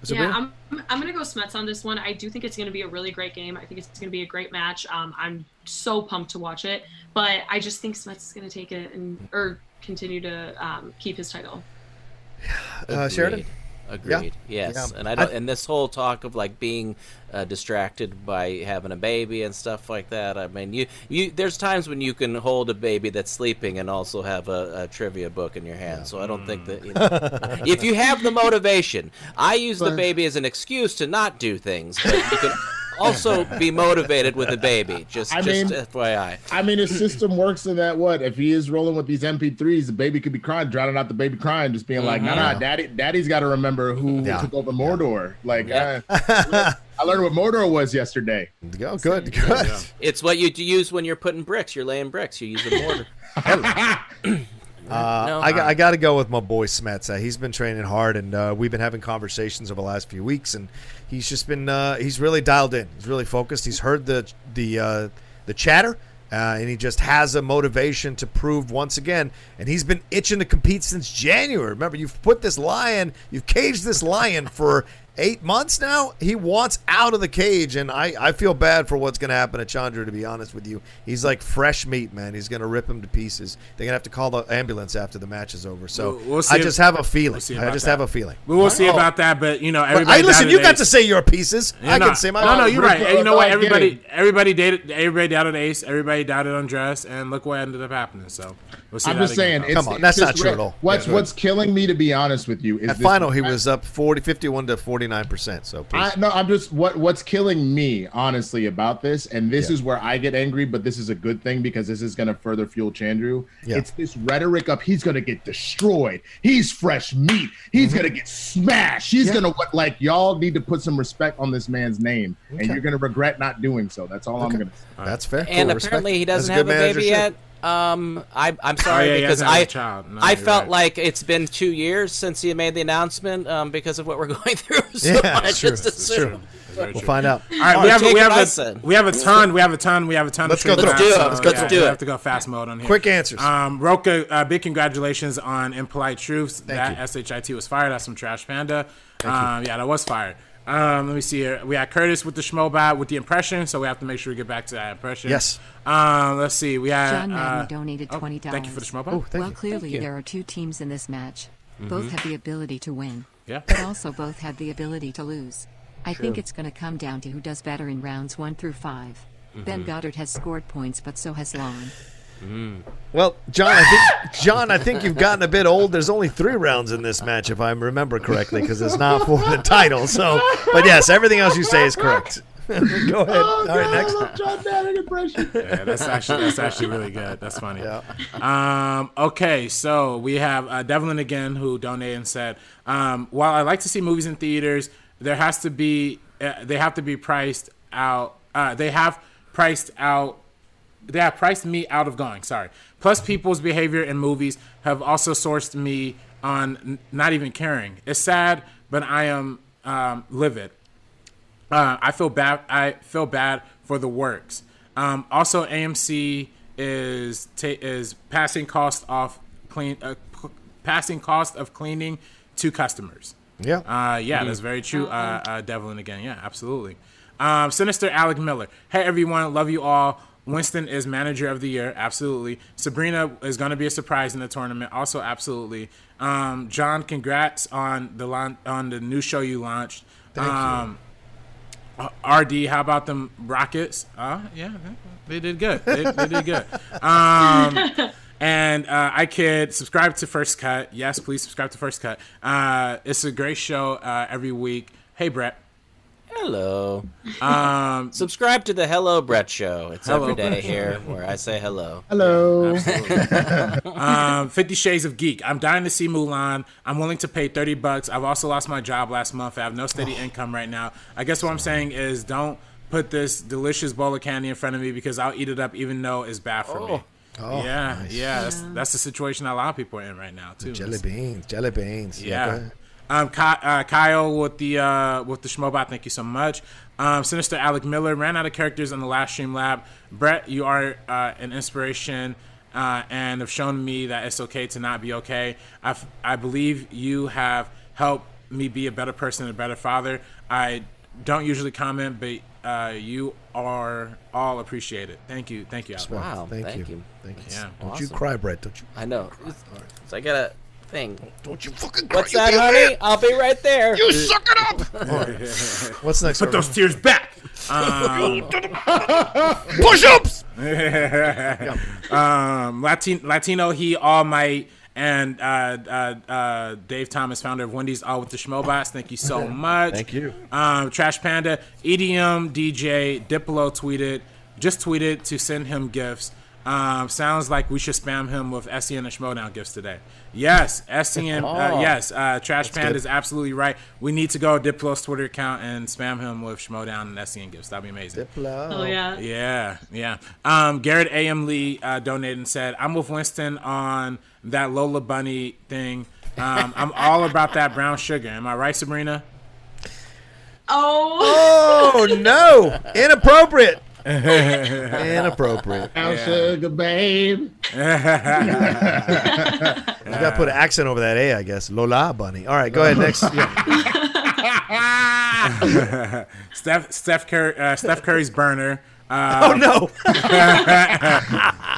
Is yeah, I'm I'm going to go Smets on this one. I do think it's going to be a really great game. I think it's going to be a great match. Um, I'm so pumped to watch it. But I just think Smets is going to take it and or continue to um, keep his title. Uh, Sheridan? Agreed. Yeah. Yes, yeah. and I don't. And this whole talk of like being uh, distracted by having a baby and stuff like that. I mean, you, you. There's times when you can hold a baby that's sleeping and also have a, a trivia book in your hand. Yeah. So I don't mm. think that you know, if you have the motivation, I use but, the baby as an excuse to not do things. But you can also be motivated with a baby. Just, I just mean, F Y I. I mean, his system works in that. What if he is rolling with these M P threes? The baby could be crying, drowning out the baby crying, just being mm-hmm. like, "Nah, nah, daddy, daddy's got to remember who yeah. took over Mordor." Like, yeah. uh, I learned what Mordor was yesterday. Oh, good, good. Yeah. It's what you use when you're putting bricks. You're laying bricks. You use a mortar. Uh, no, I, I got to go with my boy Smets. Uh, he's been training hard, and uh, we've been having conversations over the last few weeks, and he's just been uh, he's really dialed in. He's really focused. He's heard the the uh, the chatter, uh, and he just has a motivation to prove once again. And he's been itching to compete since January. Remember, you've put this lion, you've caged this lion for eight months now, he wants out of the cage, and I, I feel bad for what's going to happen to Chandra, to be honest with you. He's like fresh meat, man. He's going to rip him to pieces. They're going to have to call the ambulance after the match is over. So we'll, we'll I just have a feeling. We'll I just that. have a feeling. We will right. see about that, but, you know, everybody. Hey, listen, you got to say your pieces. You're I not, can say my No, no, you're right. And you know what? Everybody everybody dated, everybody doubted Ace. Everybody doubted Undress, and look what ended up happening. So we'll see I'm that just again. saying. Come on, that's not true at all. What's, yeah, what's killing me, to be honest with you, is at final, he was up forty, fifty-one to forty. forty-nine percent. So I, no, I'm just what what's killing me honestly about this, and this yeah. is where I get angry. But this is a good thing because this is going to further fuel Chandru. Yeah. It's this rhetoric up. He's going to get destroyed. He's fresh meat. He's mm-hmm. going to get smashed. He's yeah. going to what? Like, y'all need to put some respect on this man's name, okay. and you're going to regret not doing so. That's all okay. I'm going to say. That's fair. And cool, apparently respect. he doesn't have a baby yet. Um, I, I'm sorry oh, yeah, because I no, I felt right. like it's been two years since he made the announcement um, because of what we're going through. So yeah, I true. just assume. We'll true. find out. All right, All we, right have, we, have a, we have a ton. We have a ton. We have a ton. Let's of go through. Let's do it. Let's go yeah, do it. We have to go fast mode on here. Quick answers. Um, Roka, uh, big congratulations on Impolite Truths. Thank that you. S H I T was fired. That's some trash panda. Um, yeah, that was fired. Um, let me see here. We had Curtis with the Schmobot with the impression, so we have to make sure we get back to that impression. Yes. Um, let's see. We had John Madden uh, donated twenty dollars. Oh, thank you for the Schmobot. Oh, well, you. clearly there are two teams in this match. Mm-hmm. Both have the ability to win. Yeah. But also both have the ability to lose. I True. think it's going to come down to who does better in rounds one through five. Mm-hmm. Ben Goddard has scored points, but so has Lon. Mm. Well, John, I think John, I think you've gotten a bit old. There's only three rounds in this match, if I remember correctly, because it's not for the title. So, but yes, everything else you say is correct. Go ahead. Oh, All God, right, next. I love John Madden impression. Yeah, that's actually that's actually really good. That's funny. Yeah. Um, okay, so we have uh, Devlin again, who donated and said, um, "While I like to see movies in theaters, there has to be uh, they have to be priced out. Uh, they have priced out." They have priced me out of going, sorry. Plus, people's behavior in movies have also sourced me on n not even caring. It's sad, but I am um, livid. Uh, I feel bad. I feel bad for the works. Um, also, A M C is ta is passing cost off clean, uh, passing cost of cleaning to customers. Yeah, uh, yeah, mm-hmm. that's very true. Uh, uh, Devlin again, yeah, absolutely. Um, Sinister Alec Miller. Hey everyone, love you all. Winston is manager of the year, absolutely. Sabrina is going to be a surprise in the tournament, also absolutely. Um, John, congrats on the on the new show you launched. Thank um, you. R D, how about them Rockets? Uh, yeah, they did good. They, they did good. Um, and uh, I kid, subscribe to First Cut. Yes, please subscribe to First Cut. Uh, it's a great show uh, every week. Hey, Brett. Hello. Um, Subscribe to the Hello Brett Show. It's hello, every day here where I say hello. Hello. Yeah, um, Fifty Shades of Geek. I'm dying to see Mulan. I'm willing to pay thirty bucks. I've also lost my job last month. I have no steady oh. income right now. I guess what I'm saying is, don't put this delicious bowl of candy in front of me because I'll eat it up, even though it's bad for oh. me. Oh, yeah, nice. yeah. That's, that's the situation a lot of people are in right now too. Jelly beans. Jelly beans. Yeah. Okay. Um, Ky uh, Kyle with the uh, with the Schmobot, thank you so much. Um, Sinister Alec Miller ran out of characters on the last stream lab. Brett, you are uh, an inspiration uh, and have shown me that it's okay to not be okay. I I believe you have helped me be a better person and a better father. I don't usually comment, but uh, you are all appreciated. Thank you, thank you. Alec. Wow, thank, thank you. you, thank you. Yeah. Don't awesome. you cry, Brett? Don't you? I know. So I gotta. Thing. Don't you fucking cry. What's that, honey? I'll be right there. You suck it up. Right. What's next? Put over? those tears back. Um, Push-ups. um, Latino, Latino, he, All Might, and uh, uh, uh, Dave Thomas, founder of Wendy's, all with the Schmobots. Thank you so much. Thank you. Um, Trash Panda, E D M D J Diplo tweeted, just tweeted to send him gifts. Um, sounds like we should spam him with S C N and Schmodown gifts today. Yes, S C N. Oh, uh, yes, uh, Trash Panda is absolutely right. We need to go Diplo's Twitter account and spam him with Schmodown and S C N gifts. That'd be amazing. Diplo. Oh yeah. Yeah, yeah. Um, Garrett A M Lee uh, donated and said, "I'm with Winston on that Lola Bunny thing. Um, I'm all about that brown sugar. Am I right, Sabrina?" Oh. Oh no! Inappropriate. Inappropriate. Brown yeah. sugar, babe. You gotta put an accent over that A, I guess. Lola Bunny. All right, go ahead next. Yeah. ah! Steph Steph Curry uh, Steph Curry's burner. Um, oh no!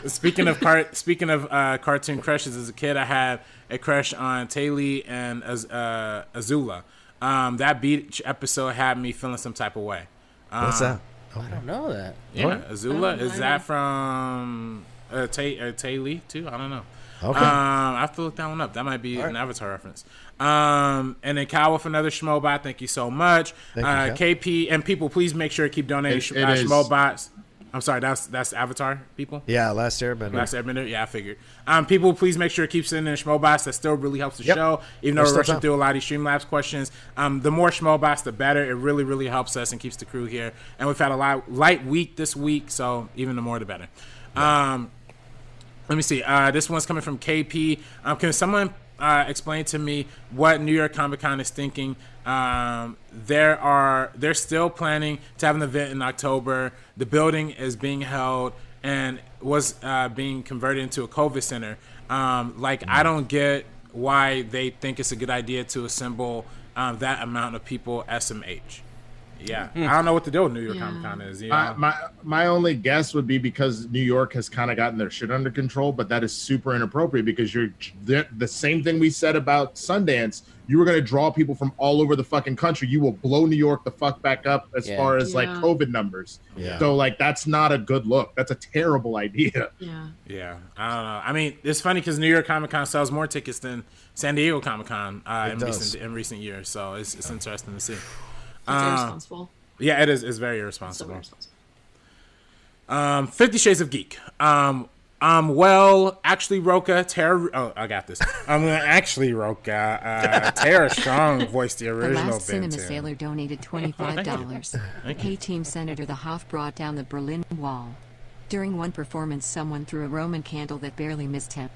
Speaking of car- speaking of uh, cartoon crushes, as a kid, I had a crush on Taylee and uh, Azula. Um, that beach episode had me feeling some type of way. Um, What's that? Oh, I don't know that. Yeah, what? Azula is that from uh, Tay uh, Taylee too? I don't know. Okay, um, I have to look that one up. That might be right. An Avatar reference. Um, and then Kyle with another Schmobot. Thank you so much. Thank uh, you, K P and people, please make sure to keep donating it, sh- it uh, Schmobots. I'm sorry, that's that's Avatar people. Yeah, Last Airbender. Last Airbender. Yeah, I figured. Um, people, please make sure to keep sending in Schmobots. That still really helps the yep. show. Even though we're, we're rushing through a lot of these Streamlabs questions, um, the more Schmobots, the better. It really, really helps us and keeps the crew here. And we've had a lot light week this week, so even the more, the better. Yeah. Um, let me see. Uh, this one's coming from K P. Um, can someone uh, explain to me what New York Comic Con is thinking? Um, there are they're still planning to have an event in October. The building is being held and was uh, being converted into a COVID center. Um, like mm-hmm. I don't get why they think it's a good idea to assemble um, that amount of people. S M H. Yeah, mm-hmm. I don't know what to do with New York yeah. Comic Con is. You know? uh, my my only guess would be because New York has kind of gotten their shit under control, but that is super inappropriate because you're the, the same thing we said about Sundance. You were going to draw people from all over the fucking country. You will blow New York the fuck back up as yeah. far as yeah. like COVID numbers. Yeah. So like that's not a good look. That's a terrible idea. Yeah. Yeah. I don't know. I mean, it's funny because New York Comic Con sells more tickets than San Diego Comic Con uh, in recent in recent years. So it's it's interesting to see. It's irresponsible. Um, yeah, it is. It's very irresponsible. It's so irresponsible. Um, Fifty Shades of Geek. Um, um, well, actually, Roka, Tara. Oh, I got this. I'm um, actually Roka. Uh, Tara Strong voiced the original. The last Ben Cinema ten. Sailor donated twenty-five dollars. Hey, Team Senator the Hoff brought down the Berlin Wall. During one performance, someone threw a Roman candle that barely missed him.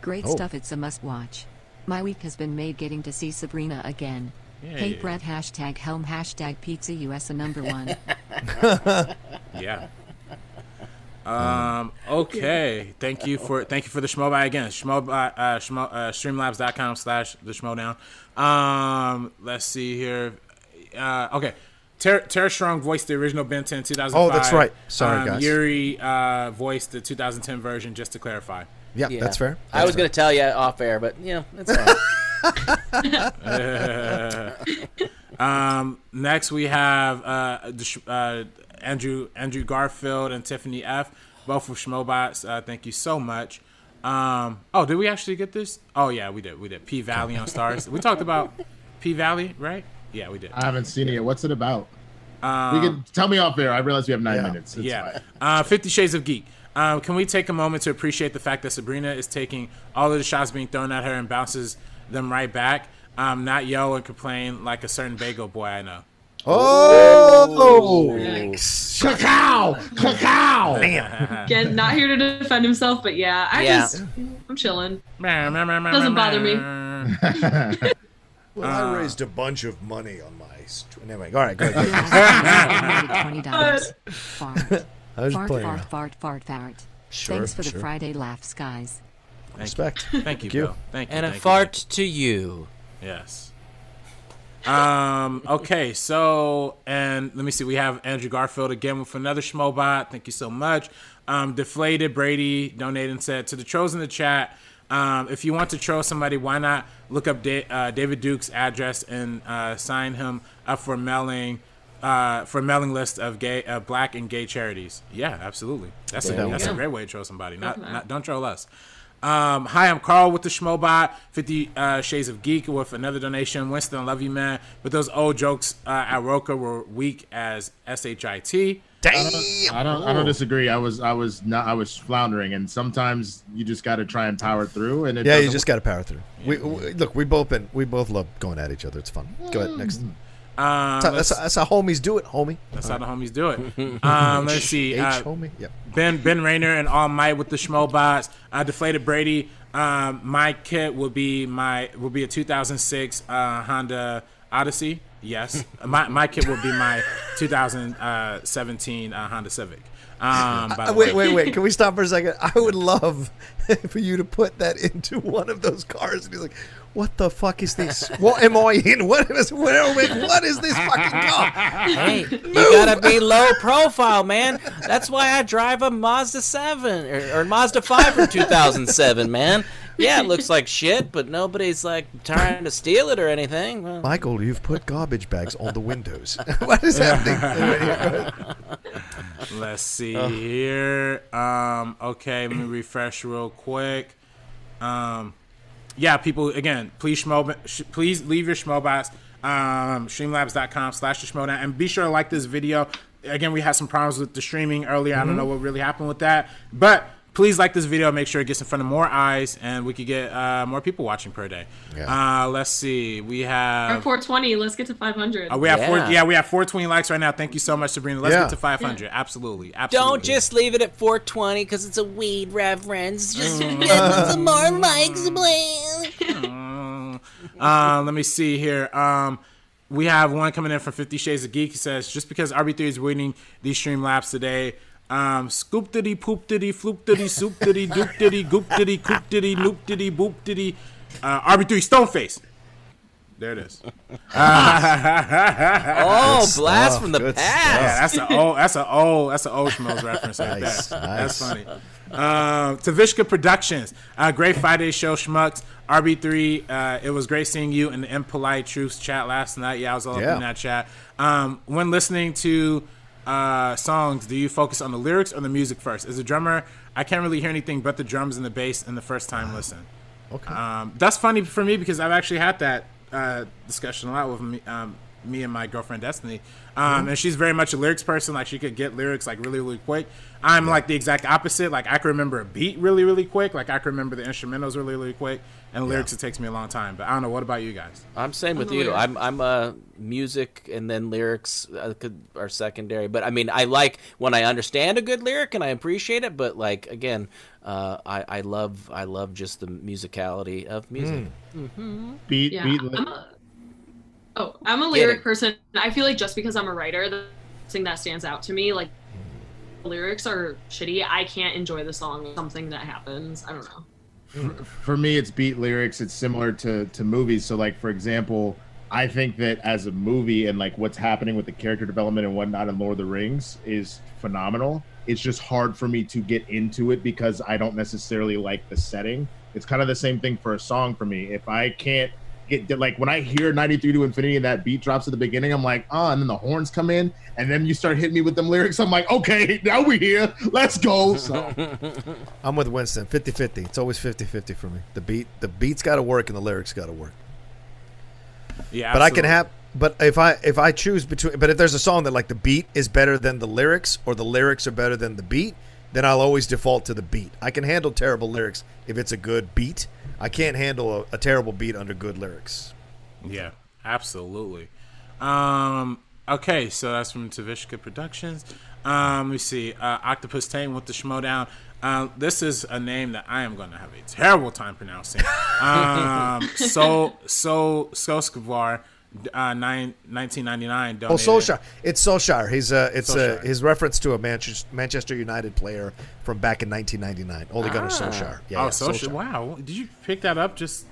Great oh. stuff. It's a must-watch. My week has been made getting to see Sabrina again. Yeah, hey, yeah. Brett, hashtag Helm, hashtag Pizza U S a number one. yeah. Um. Okay. Thank you for thank you for the Schmobot again. Schmobot, uh, Schmo, uh, Streamlabs.com slash the Schmodown. Um. Let's see here. Uh. Okay. Tara, Tara Strong voiced the original Ben ten two thousand five. Oh, that's right. Sorry, um, guys. Yuri uh, voiced the two thousand ten version, just to clarify. Yeah, yeah. that's fair. That's I was going to tell you off air, but, you know, it's all right. uh, um, next we have uh, uh, Andrew Andrew Garfield and Tiffany F, both with Schmobots. Uh, thank you so much. Um, oh, did we actually get this? Oh yeah, we did. We did. P Valley on Stars. We talked about P Valley, right? Yeah, we did. I haven't seen it yet. What's it about? Um, we can tell me off air. I realize we have nine yeah. minutes. It's yeah. Uh, Fifty Shades of Geek. Um, can we take a moment to appreciate the fact that Sabrina is taking all of the shots being thrown at her and bounces them right back, um, not yell and complain like a certain bagel boy I know. Oh, cacao, cacao. Again, not here to defend himself, but yeah, I yeah. just, I'm chilling. Doesn't bother me. Well, I raised a bunch of money on my. Anyway, all right, go ahead. Fart, fart, fart, fart, fart, fart. Sure, Thanks for sure. the Friday laughs, guys. Thank Respect. You. Thank you, Bill. Thank, thank you. And thank a fart you. To you. Yes. Um. Okay, so, and let me see. We have Andrew Garfield again with another Schmobot. Thank you so much. Um, Deflated Brady donated and said, to the trolls in the chat, um, if you want to troll somebody, why not look up da- uh, David Duke's address and uh, sign him up for mailing uh, for a mailing list of gay, uh, black and gay charities. Yeah, absolutely. That's, yeah, a, that's yeah. a great way to troll somebody. Not, not Don't troll us. Um, hi, I'm Carl with the Schmobot, fifty uh, Shades of Geek with another donation. Winston, love you, man. But those old jokes uh, at Roka were weak as shit. Damn. I don't, I don't, I don't disagree. I was, I was not, I was floundering, and sometimes you just got to try and power through. And it yeah, you just got to power through. Yeah. We, we look, we both been, we both love going at each other. It's fun. Go ahead, next. Um, that's, how, that's, that's how homies do it, homie. That's All how right. the homies do it. Um, let's see. H, uh, homie. Yep. Ben Ben Rainer and All Might with the Schmobots. Uh, Deflated Brady. Um, my kit will be my will be a two thousand six uh, Honda Odyssey. Yes, my my kit will be my two thousand seventeen uh, Honda Civic. Um, by the wait, way. wait, wait. Can we stop for a second? I would love for you to put that into one of those cars. And he's like, what the fuck is this? What am I in? What is, what am I in? What is this fucking car? Hey, Move. You gotta be low profile, man. That's why I drive a Mazda seven or, or Mazda five from two thousand seven, man. Yeah, it looks like shit, but nobody's like trying to steal it or anything. Well, Michael, you've put garbage bags on the windows. What is happening? Let's see oh. here. Um, okay, let me refresh real quick. Um, yeah, people, again, please schmo, sh- please leave your schmobots. Um, streamlabs dot com slash the schmodown, and be sure to like this video. Again, we had some problems with the streaming earlier. Mm-hmm. I don't know what really happened with that, but please like this video. Make sure it gets in front of more eyes, and we could get uh, more people watching per day. Yeah. Uh, let's see. We have... Or four twenty. Let's get to five hundred. Uh, we have yeah. Four, yeah, we have four twenty likes right now. Thank you so much, Sabrina. Let's yeah. get to five hundred. Yeah. Absolutely. Absolutely. Don't just leave it at four twenty because it's a weed reference. Just get some more likes, please. uh, let me see here. Um... We have one coming in from Fifty Shades of Geek. He says, just because R B three is winning these Streamlabs today, um, scoop diddy, poop diddy, floop diddy, soup diddy, doop diddy, goop diddy, coop diddy, loop diddy, boop diddy, uh, R B three Stoneface. There it is. oh, blast stuff. From the Good past. Yeah, that's an old, that's an old, that's an old Schmoes reference like nice, that. Nice. That's funny. Um, Tavishka Productions, uh, great Friday show, Schmucks. R B three, uh, it was great seeing you in the Impolite Truths chat last night. Yeah, I was all yeah. up in that chat. Um, when listening to uh, songs, do you focus on the lyrics or the music first? As a drummer, I can't really hear anything but the drums and the bass in the first time wow. listen. Okay, um, that's funny for me because I've actually had that uh, discussion a lot with me. Um, me and my girlfriend Destiny, um mm-hmm. and she's very much a lyrics person. Like she could get lyrics like really really quick. I'm yeah. like the exact opposite. Like I can remember a beat really really quick. Like I can remember the instrumentals really really quick, and the lyrics yeah. it takes me a long time. But I don't know, what about you guys? I'm same with you. I'm I'm uh music and then lyrics are secondary. But I mean, I like when I understand a good lyric and I appreciate it. But like again, uh I I love I love just the musicality of music. Mm. Mm-hmm. Beat yeah. beat. Like- Oh, I'm a lyric person. I feel like just because I'm a writer, the thing that stands out to me, like the lyrics are shitty, I can't enjoy the song. Something that happens, I don't know. For me, it's beat lyrics. It's similar to, to movies. So like, for example, I think that as a movie and like what's happening with the character development and whatnot in Lord of the Rings is phenomenal. It's just hard for me to get into it because I don't necessarily like the setting. It's kind of the same thing for a song for me. If I can't It, like when I hear ninety-three to Infinity and that beat drops at the beginning, I'm like, oh, and then the horns come in, and then you start hitting me with them lyrics. I'm like, okay, now we're here. Let's go. So I'm with Winston, fifty-fifty. It's always fifty-fifty for me. The beat, the beat's got to work, and the lyrics got to work. Yeah, but absolutely. I can have. But if I if I choose between, but if there's a song that like the beat is better than the lyrics, or the lyrics are better than the beat, then I'll always default to the beat. I can handle terrible lyrics if it's a good beat. I can't handle a, a terrible beat under good lyrics. Yeah, absolutely. Um, okay, so that's from Tavishka Productions. Um, let me see. Uh, Octopus Tame with the Schmodown. Uh, this is a name that I am going to have a terrible time pronouncing. Um, so, so, Soskavar. Uh, nine, nineteen ninety-nine. Donated. Oh, Solskjaer. It's Solskjaer. He's uh, it's Solskjaer. Uh, his reference to a Manchester Manchester United player from back in nineteen ninety-nine. Ole Gunnar ah. Solskjaer. Yeah, oh, yeah, Solskjaer. Solskjaer. Wow. Did you pick that up just?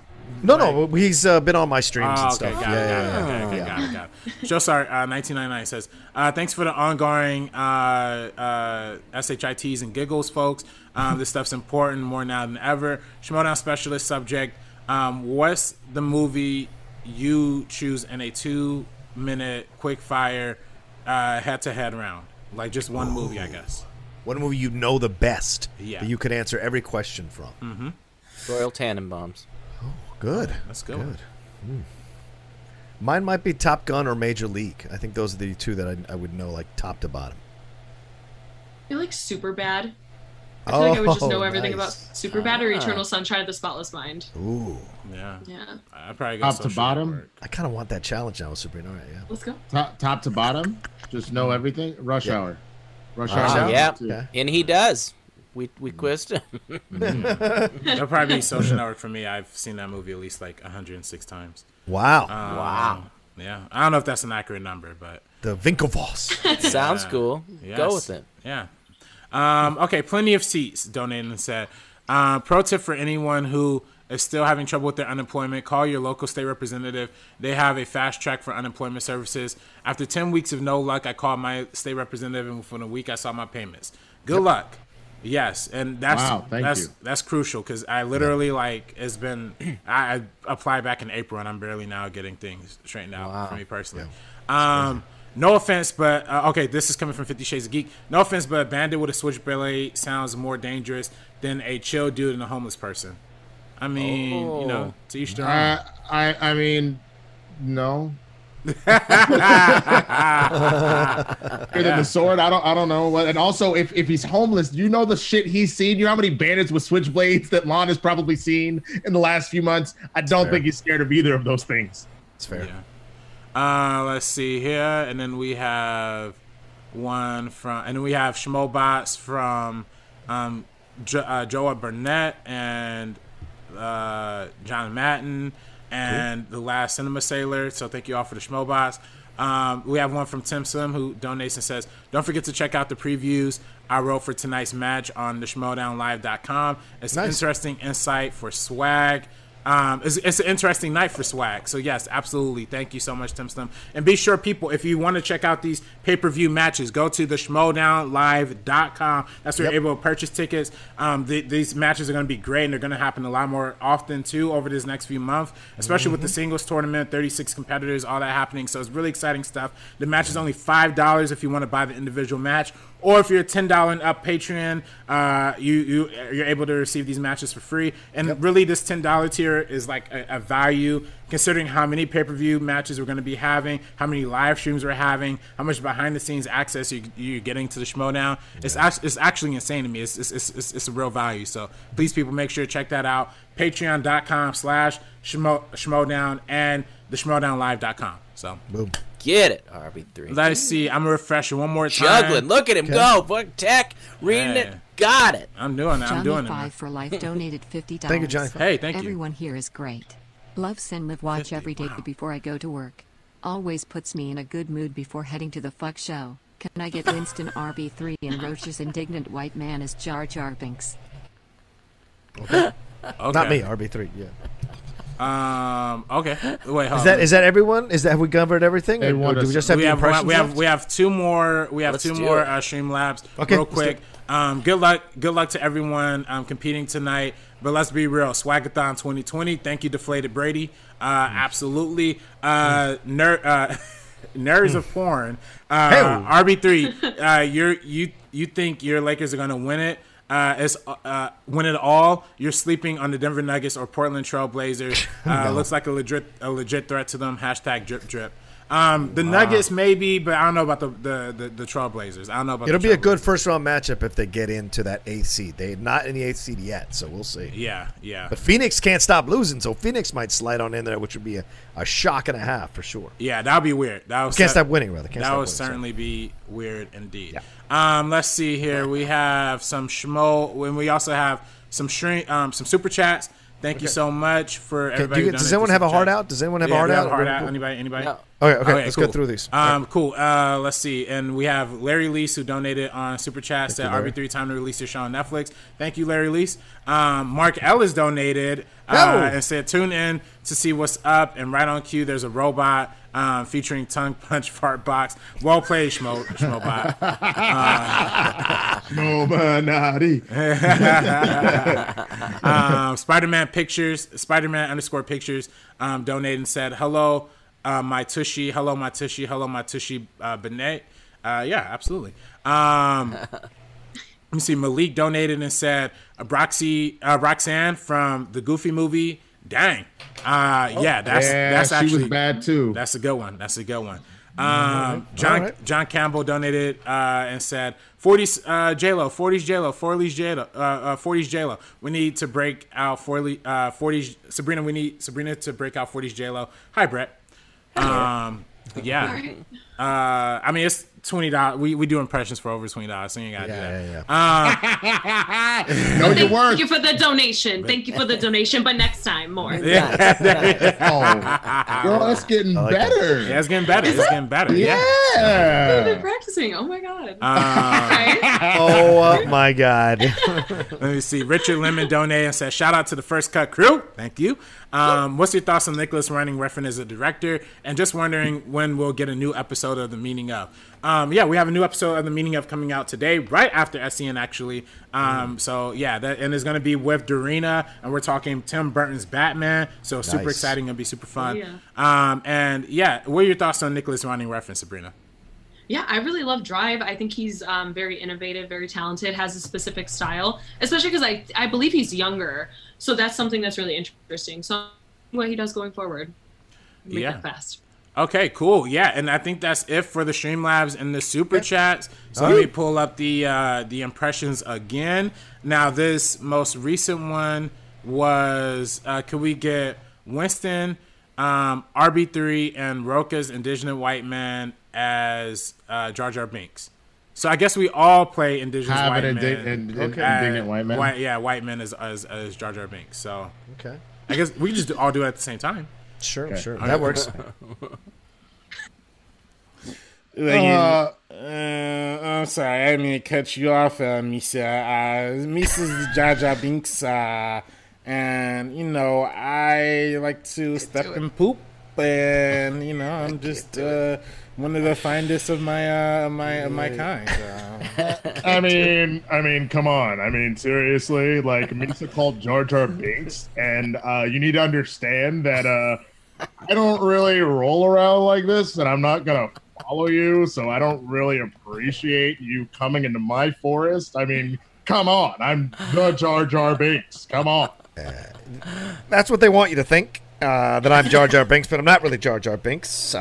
No, like... no. He's uh, been on my streams oh, and okay, stuff. Got yeah, it, yeah, got yeah. It, okay, yeah. Got it, got it. Solskjaer, uh, nineteen ninety-nine says, uh, thanks for the ongoing uh, uh, S H I Ts and giggles, folks. Um, this stuff's important more now than ever. Schmodown specialist subject. Um, what's the movie you choose in a two minute quick fire uh head to head round? Like just one Ooh. movie, I guess. One movie you know the best. Yeah. That you could answer every question from. Mm-hmm. Royal Tannenbaums. Oh, good. That's good. good. Mm. Mine might be Top Gun or Major League. I think those are the two that I, I would know like top to bottom. I feel like Superbad. I feel oh, like I would just know everything nice. about Superbad or Eternal Sunshine of the Spotless Mind. Ooh. Yeah. Yeah. I probably got top to bottom. Network. I kind of want that challenge now with Sabrina. All right, yeah. Let's go. Top, top to bottom. Just know everything. Rush yeah. Hour. Rush uh, Hour. Yeah. yeah. And he does. We we quizzed him. Mm. That'll probably be Social Network for me. I've seen that movie at least like one hundred six times. Wow. Um, wow. Yeah. I don't know if that's an accurate number, but. The Winklevoss. Sounds yeah. cool. Yes. Go with it. Yeah. Um, okay, Plenty of Seats donated and said, uh, pro tip for anyone who is still having trouble with their unemployment, call your local state representative. They have a fast track for unemployment services. After ten weeks of no luck, I called my state representative, and within a week, I saw my payments. Good yep. luck. Yes, and that's wow, thank that's you. that's crucial, because I literally yeah. like it's been I, I applied back in April, and I'm barely now getting things straightened out wow. for me personally. Yeah. Um, no offense, but uh, okay, this is coming from Fifty Shades of Geek. No offense, but a bandit with a switchblade sounds more dangerous than a chill dude and a homeless person. I mean, oh. you know, to each their own. Uh, I I mean, no. yeah. The sword, I don't, I don't know what. And also, if if he's homeless, you know the shit he's seen. You know how many bandits with switchblades that Lon has probably seen in the last few months. I it's don't fair. think he's scared of either of those things. It's fair. Yeah. Uh, let's see here, and then we have one from, and then we have Schmobots from um, jo- uh, Joa Burnett and uh, John Madden. And cool. The Last Cinema Sailor. So thank you all for the Schmobots. Um, we have one from Tim Sim who donates and says, don't forget to check out the previews I wrote for tonight's match on the schmodown live dot com. It's nice. An interesting insight for swag. Um, it's, it's an interesting night for swag. So yes, absolutely. Thank you so much, Tim Sim. And be sure, people, if you want to check out these pay-per-view matches, go to the schmodown live dot com. That's where yep. you're able to purchase tickets. Um, the, these matches are going to be great, and they're going to happen a lot more often too over this next few months, especially mm-hmm. with the singles tournament, thirty-six competitors, all that happening. So it's really exciting stuff. The match is only five dollars if you want to buy the individual match. Or if you're a ten dollars and up Patreon, uh, you, you, you're able to receive these matches for free. And yep. really, this ten dollars tier is like a, a value considering how many pay-per-view matches we're going to be having, how many live streams we're having, how much behind-the-scenes access you, you're getting to the Schmodown. Yeah. It's, it's actually insane to me. It's, it's, it's, it's a real value. So please, people, make sure to check that out. Patreon.com slash Schmodown and the schmodown live dot com. So boom. Get it, R B three. Let's see. I'm going to refresh it one more time. Juggling. Look at him okay. go. Book tech. Reading hey. it. Got it. I'm doing it. I'm Johnny doing it. Johnny Five for Life donated fifty dollars. Thank you, Johnny. Hey, thank you. Everyone here is great. Love Sin Live Watch fifty every day wow. before I go to work. Always puts me in a good mood before heading to the fuck show. Can I get Winston R B three and Roach's indignant white man as Jar Jar Binks? Okay. okay. Not me, R B three. Yeah. Um. Okay. Wait. Hold is that on. is that everyone? Is that have we covered everything? Or, or do we just have we the have, impressions? We have we have two more. We have Let's two more uh, Streamlabs. Okay, real quick. Um. Good luck. Good luck to everyone um, competing tonight. But let's be real. Swagathon twenty twenty. Thank you, Deflated Brady. Uh. Mm. Absolutely. Uh. Mm. Nerd. Uh. Nerds of porn. Uh. Hey. R B three. Uh. You're you you think your Lakers are gonna win it? Uh, it's uh, win it all. You're sleeping on the Denver Nuggets or Portland Trail Blazers. Uh, no. Looks like a legit a legit threat to them. Hashtag drip drip. Um, the wow. Nuggets maybe, but I don't know about the the the, the Trail Blazers. I don't know about. It'll the be a good first round matchup if they get into that eighth seed. They're not in the eighth seed yet, so we'll see. Yeah, yeah. But Phoenix can't stop losing, so Phoenix might slide on in there, which would be a, a shock and a half for sure. Yeah, that'd be weird. That can't ser- stop winning, rather. Can't that stop would winning, certainly so. be weird indeed. Yeah. Um, let's see here. We have some schmo, and we also have some shri- um, some super chats. Thank okay. you so much for okay. everybody. Do you, does anyone have a heart chat. out? Does anyone have yeah, a heart out? Heart out? Anybody? Anybody? No. Okay, okay. okay let's cool. go through these. Um, yeah. Cool. Uh, let's see. And we have Larry Lease who donated on super chat. Said R B three time to release your show on Netflix. Thank you, Larry Lease. Um, Mark Ellis donated uh, and said tune in to see what's up. And right on cue, there's a robot. Um, featuring Tongue Punch Fart Box. Well played, Schmo, Schmobot. Uh, Schmobanati. um, Spider-Man Pictures, Spider-Man underscore Pictures um, donated and said, hello, uh, my tushy. Hello, my tushy. Hello, my tushy uh, Benet. Uh, yeah, absolutely. Um, let me see. Malik donated and said, Broxy, uh, Roxanne from the Goofy movie. Dang. Uh, yeah, that's yeah, that's actually she was bad too. That's a good one. That's a good one. Um, John right. John Campbell donated uh, and said, forties uh, J-Lo, forties J-Lo, forties J-Lo, uh, uh, forties J-Lo. We need to break out forties, uh, forties Sabrina. We need Sabrina to break out forties J-Lo. Hi, Brett. Um, yeah. Uh, I mean, it's twenty dollars. We we do impressions for over twenty dollars, so you ain't got to yeah, do that. Yeah, yeah. Uh, know your worth. Thank you for the donation. Thank you for the donation, but next time, more. Yeah. Nice. Oh, girl, that's getting like better. That. Yeah, it's getting better. Is it's it? getting better. Yeah. yeah. We've been practicing. Oh, my God. Um, right? Oh, my God. Let me see. Richard Lemon donated and said, shout out to the First Cut crew. Thank you. Um, what's your thoughts on Nicholas Winding Refn as a director? And just wondering when we'll get a new episode of The Meaning Of. Um, yeah, we have a new episode of The Meaning Of coming out today, right after S C N, actually. Um, mm. So, yeah, that, and it's going to be with Darina, and we're talking Tim Burton's Batman. So, nice. Super exciting. It'll be super fun. Yeah. Um, and, yeah, what are your thoughts on Nicholas Winding Refn, Sabrina? Yeah, I really love Drive. I think he's um, very innovative, very talented, has a specific style, especially because I, I believe he's younger. So, that's something that's really interesting. So, what he does going forward. Make yeah. that fast. Okay, cool. Yeah, and I think that's it for the Streamlabs and the Super yep. Chats. So All let me pull up the uh, the impressions again. Now, this most recent one was, uh, could we get Winston, um, R B three, and Roka's Indigenous White Man as uh, Jar Jar Binks? So I guess we all play Indigenous Have White an indi- Men. An, okay. as, Indignant White Men. White, yeah, White Men as, as, as Jar Jar Binks. So okay. I guess we just do, all do it at the same time. Sure, okay. sure. That works. uh, uh, I'm sorry, I didn't mean to cut you off, uh, Misa. Uh, Misa's Jar Jar Binks, uh, and, you know, I like to step and poop, and, you know, I'm just uh, one of the finest of my uh, my my kind. So. I mean, I mean, come on. I mean, seriously, like, Misa called Jar Jar Binks, and uh, you need to understand that uh, I don't really roll around like this, and I'm not going to follow you, so I don't really appreciate you coming into my forest. I mean, come on. I'm the Jar Jar Binks. Come on. Uh, that's what they want you to think, uh, that I'm Jar Jar Binks, but I'm not really Jar Jar Binks. Uh,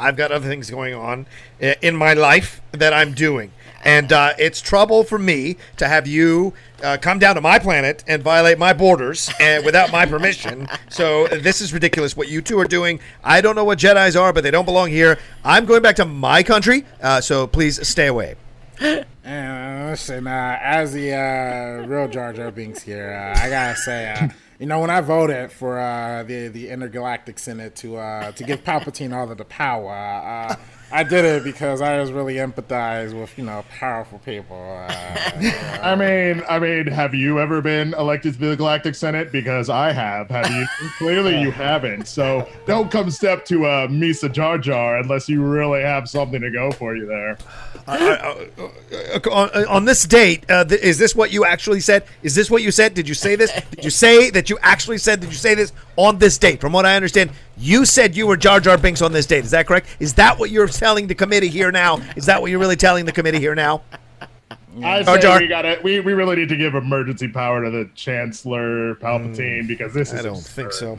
I've got other things going on in my life that I'm doing. And uh, it's trouble for me to have you uh, come down to my planet and violate my borders and without my permission. So this is ridiculous what you two are doing. I don't know what Jedis are, but they don't belong here. I'm going back to my country, uh, so please stay away. And listen, uh, as the uh, real Jar Jar Binks here, uh, I gotta say, uh, you know, when I voted for uh, the the Intergalactic Senate to uh, to give Palpatine all of the power. Uh, I did it because I just really empathize with, you know, powerful people. Uh, uh, I mean, I mean, have you ever been elected to the Galactic Senate? Because I have. Have you? Clearly, you haven't. So don't come step to uh, Misa Jar Jar unless you really have something to go for you there. Uh, uh, uh, on, on this date, uh, th- is this what you actually said? Is this what you said? Did you say this? Did you say that you actually said? Did you say this on this date? From what I understand, you said you were Jar Jar Binks on this date. Is that correct? Is that what you're telling the committee here now? Is that what you're really telling the committee here now? I Jar Jar. We got it. We we really need to give emergency power to the Chancellor Palpatine mm, because this I is. I don't absurd. think so.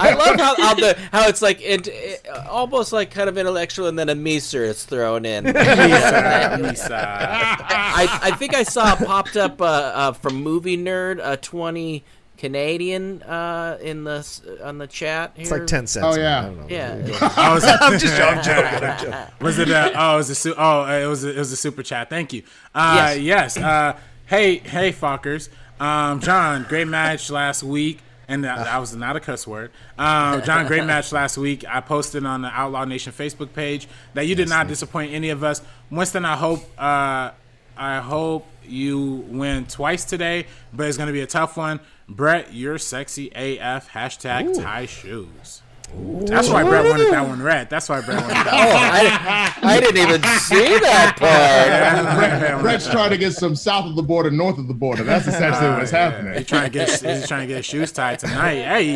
I love how how, the, how it's like it, it, almost like kind of intellectual, and then a Misa is thrown in. Misa, Misa. I, I think I saw it popped up uh, uh, from Movie Nerd uh, twenty. Canadian uh, in the on the chat here. It's like ten cents. Oh yeah, I don't know. yeah. yeah. I was, I'm just I'm joking. I'm joking. Was it? A, oh, it was a su- oh, it was a, it was a super chat. Thank you. Uh, yes. yes. Uh, hey, hey, fuckers. Um, John, great match last week, and that, that was not a cuss word. Um, John, great match last week. I posted on the Outlaw Nation Facebook page that you did yes, not thanks. disappoint any of us. Winston, I hope. Uh, I hope you win twice today, but it's gonna be a tough one. Brett, you're sexy A F. Hashtag Ooh. tie shoes. Ooh. That's why Brett wanted that one red. That's why Brett wanted that one. Oh, I, I didn't even see that part. Yeah, Brett, Brett's trying to get some south of the border, north of the border. That's essentially what's yeah. happening. He's trying to get he's trying to get his shoes tied tonight. Hey.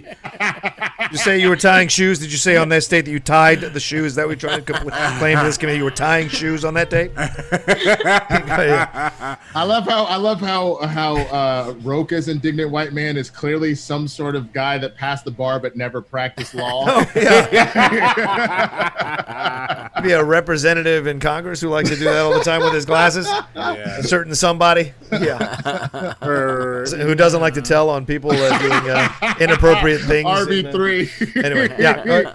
Did you say you were tying shoes? Did you say on this date that you tied the shoes? Is that what you're trying to claim to this committee? You were tying shoes on that date? yeah. I love how I love how how uh, Roka's Indignant White Man is clearly some sort of guy that passed the bar but never practiced law. Oh, yeah. Be a representative in Congress who likes to do that all the time with his glasses. Yeah. A certain somebody. Yeah. Or, who doesn't like to tell on people uh, doing uh, inappropriate things. R B three. Anyway, yeah.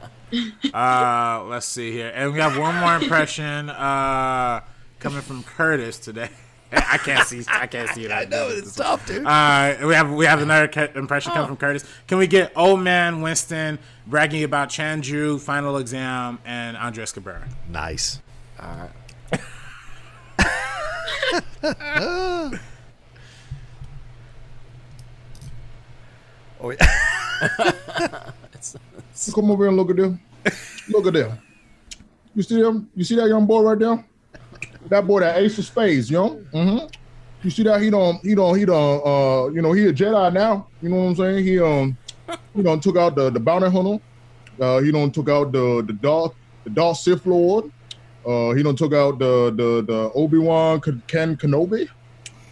Uh, let's see here. And we have one more impression uh, coming from Curtis today. I can't see. I can't see it. I know it's tough, dude. Uh, we have we have another impression oh. coming from Curtis. Can we get Old Man Winston bragging about Chandru, Final Exam, and Andres Cabrera? Nice. All right. Oh yeah. You come over and look at them. Look at them. You see them? You see that young boy right there? That boy, that ace of spades, you know? Mm-hmm. You see that he don't, he don't, he don't, uh, you know, he a Jedi now. You know what I'm saying? He, um, he done took out the, the bounty hunter. Uh, he done took out the, the Darth, the Darth Sith Lord. Uh, he done took out the, the, the Obi-Wan Ken Kenobi.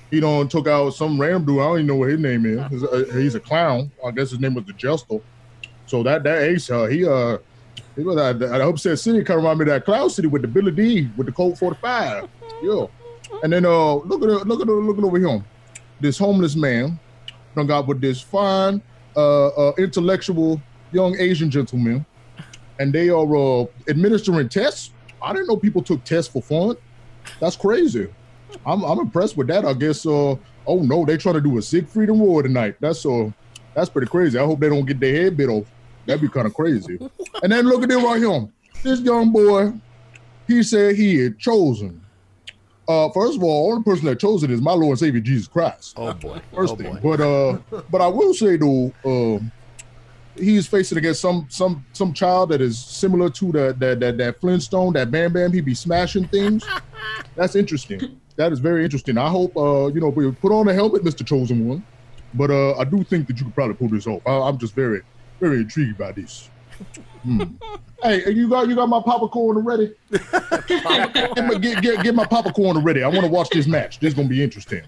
He done took out some random dude. I don't even know what his name is. He's a, he's a clown. I guess his name was the Jester. So that, that ace, uh, he, uh, He was at the upset city, kind of remind me of that Cloud City with the Billy D with the Colt forty-five. Yeah. And then uh, look at the, look at the, look at over here. This homeless man done got with this fine, uh, uh, intellectual young Asian gentleman, and they are uh, administering tests. I didn't know people took tests for fun. That's crazy. I'm I'm impressed with that. I guess. Uh, oh no, they trying to do a Siegfried and Roy tonight. That's uh, that's pretty crazy. I hope they don't get their head bit off. That'd be kind of crazy. And then look at this right here. This young boy, he said he had chosen. Uh, first of all, the only person that chose it is my Lord and Savior, Jesus Christ. Oh, boy. First oh thing. Boy. But uh, but I will say, though, uh, he's facing against some some some child that is similar to that that that, that Flintstone, that Bam Bam. He be smashing things. That's interesting. That is very interesting. I hope, uh, you know, put on a helmet, Mister Chosen One. But uh, I do think that you could probably pull this off. I, I'm just very... Very intrigued by this. Mm. Hey, you got you got my popcorn already? get, get, get my popcorn already. I want to watch this match. This is going to be interesting.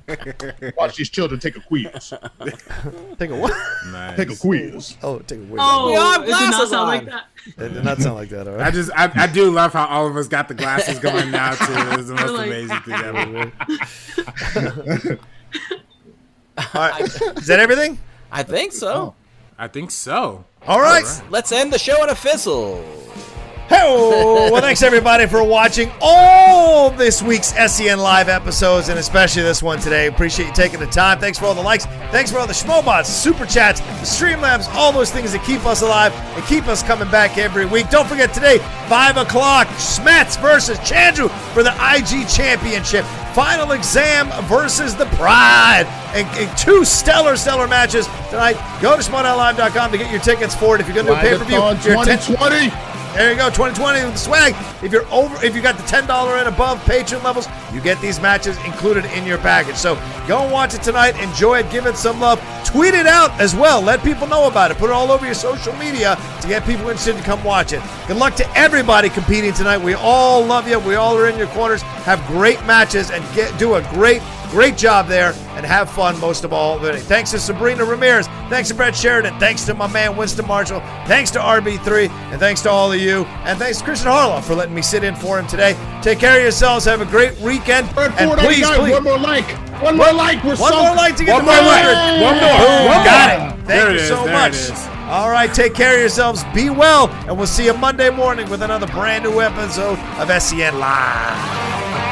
Watch these children take a quiz. Take a what? Nice. Take a quiz. Oh, take a quiz. Oh, oh it did not sound like that. It did not sound like that. All right. I just I, I do love how all of us got the glasses going now, too. It was the most like... amazing thing ever. All right. Is that everything? I think so. Oh. I think so. All right. All right. Let's end the show in a fizzle. Hey, well, thanks, everybody, for watching all this week's S E N Live episodes, and especially this one today. Appreciate you taking the time. Thanks for all the likes. Thanks for all the Schmobots, Super Chats, the Streamlabs, all those things that keep us alive and keep us coming back every week. Don't forget today, five o'clock, Smets versus Chandru for the I G Championship. Final Exam versus the Pride. And, and two stellar, stellar matches tonight. Go to Schmodout Live dot com to get your tickets for it. If you're going to do a pay-per-view, twenty twenty. There you go, twenty twenty with the swag. If you're over, if you got the ten dollar and above Patreon levels, you get these matches included in your package. So go and watch it tonight. Enjoy it. Give it some love. Tweet it out as well. Let people know about it. Put it all over your social media to get people interested to come watch it. Good luck to everybody competing tonight. We all love you. We all are in your corners. Have great matches and get do a great, great job there. And have fun most of all. Thanks to Sabrina Ramirez. Thanks to Brett Sheridan. Thanks to my man Winston Marshall. Thanks to R B three. And thanks to all of you. And thanks to Christian Harloff for letting me sit in for him today. Take care of yourselves. Have a great weekend. And please, please. One more like. One more like. We're one more like to get to my record. One more. Got it. Thank you so much. All right. Take care of yourselves. Be well. And we'll see you Monday morning with another brand new episode of S E N Live.